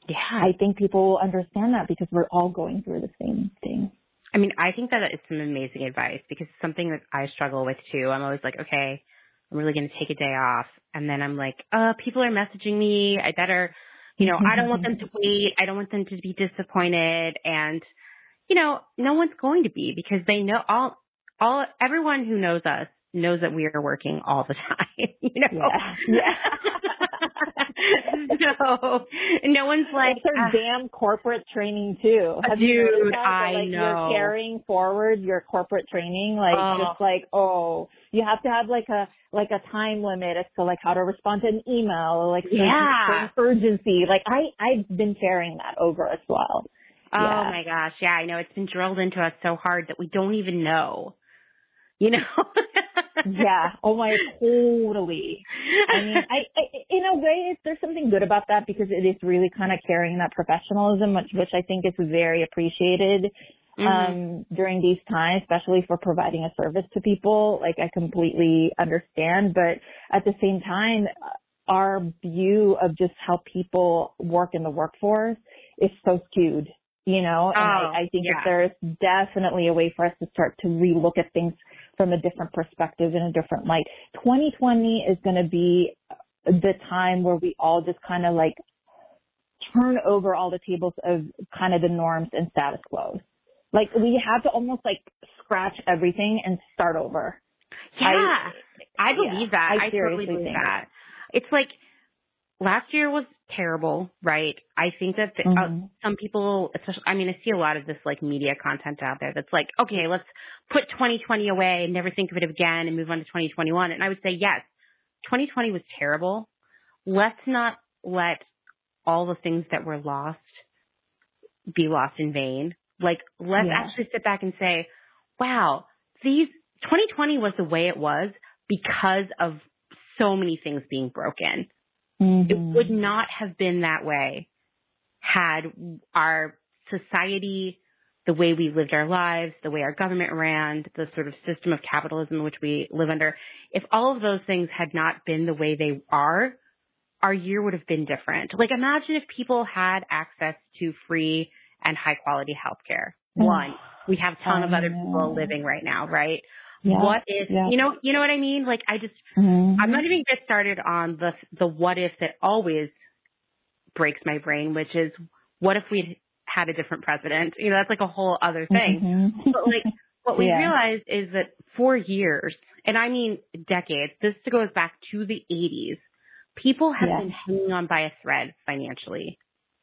Yeah. I think people will understand that because we're all going through the same thing. I mean, I think that it's some amazing advice because it's something that I struggle with too. I'm always like, okay, I'm really going to take a day off. And then I'm like, oh, people are messaging me. I better, you know, mm-hmm. I don't want them to wait. I don't want them to be disappointed. And, you know, no one's going to be, because they know all, all, everyone who knows us knows that we are working all the time, you know? Yeah. yeah. so no one's like... It's her uh, damn corporate training, too. Have dude, you that? I like, know. You're carrying forward your corporate training, like, oh. just like, oh, you have to have, like, a like a time limit as to, like, how to respond to an email, or, like, yeah. urgency. Like, I, I've been carrying that over as well. Oh, yeah. my gosh, yeah, I know. It's been drilled into us so hard that we don't even know, you know? Yeah. Oh my, totally. I mean, I, I in a way, it's, there's something good about that because it is really kind of carrying that professionalism, which, which I think is very appreciated um, mm-hmm. during these times, especially for providing a service to people. Like, I completely understand, but at the same time, our view of just how people work in the workforce is so skewed, you know. And oh, I, I think yeah. that there's definitely a way for us to start to relook at things from a different perspective, in a different light. twenty twenty is going to be the time where we all just kind of like turn over all the tables of kind of the norms and status quo. Like, we have to almost like scratch everything and start over. Yeah, I, I believe yeah, that. I, I totally believe that. It's like last year was terrible, right? I think that the, mm-hmm. uh, some people, especially, I mean, I see a lot of this like media content out there that's like, okay, let's put twenty twenty away and never think of it again and move on to twenty twenty-one. And I would say, yes, twenty twenty was terrible. Let's not let all the things that were lost be lost in vain. Like, let's yeah. actually sit back and say, wow, these twenty twenty was the way it was because of so many things being broken. Mm-hmm. It would not have been that way had our society, the way we lived our lives, the way our government ran, the sort of system of capitalism which we live under, if all of those things had not been the way they are, our year would have been different. Like, imagine if people had access to free and high-quality healthcare. Mm-hmm. One, we have a ton of other people living right now, right? Yeah, what if, yeah. you know, you know what I mean? Like, I just, mm-hmm. I'm not even get started on the, the what if that always breaks my brain, which is, what if we had a different president? You know, that's like a whole other thing. Mm-hmm. But like, what we yeah. realized is that for years, and I mean decades, this goes back to the eighties, people have yeah. been hanging on by a thread financially.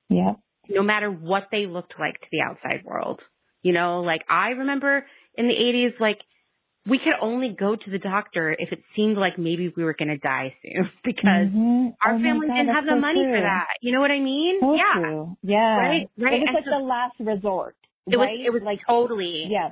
Yeah. No matter what they looked like to the outside world. You know, like, I remember in the eighties, like, we could only go to the doctor if it seemed like maybe we were going to die soon because mm-hmm. our oh family God, didn't have the so money true. For that. You know what I mean? So yeah. True. Yeah. Right. Right. It was and like so, the last resort. It right? was, it was like totally. Yeah.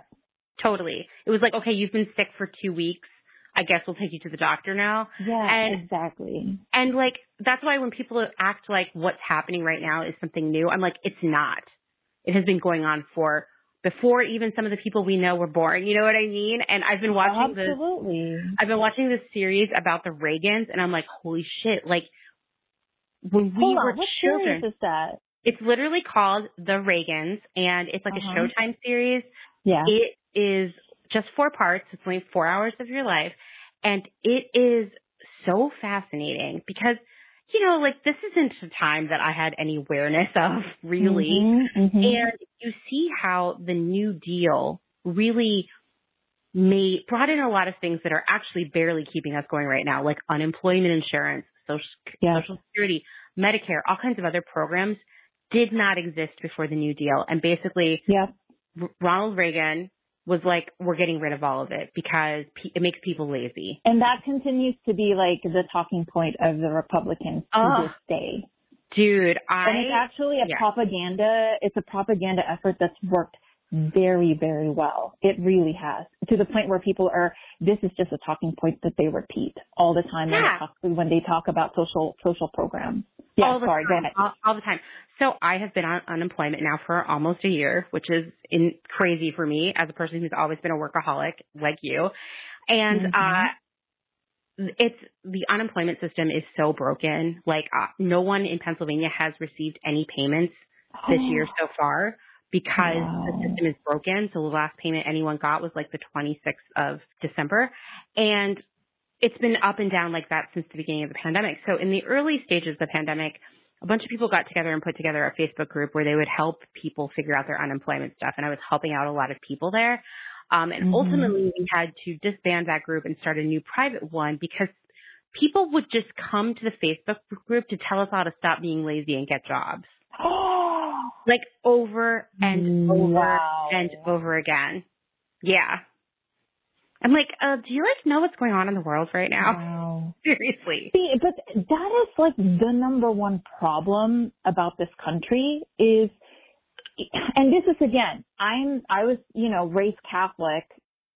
Totally. It was like, okay, you've been sick for two weeks. I guess we'll take you to the doctor now. Yeah, and, exactly. And like, that's why when people act like what's happening right now is something new, I'm like, it's not. it has been going on for before even some of the people we know were born. You know what I mean? And I've been watching Absolutely. this. I've been watching this series about the Reagans, and I'm like, holy shit! Like when we Hold were on, what children, series is that? It's literally called The Reagans, and it's like uh-huh. a Showtime series. Yeah, it is just four parts. It's only four hours of your life, and it is so fascinating because, you know, like this isn't a time that I had any awareness of really. Mm-hmm, mm-hmm. And you see how the New Deal really made, brought in a lot of things that are actually barely keeping us going right now, like unemployment insurance, social, yeah. social security, Medicare, all kinds of other programs did not exist before the New Deal. And basically yeah. R- Ronald Reagan was like, we're getting rid of all of it because pe- it makes people lazy. And that continues to be like the talking point of the Republicans to oh, this day. Dude, I... And it's actually a yeah. propaganda, it's a propaganda effort that's worked very, very well. It really has. To the point where people are, this is just a talking point that they repeat all the time yeah. when, they talk, when they talk about social social programs. Yeah, all the sorry, time. Go ahead. All, all the time. So I have been on unemployment now for almost a year, which is in, crazy for me as a person who's always been a workaholic like you. And mm-hmm. uh, it's the unemployment system is so broken. Like uh, no one in Pennsylvania has received any payments this oh. year so far. Because wow. the system is broken. So the last payment anyone got was like the twenty-sixth of December. And it's been up and down like that since the beginning of the pandemic. So in the early stages of the pandemic, a bunch of people got together and put together a Facebook group where they would help people figure out their unemployment stuff. And I was helping out a lot of people there. Um, and mm-hmm. ultimately, we had to disband that group and start a new private one because people would just come to the Facebook group to tell us how to stop being lazy and get jobs. Like over and over wow. and over again. Yeah. I'm like, uh, do you like know what's going on in the world right now? Wow. Seriously. See, but that is like the number one problem about this country is, and this is again, I'm, I was, you know, raised Catholic,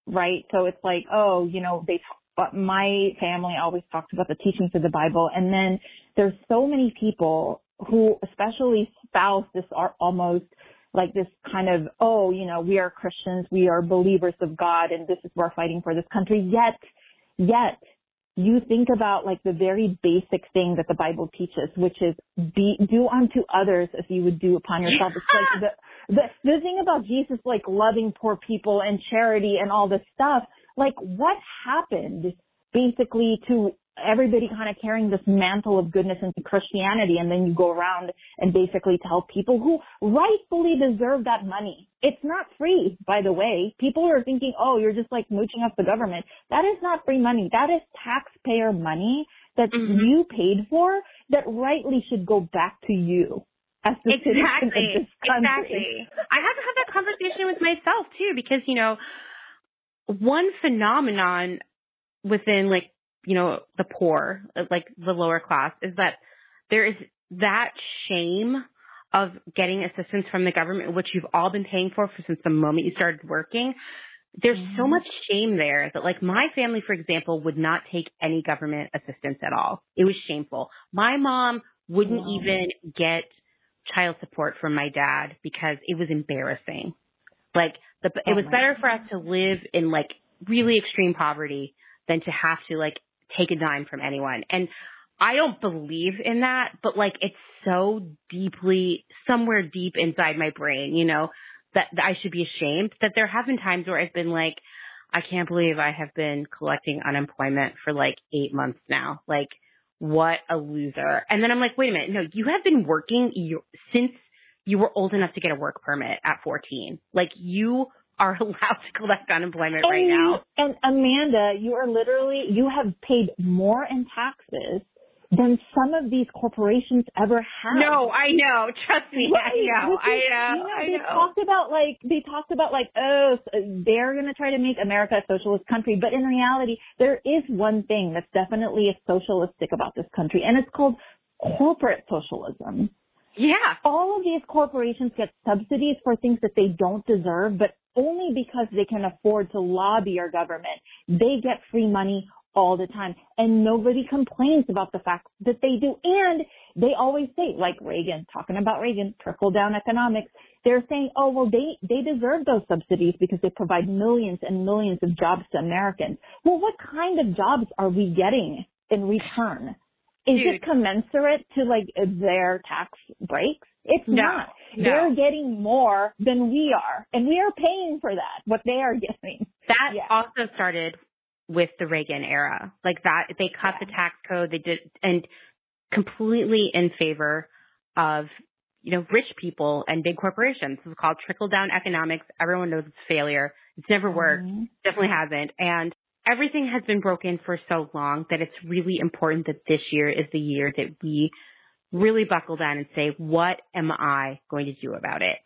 right? So it's like, oh, you know, they, but my family always talks about the teachings of the Bible. And then there's so many people who especially spouse this are almost like this kind of, oh, you know, we are Christians, we are believers of God, and this is we're fighting for this country. Yet, yet you think about like the very basic thing that the Bible teaches, which is be, do unto others as you would do upon yourself. It's like the, the, the thing about Jesus, like loving poor people and charity and all this stuff, like what happened basically to everybody kind of carrying this mantle of goodness into Christianity, and then you go around and basically tell people who rightfully deserve that money. It's not free, by the way. People are thinking, oh, you're just like mooching off the government. That is not free money. That is taxpayer money that mm-hmm. you paid for that rightly should go back to you as the citizen of this country. Exactly. I had to have that conversation with myself, too, because, you know, one phenomenon within, like, you know, the poor, like the lower class, is that there is that shame of getting assistance from the government, which you've all been paying for, for since the moment you started working. There's mm-hmm. so much shame there that, like, my family, for example, would not take any government assistance at all. It was shameful. My mom wouldn't oh. even get child support from my dad because it was embarrassing. Like, the, it oh, was better God. for us to live in, like, really extreme poverty than to have to, like, take a dime from anyone. And I don't believe in that, but like it's so deeply somewhere deep inside my brain, you know, that, that I should be ashamed that there have been times where I've been like, I can't believe I have been collecting unemployment for like eight months now. Like, what a loser. And then I'm like, wait a minute. No, you have been working you, since you were old enough to get a work permit at fourteen. Like, you are allowed to collect unemployment and, right now. And Amanda, you are literally, you have paid more in taxes than some of these corporations ever have. No, I know. Trust me. Right. I know. Is, I know. You know I they know. talked about like, they talked about like, oh, they're going to try to make America a socialist country. But in reality, there is one thing that's definitely a socialistic about this country, and it's called corporate socialism. Yeah. All of these corporations get subsidies for things that they don't deserve, but only because they can afford to lobby our government. They get free money all the time. And nobody complains about the fact that they do. And they always say, like Reagan, talking about Reagan, trickle down economics. They're saying, oh, well, they, they deserve those subsidies because they provide millions and millions of jobs to Americans. Well, what kind of jobs are we getting in return? Is Dude. it commensurate to like their tax breaks? It's no, not. No. They're getting more than we are. And we are paying for that, what they are getting. That yeah. also started with the Reagan era. Like that, they cut yeah. the tax code. They did, and completely in favor of, you know, rich people and big corporations. It's called trickle down economics. Everyone knows it's failure. It's never worked. Mm-hmm. Definitely hasn't. And everything has been broken for so long that it's really important that this year is the year that we really buckle down and say, what am I going to do about it?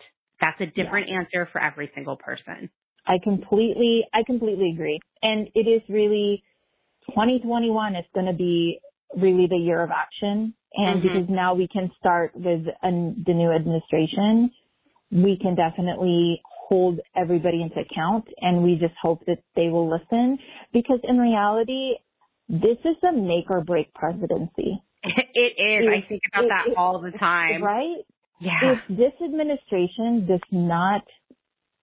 That's a different yeah. answer for every single person. I completely, I completely agree. And it is really, twenty twenty-one is going to be really the year of action. And mm-hmm. because now we can start with an, the new administration, we can definitely hold everybody into account. And we just hope that they will listen, because in reality, this is a make or break presidency. It is. If, I think about it, that it, all the time. Right? Yeah. If this administration does not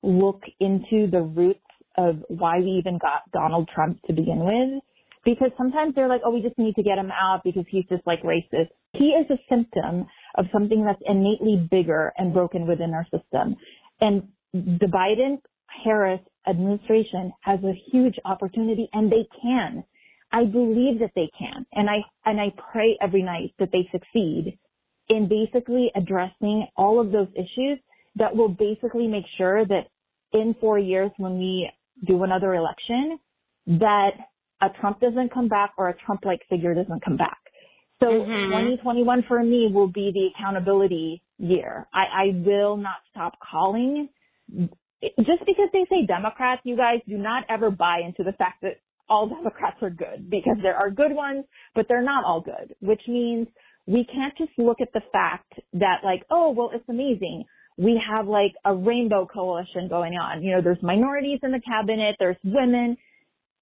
look into the roots of why we even got Donald Trump to begin with, because sometimes they're like, oh, we just need to get him out because he's just like racist. He is a symptom of something that's innately bigger and broken within our system. And the Biden-Harris administration has a huge opportunity, and they can. I believe that they can. And I, and I pray every night that they succeed in basically addressing all of those issues that will basically make sure that in four years when we do another election, that a Trump doesn't come back or a Trump-like figure doesn't come back. So mm-hmm. twenty twenty-one for me will be the accountability year. I, I will not stop calling. Just because they say Democrats, you guys do not ever buy into the fact that all Democrats are good, because there are good ones, but they're not all good, which means we can't just look at the fact that like, oh, well, it's amazing. We have like a rainbow coalition going on. You know, there's minorities in the cabinet, there's women.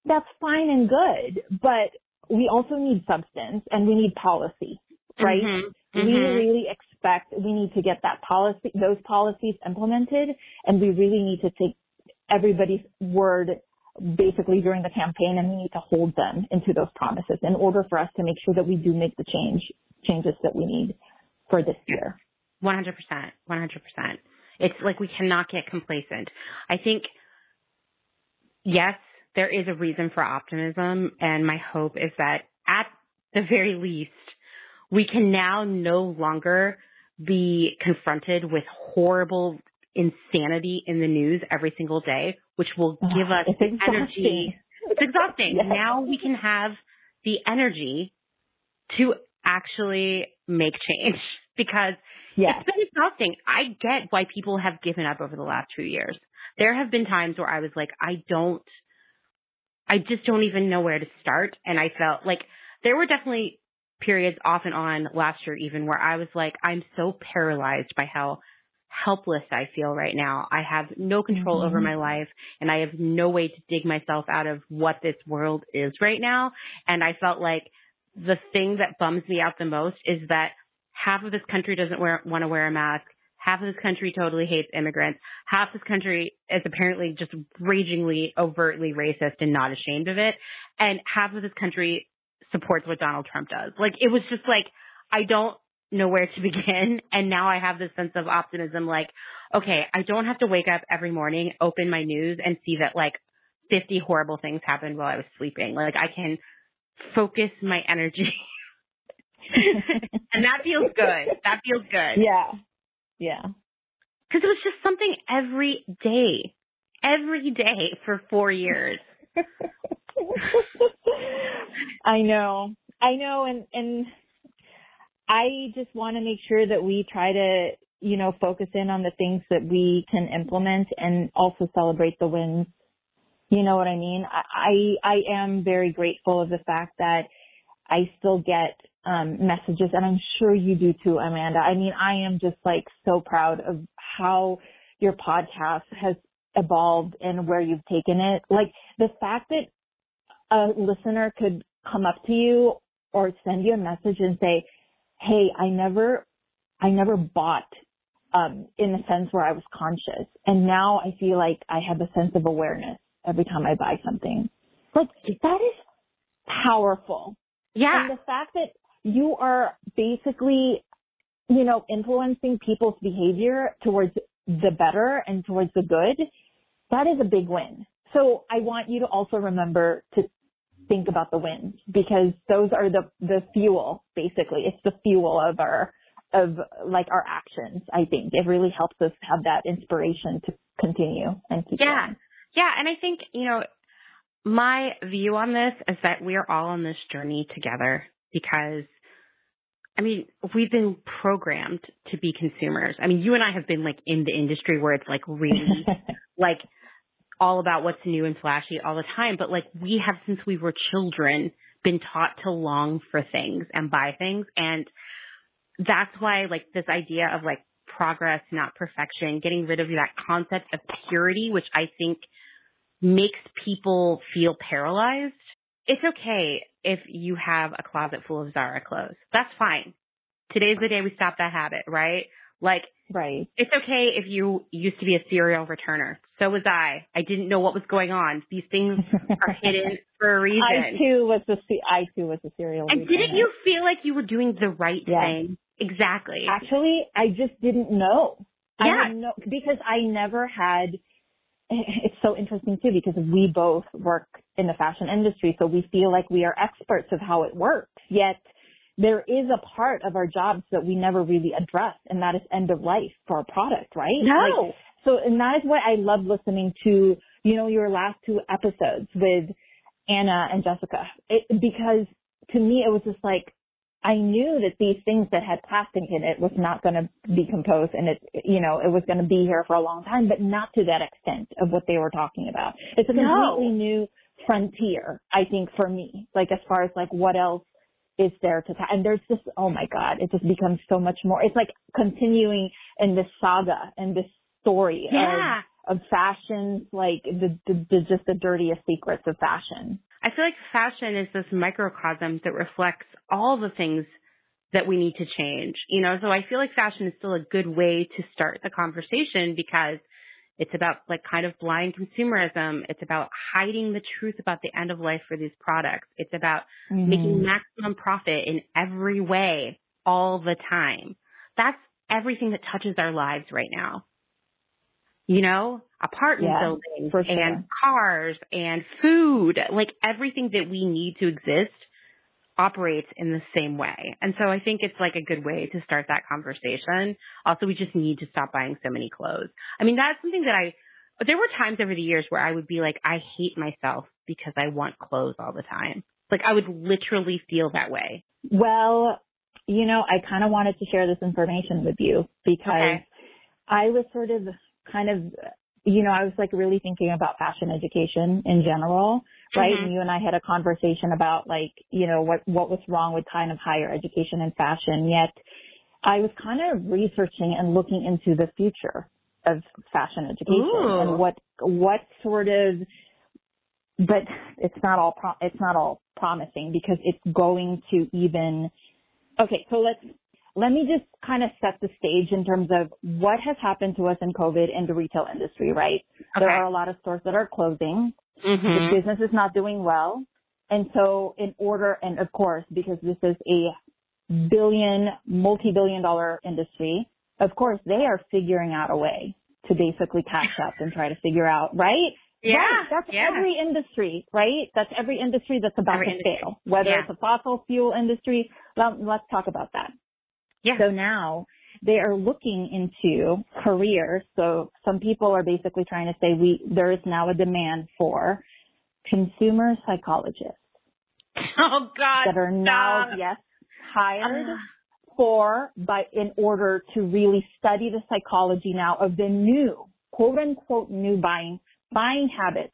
That's fine and good, but we also need substance and we need policy, right? Mm-hmm. Mm-hmm. We really expect, we need to get that policy, those policies implemented, and we really need to take everybody's word basically during the campaign, and we need to hold them into those promises in order for us to make sure that we do make the change changes that we need for this year. one hundred percent. one hundred percent. It's like we cannot get complacent. I think, yes, there is a reason for optimism, and my hope is that at the very least, we can now no longer be confronted with horrible insanity in the news every single day, which will give us it's the energy. It's exhausting. Yes. Now we can have the energy to actually make change, because yes. it's been exhausting. I get why people have given up over the last few years. There have been times where I was like, I don't, I just don't even know where to start. And I felt like there were definitely periods off and on last year even where I was like, I'm so paralyzed by how helpless I feel right now. I have no control mm-hmm. over my life, and I have no way to dig myself out of what this world is right now. And I felt like the thing that bums me out the most is that half of this country doesn't wear, want to wear a mask. Half of this country totally hates immigrants. Half this country is apparently just ragingly, overtly racist and not ashamed of it. And half of this country supports what Donald Trump does. Like, it was just like, I don't know where to begin. And now I have this sense of optimism, like, okay, I don't have to wake up every morning, open my news, and see that like fifty horrible things happened while I was sleeping. Like, I can focus my energy. And that feels good. That feels good. Yeah. Yeah. Because it was just something every day, every day for four years. I know. I know. And, and I just want to make sure that we try to, you know, focus in on the things that we can implement and also celebrate the wins. You know what I mean? I, I, I am very grateful of the fact that I still get um, messages, and I'm sure you do too, Amanda. I mean, I am just like so proud of how your podcast has evolved and where you've taken it. Like the fact that a listener could come up to you or send you a message and say, hey, I never, I never bought um, in the sense where I was conscious. And now I feel like I have a sense of awareness every time I buy something. Like, that is powerful. Yeah. And the fact that you are basically, you know, influencing people's behavior towards the better and towards the good, that is a big win. So I want you to also remember to think about the wins, because those are the, the fuel, basically. It's the fuel of our, of like our actions, I think. It really helps us have that inspiration to continue and keep going. Yeah. Yeah. And I think, you know, my view on this is that we are all on this journey together, because, I mean, we've been programmed to be consumers. I mean, you and I have been like in the industry where it's like really like all about what's new and flashy all the time. But like we have, since we were children, been taught to long for things and buy things. And that's why like this idea of like progress, not perfection, getting rid of that concept of purity, which I think makes people feel paralyzed. It's okay if you have a closet full of Zara clothes. That's fine. Today's the day we stop that habit, right? Like, right. It's okay if you used to be a serial returner. So was I. I didn't know what was going on. These things are hidden for a reason. I too was a, I too was a serial and returner. And didn't you feel like you were doing the right yeah. thing? Exactly. Actually, I just didn't know. Yeah. I didn't know, because I never had. It's so interesting too, because we both work in the fashion industry, so we feel like we are experts of how it works. Yet there is a part of our jobs that we never really address, and that is end of life for our product, right? No. Like, so, and that is why I love listening to, you know, your last two episodes with Anna and Jessica, it, because to me it was just like, I knew that these things that had plastic in it was not going to decompose, and it, you know, it was going to be here for a long time, but not to that extent of what they were talking about. It's a completely no. new frontier, I think, for me, like as far as like what else is there to ta- and there's just, oh my God, it just becomes so much more. It's like continuing in this saga and this story yeah. of, of fashion, like the, the, the just the dirtiest secrets of fashion. I feel like fashion is this microcosm that reflects all the things that we need to change, you know? So I feel like fashion is still a good way to start the conversation, because it's about like kind of blind consumerism. It's about hiding the truth about the end of life for these products. It's about mm-hmm. making maximum profit in every way all the time. That's everything that touches our lives right now. You know, apartment yeah, buildings sure. and cars and food, like everything that we need to exist operates in the same way. And so I think it's like a good way to start that conversation. Also, we just need to stop buying so many clothes. I mean, that's something that I, there were times over the years where I would be like, I hate myself because I want clothes all the time. Like I would literally feel that way. Well, you know, I kind of wanted to share this information with you, because okay. I was sort of kind of, you know, I was like really thinking about fashion education in general, right? Mm-hmm. And you and I had a conversation about like, you know, what, what was wrong with kind of higher education and fashion. Yet I was kind of researching and looking into the future of fashion education Ooh. and what, what sort of, but it's not all, pro- it's not all promising, because it's going to even, okay, so let's, Let me just kind of set the stage in terms of what has happened to us in COVID and the retail industry, right? Okay. There are a lot of stores that are closing. Mm-hmm. The business is not doing well. And so in order, and of course, because this is a billion, multi-billion dollar industry, of course, they are figuring out a way to basically catch up and try to figure out, right? Yeah. Right. That's yeah. every industry, right? That's every industry that's about every to industry. fail, whether yeah. it's a fossil fuel industry. Well, let's talk about that. Yeah. So now they are looking into careers. So some people are basically trying to say we there is now a demand for consumer psychologists. Oh God! That are now stop. yes hired uh. for by in order to really study the psychology now of the new quote unquote new buying buying habits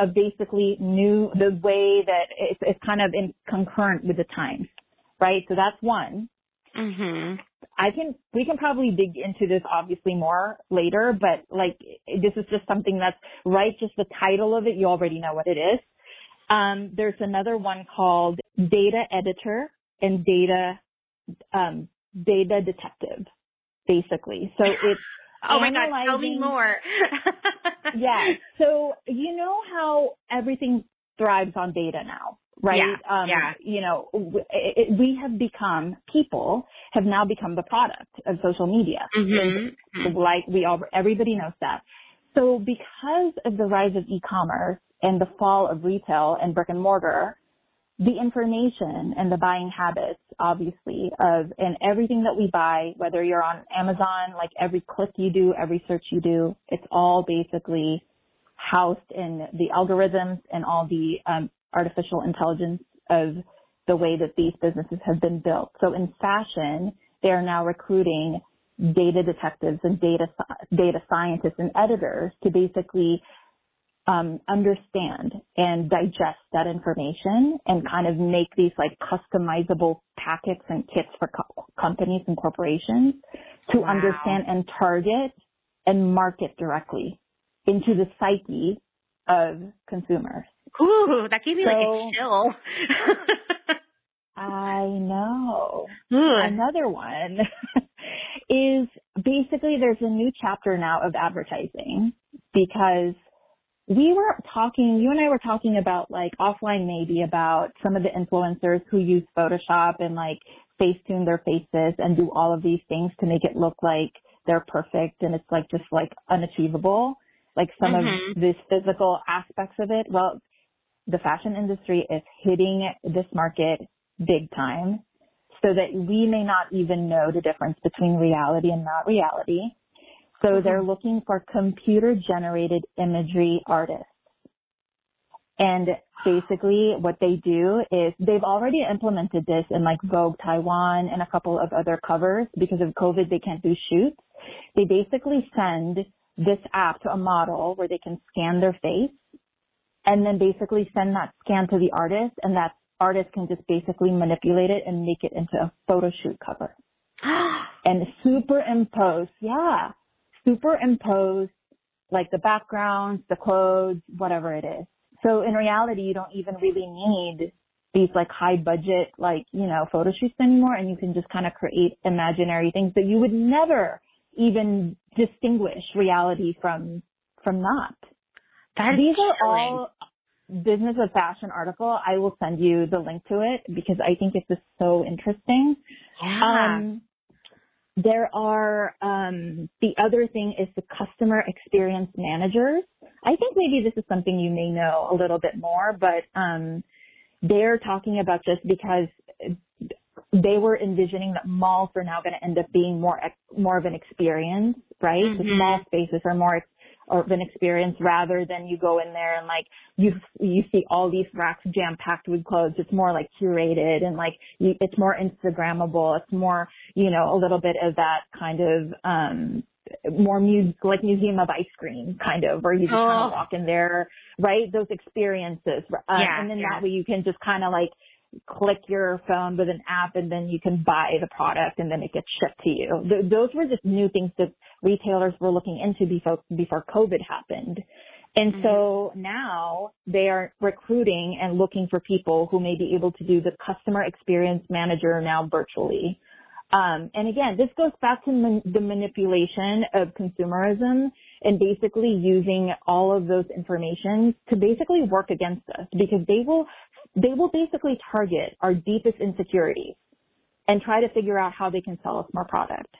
of basically new the way that it's, it's kind of in concurrent with the times, right? So that's one. Mm-hmm. I can, we can probably dig into this obviously more later, but like, this is just something that's right. Just the title of it, you already know what it is. Um, there's another one called Data Editor and Data um, Data Detective, basically. So it's oh my God, tell me more. Yeah. So you know how everything thrives on data now, right? Yeah, um, yeah. You know, it, it, we have become, people have now become the product of social media. Mm-hmm. And like we all, everybody knows that. So because of the rise of e-commerce and the fall of retail and brick and mortar, the information and the buying habits, obviously, of and everything that we buy, whether you're on Amazon, like every click you do, every search you do, it's all basically housed in the algorithms and all the um, artificial intelligence of the way that these businesses have been built. So in fashion, they are now recruiting data detectives and data data scientists and editors to basically um, understand and digest that information and kind of make these like customizable packets and kits for co- companies and corporations to wow. understand and target and market directly into the psyche of consumers. Ooh, that gave me so, like a chill. I know. Mm. Another one is basically there's a new chapter now of advertising because we were talking, you and I were talking about like offline maybe about some of the influencers who use Photoshop and like Facetune their faces and do all of these things to make it look like they're perfect and it's like just like unachievable. Like some mm-hmm. of these physical aspects of it. Well, the fashion industry is hitting this market big time so that we may not even know the difference between reality and not reality. So mm-hmm. they're looking for computer-generated imagery artists. And basically what they do is they've already implemented this in like Vogue Taiwan and a couple of other covers. Because of COVID, they can't do shoots. They basically send this app to a model where they can scan their face and then basically send that scan to the artist, and that artist can just basically manipulate it and make it into a photo shoot cover and superimpose, yeah, superimpose like the backgrounds, the clothes, whatever it is. So in reality, you don't even really need these like high budget, like, you know, photo shoots anymore. And you can just kind of create imaginary things that you would never even distinguish reality from from not. That These are chilling. All Business of Fashion article. I will send you the link to it because I think it's just so interesting. Yeah. Um, there are, um, the other thing is the customer experience managers. I think maybe this is something you may know a little bit more, but um, they're talking about just because they were envisioning that malls are now going to end up being more more of an experience, right? Mm-hmm. The small spaces are more of an experience rather than you go in there and like you you see all these racks jam packed with clothes. It's more like curated and like you, it's more Instagrammable. It's more, you know, a little bit of that kind of um more mu- like Museum of Ice Cream kind of, where you just oh. kind of walk in there, right? Those experiences, uh, yeah, and then yeah. that way you can just kind of like click your phone with an app and then you can buy the product and then it gets shipped to you. Th- those were just new things that retailers were looking into before, before COVID happened. And mm-hmm. so now they are recruiting and looking for people who may be able to do the customer experience manager now virtually. Um, and again, this goes back to man- the manipulation of consumerism and basically using all of those information to basically work against us, because they will They will basically target our deepest insecurities and try to figure out how they can sell us more product.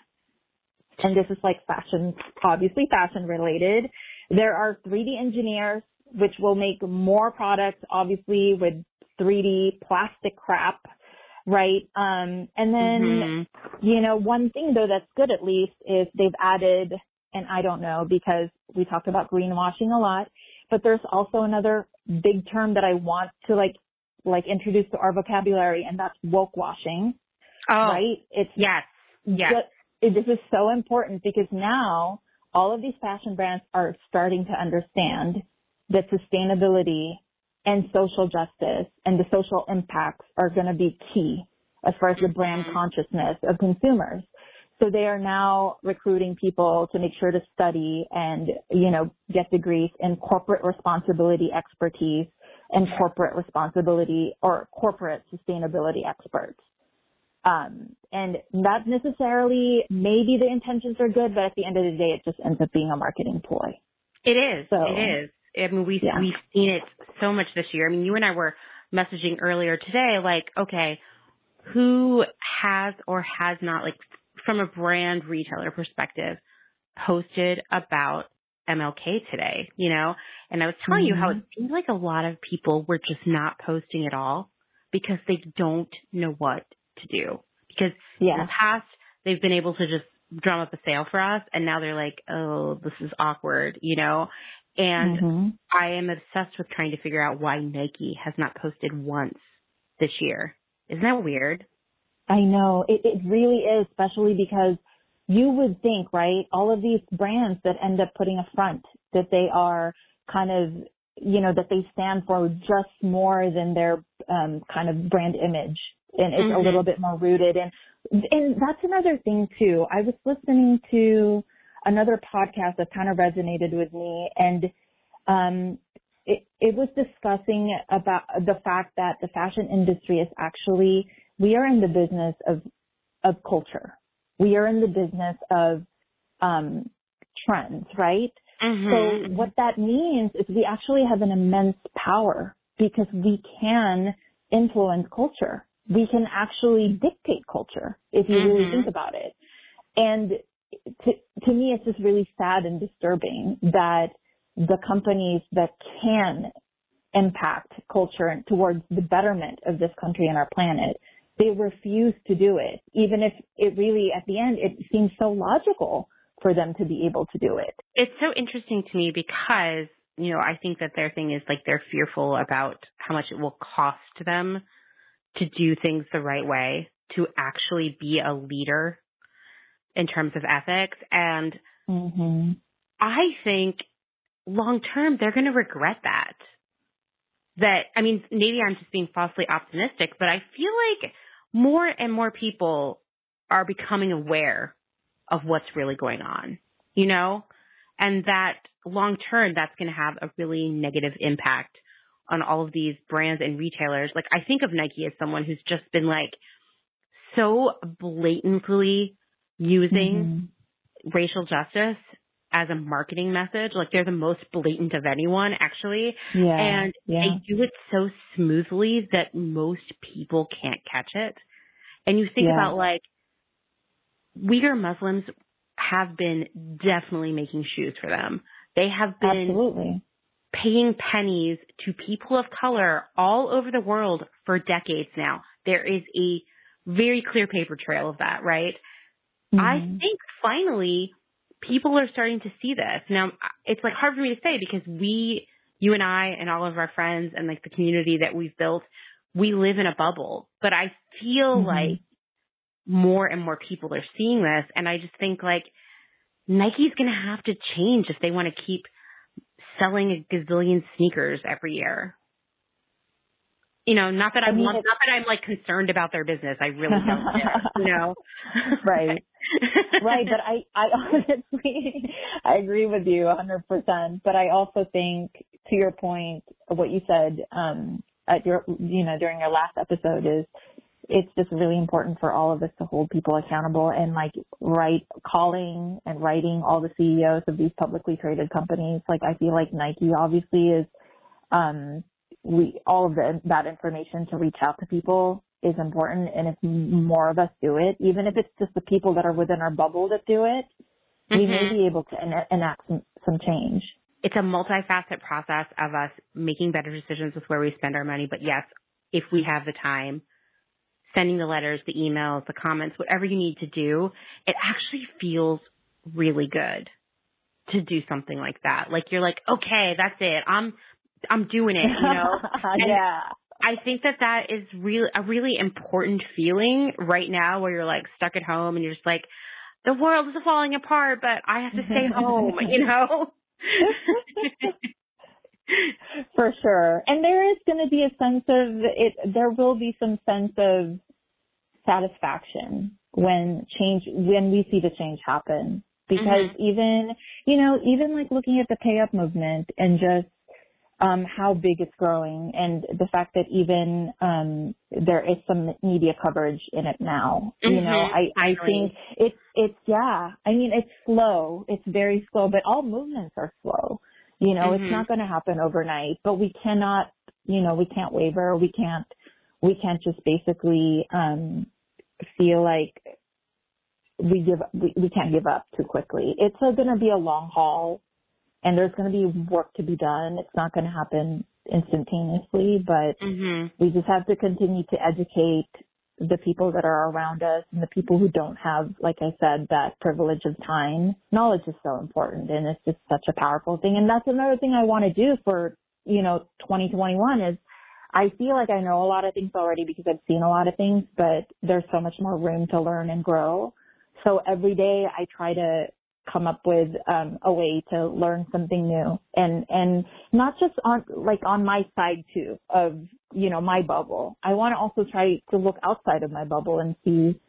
And this is like fashion, obviously fashion related. There are three D engineers, which will make more products, obviously, with three D plastic crap, right? Um, and then, mm-hmm. you know, one thing though that's good at least is they've added, and I don't know because we talked about greenwashing a lot, but there's also another big term that I want to like, like introduce to our vocabulary, and that's woke washing. Oh, right? It's yes, yes. Just, this is so important because now all of these fashion brands are starting to understand that sustainability and social justice and the social impacts are going to be key as far as the brand consciousness of consumers. So they are now recruiting people to make sure to study and, you know, get degrees in corporate responsibility expertise, and corporate responsibility or corporate sustainability experts. Um, and not necessarily, maybe the intentions are good, but at the end of the day, it just ends up being a marketing ploy. It is. So, it is. I mean, we, yeah. we've seen it so much this year. I mean, you and I were messaging earlier today, like, okay, who has or has not, like, from a brand retailer perspective, posted about M L K today, you know? And I was telling mm-hmm. you how it seems like a lot of people were just not posting at all because they don't know what to do. Because yeah. in the past, they've been able to just drum up a sale for us, and now they're like, oh, this is awkward, you know? And mm-hmm. I am obsessed with trying to figure out why Nike has not posted once this year. Isn't that weird? I know. It, it really is, especially because you would think, right, all of these brands that end up putting a front, that they are kind of, you know, that they stand for just more than their um, kind of brand image. And it's mm-hmm. a little bit more rooted. And and that's another thing, too. I was listening to another podcast that kind of resonated with me, and um, it, it was discussing about the fact that the fashion industry is actually, we are in the business of of culture. We are in the business of um, trends, right? Mm-hmm. So what that means is we actually have an immense power because we can influence culture. We can actually dictate culture if you mm-hmm. really think about it. And to, to me, it's just really sad and disturbing that the companies that can impact culture towards the betterment of this country and our planet, they refuse to do it, even if it really, at the end, it seems so logical for them to be able to do it. It's so interesting to me because, you know, I think that their thing is like they're fearful about how much it will cost them to do things the right way, to actually be a leader in terms of ethics. And mm-hmm. I think long term, they're going to regret that. That, I mean, maybe I'm just being falsely optimistic, but I feel like more and more people are becoming aware of what's really going on, you know, and that long term, that's going to have a really negative impact on all of these brands and retailers. Like, I think of Nike as someone who's just been, like, so blatantly using mm-hmm. racial justice as a marketing message. Like, they're the most blatant of anyone, actually. Yeah. And yeah. they do it so smoothly that most people can't catch it. And you think yeah. about, like, Uyghur Muslims have been definitely making shoes for them. They have been... Absolutely. Paying pennies to people of color all over the world for decades now. There is a very clear paper trail of that, right? Mm-hmm. I think finally people are starting to see this. Now, it's like hard for me to say because we, you and I and all of our friends and like the community that we've built, we live in a bubble. But I feel mm-hmm. like more and more people are seeing this. And I just think like Nike's going to have to change if they want to keep selling a gazillion sneakers every year. You know, not that I'm I mean, not that I'm like concerned about their business. I really don't care. You know, right, right. But I, I honestly, I agree with you one hundred percent. But I also think, to your point, what you said um, at your, you know, during your last episode is, it's just really important for all of us to hold people accountable and like write, calling and writing all the C E Os of these publicly traded companies. Like, I feel like Nike obviously is, um, we, all of the, that information to reach out to people is important. And if more of us do it, even if it's just the people that are within our bubble that do it, mm-hmm. we may be able to en- enact some, some change. It's a multifaceted process of us making better decisions with where we spend our money. But yes, if we have the time, sending the letters, the emails, the comments, whatever you need to do, it actually feels really good to do something like that. Like, you're like, okay, that's it. I'm, I'm doing it, you know? yeah. I think that that is really, a really important feeling right now where you're like stuck at home and you're just like, the world is falling apart, but I have to stay home, you know? For sure. And there is going to be a sense of it. There will be some sense of satisfaction when change, when we see the change happen, because mm-hmm. even, you know, even like looking at the pay up movement and just um, how big it's growing and the fact that even um, there is some media coverage in it now. Mm-hmm. You know, I, I think it's, it's, yeah, I mean, it's slow. It's very slow, but all movements are slow. You know, mm-hmm. It's not going to happen overnight, but we cannot, you know, we can't waver. We can't, we can't just basically um, feel like we give, we, we can't give up too quickly. It's going to be a long haul. And there's going to be work to be done. It's not going to happen instantaneously, but mm-hmm. we just have to continue to educate the people that are around us and the people who don't have, like I said, that privilege of time. Knowledge is so important, and it's just such a powerful thing. And that's another thing I want to do for, you know, twenty twenty-one is I feel like I know a lot of things already because I've seen a lot of things, but there's so much more room to learn and grow. So every day I try to come up with um, a way to learn something new, and and not just on like on my side too of, you know, my bubble. I want to also try to look outside of my bubble and see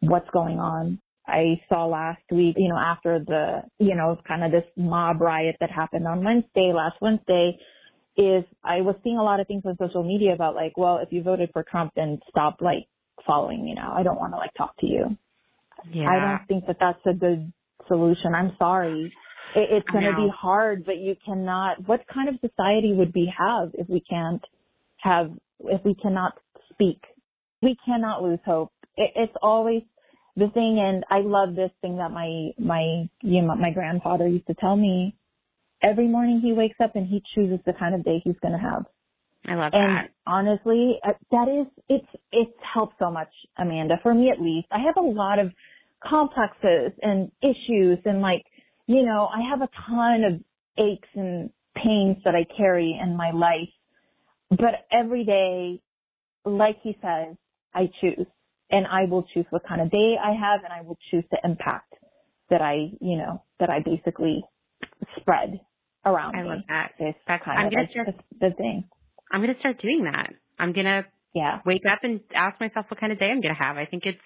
what's going on. I saw last week, you know, after the, you know, kind of this mob riot that happened on Wednesday, last Wednesday, is I was seeing a lot of things on social media about like, well, if you voted for Trump, then stop like following me now. I don't want to like talk to you. Yeah. I don't think that that's a good solution. I'm sorry. It, it's going to be hard, but you cannot. What kind of society would we have if we can't have, if we cannot speak? We cannot lose hope. It, it's always the thing. And I love this thing that my, my, you know, my grandfather used to tell me every morning he wakes up and he chooses the kind of day he's going to have. I love and that. And honestly, that is, it's, it's helped so much, Amanda, for me at least. I have a lot of complexes and issues and like, you know, I have a ton of aches and pains that I carry in my life, but every day, like he says, I choose, and I will choose what kind of day I have, and I will choose the impact that I, you know, that I basically spread around I me. I love that. It's That's kind I'm of gonna like start, the thing. I'm going to start doing that. I'm going to yeah. wake up and ask myself what kind of day I'm going to have. I think it's,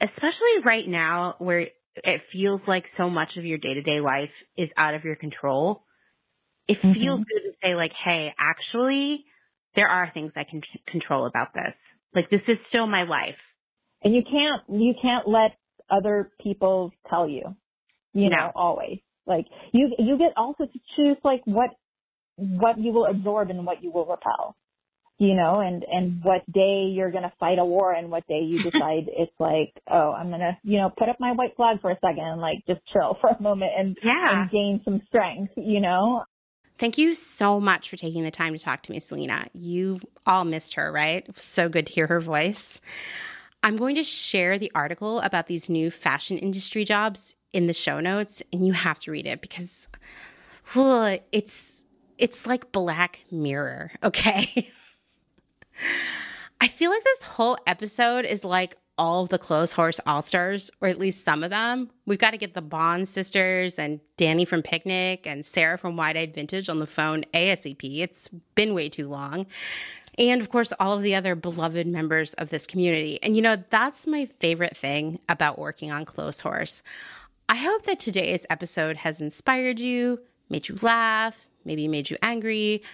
especially right now where it feels like so much of your day-to-day life is out of your control, it mm-hmm. feels good to say like, hey, actually, there are things I can control about this. Like, this is still my life. And you can't, you can't let other people tell you, you no. know, always. Like, you, you get also to choose like what, what you will absorb and what you will repel. You know, and, and what day you're going to fight a war and what day you decide it's like, oh, I'm going to, you know, put up my white flag for a second and like just chill for a moment and, yeah. and gain some strength, you know. Thank you so much for taking the time to talk to me, Selena. You all missed her, right? It was so good to hear her voice. I'm going to share the article about these new fashion industry jobs in the show notes, and you have to read it because ugh, it's it's like Black Mirror, okay? I feel like this whole episode is like all of the Clothes Horse All-Stars, or at least some of them. We've got to get the Bond sisters and Danny from Picnic and Sarah from Wide-Eyed Vintage on the phone ASAP. It's been way too long. And, of course, all of the other beloved members of this community. And, you know, that's my favorite thing about working on Clothes Horse. I hope that today's episode has inspired you, made you laugh, maybe made you angry.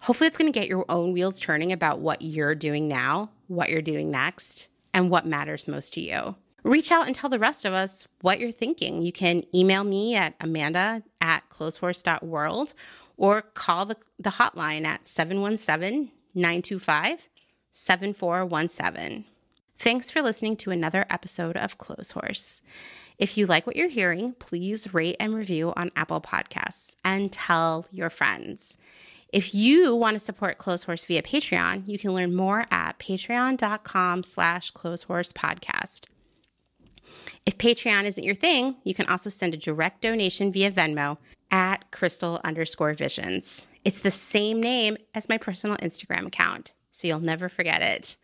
Hopefully it's going to get your own wheels turning about what you're doing now, what you're doing next, and what matters most to you. Reach out and tell the rest of us what you're thinking. You can email me at amanda at closehorse.world or call the, the hotline at seven one seven, nine two five, seven four one seven. Thanks for listening to another episode of Clothes Horse. If you like what you're hearing, please rate and review on Apple Podcasts and tell your friends. If you want to support Clothes Horse via Patreon, you can learn more at patreon.com slash Clothes Horse Podcast. If Patreon isn't your thing, you can also send a direct donation via Venmo at crystal underscore visions. It's the same name as my personal Instagram account, so you'll never forget it.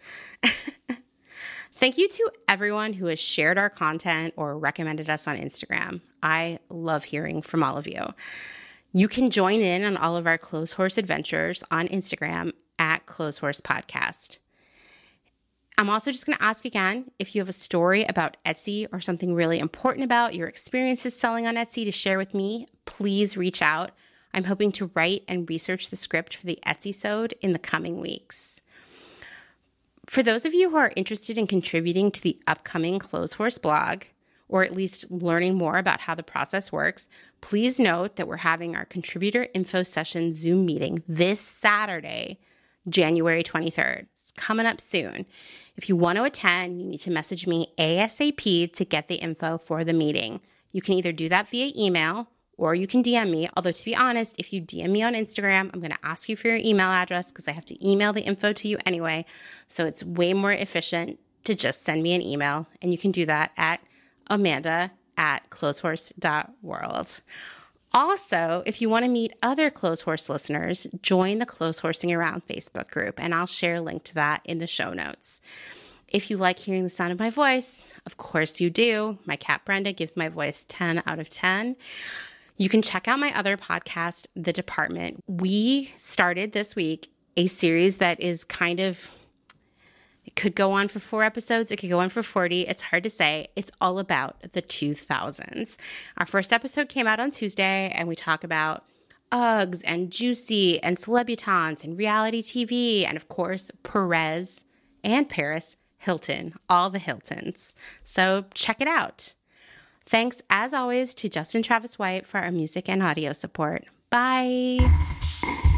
Thank you to everyone who has shared our content or recommended us on Instagram. I love hearing from all of you. You can join in on all of our Clothes Horse adventures on Instagram at Clothes Horse Podcast. I'm also just going to ask again, if you have a story about Etsy or something really important about your experiences selling on Etsy to share with me, please reach out. I'm hoping to write and research the script for the Etsy-sode in the coming weeks. For those of you who are interested in contributing to the upcoming Clothes Horse blog, or at least learning more about how the process works, please note that we're having our Contributor Info Session Zoom meeting this Saturday, January twenty-third. It's coming up soon. If you want to attend, you need to message me ASAP to get the info for the meeting. You can either do that via email or you can D M me. Although, to be honest, if you D M me on Instagram, I'm going to ask you for your email address because I have to email the info to you anyway. So it's way more efficient to just send me an email. And you can do that at Amanda at closehorse.world. Also, if you want to meet other Close Horse listeners, join the Close Horsing Around Facebook group, and I'll share a link to that in the show notes. If you like hearing the sound of my voice, of course you do. My cat Brenda gives my voice ten out of ten. You can check out my other podcast, The Department. We started this week a series that is kind of, it could go on for four episodes. It could go on for forty. It's hard to say. It's all about the two thousands. Our first episode came out on Tuesday, and we talk about Uggs and Juicy and Celebutants and reality T V and, of course, Perez and Paris Hilton, all the Hiltons. So check it out. Thanks, as always, to Justin Travis White for our music and audio support. Bye.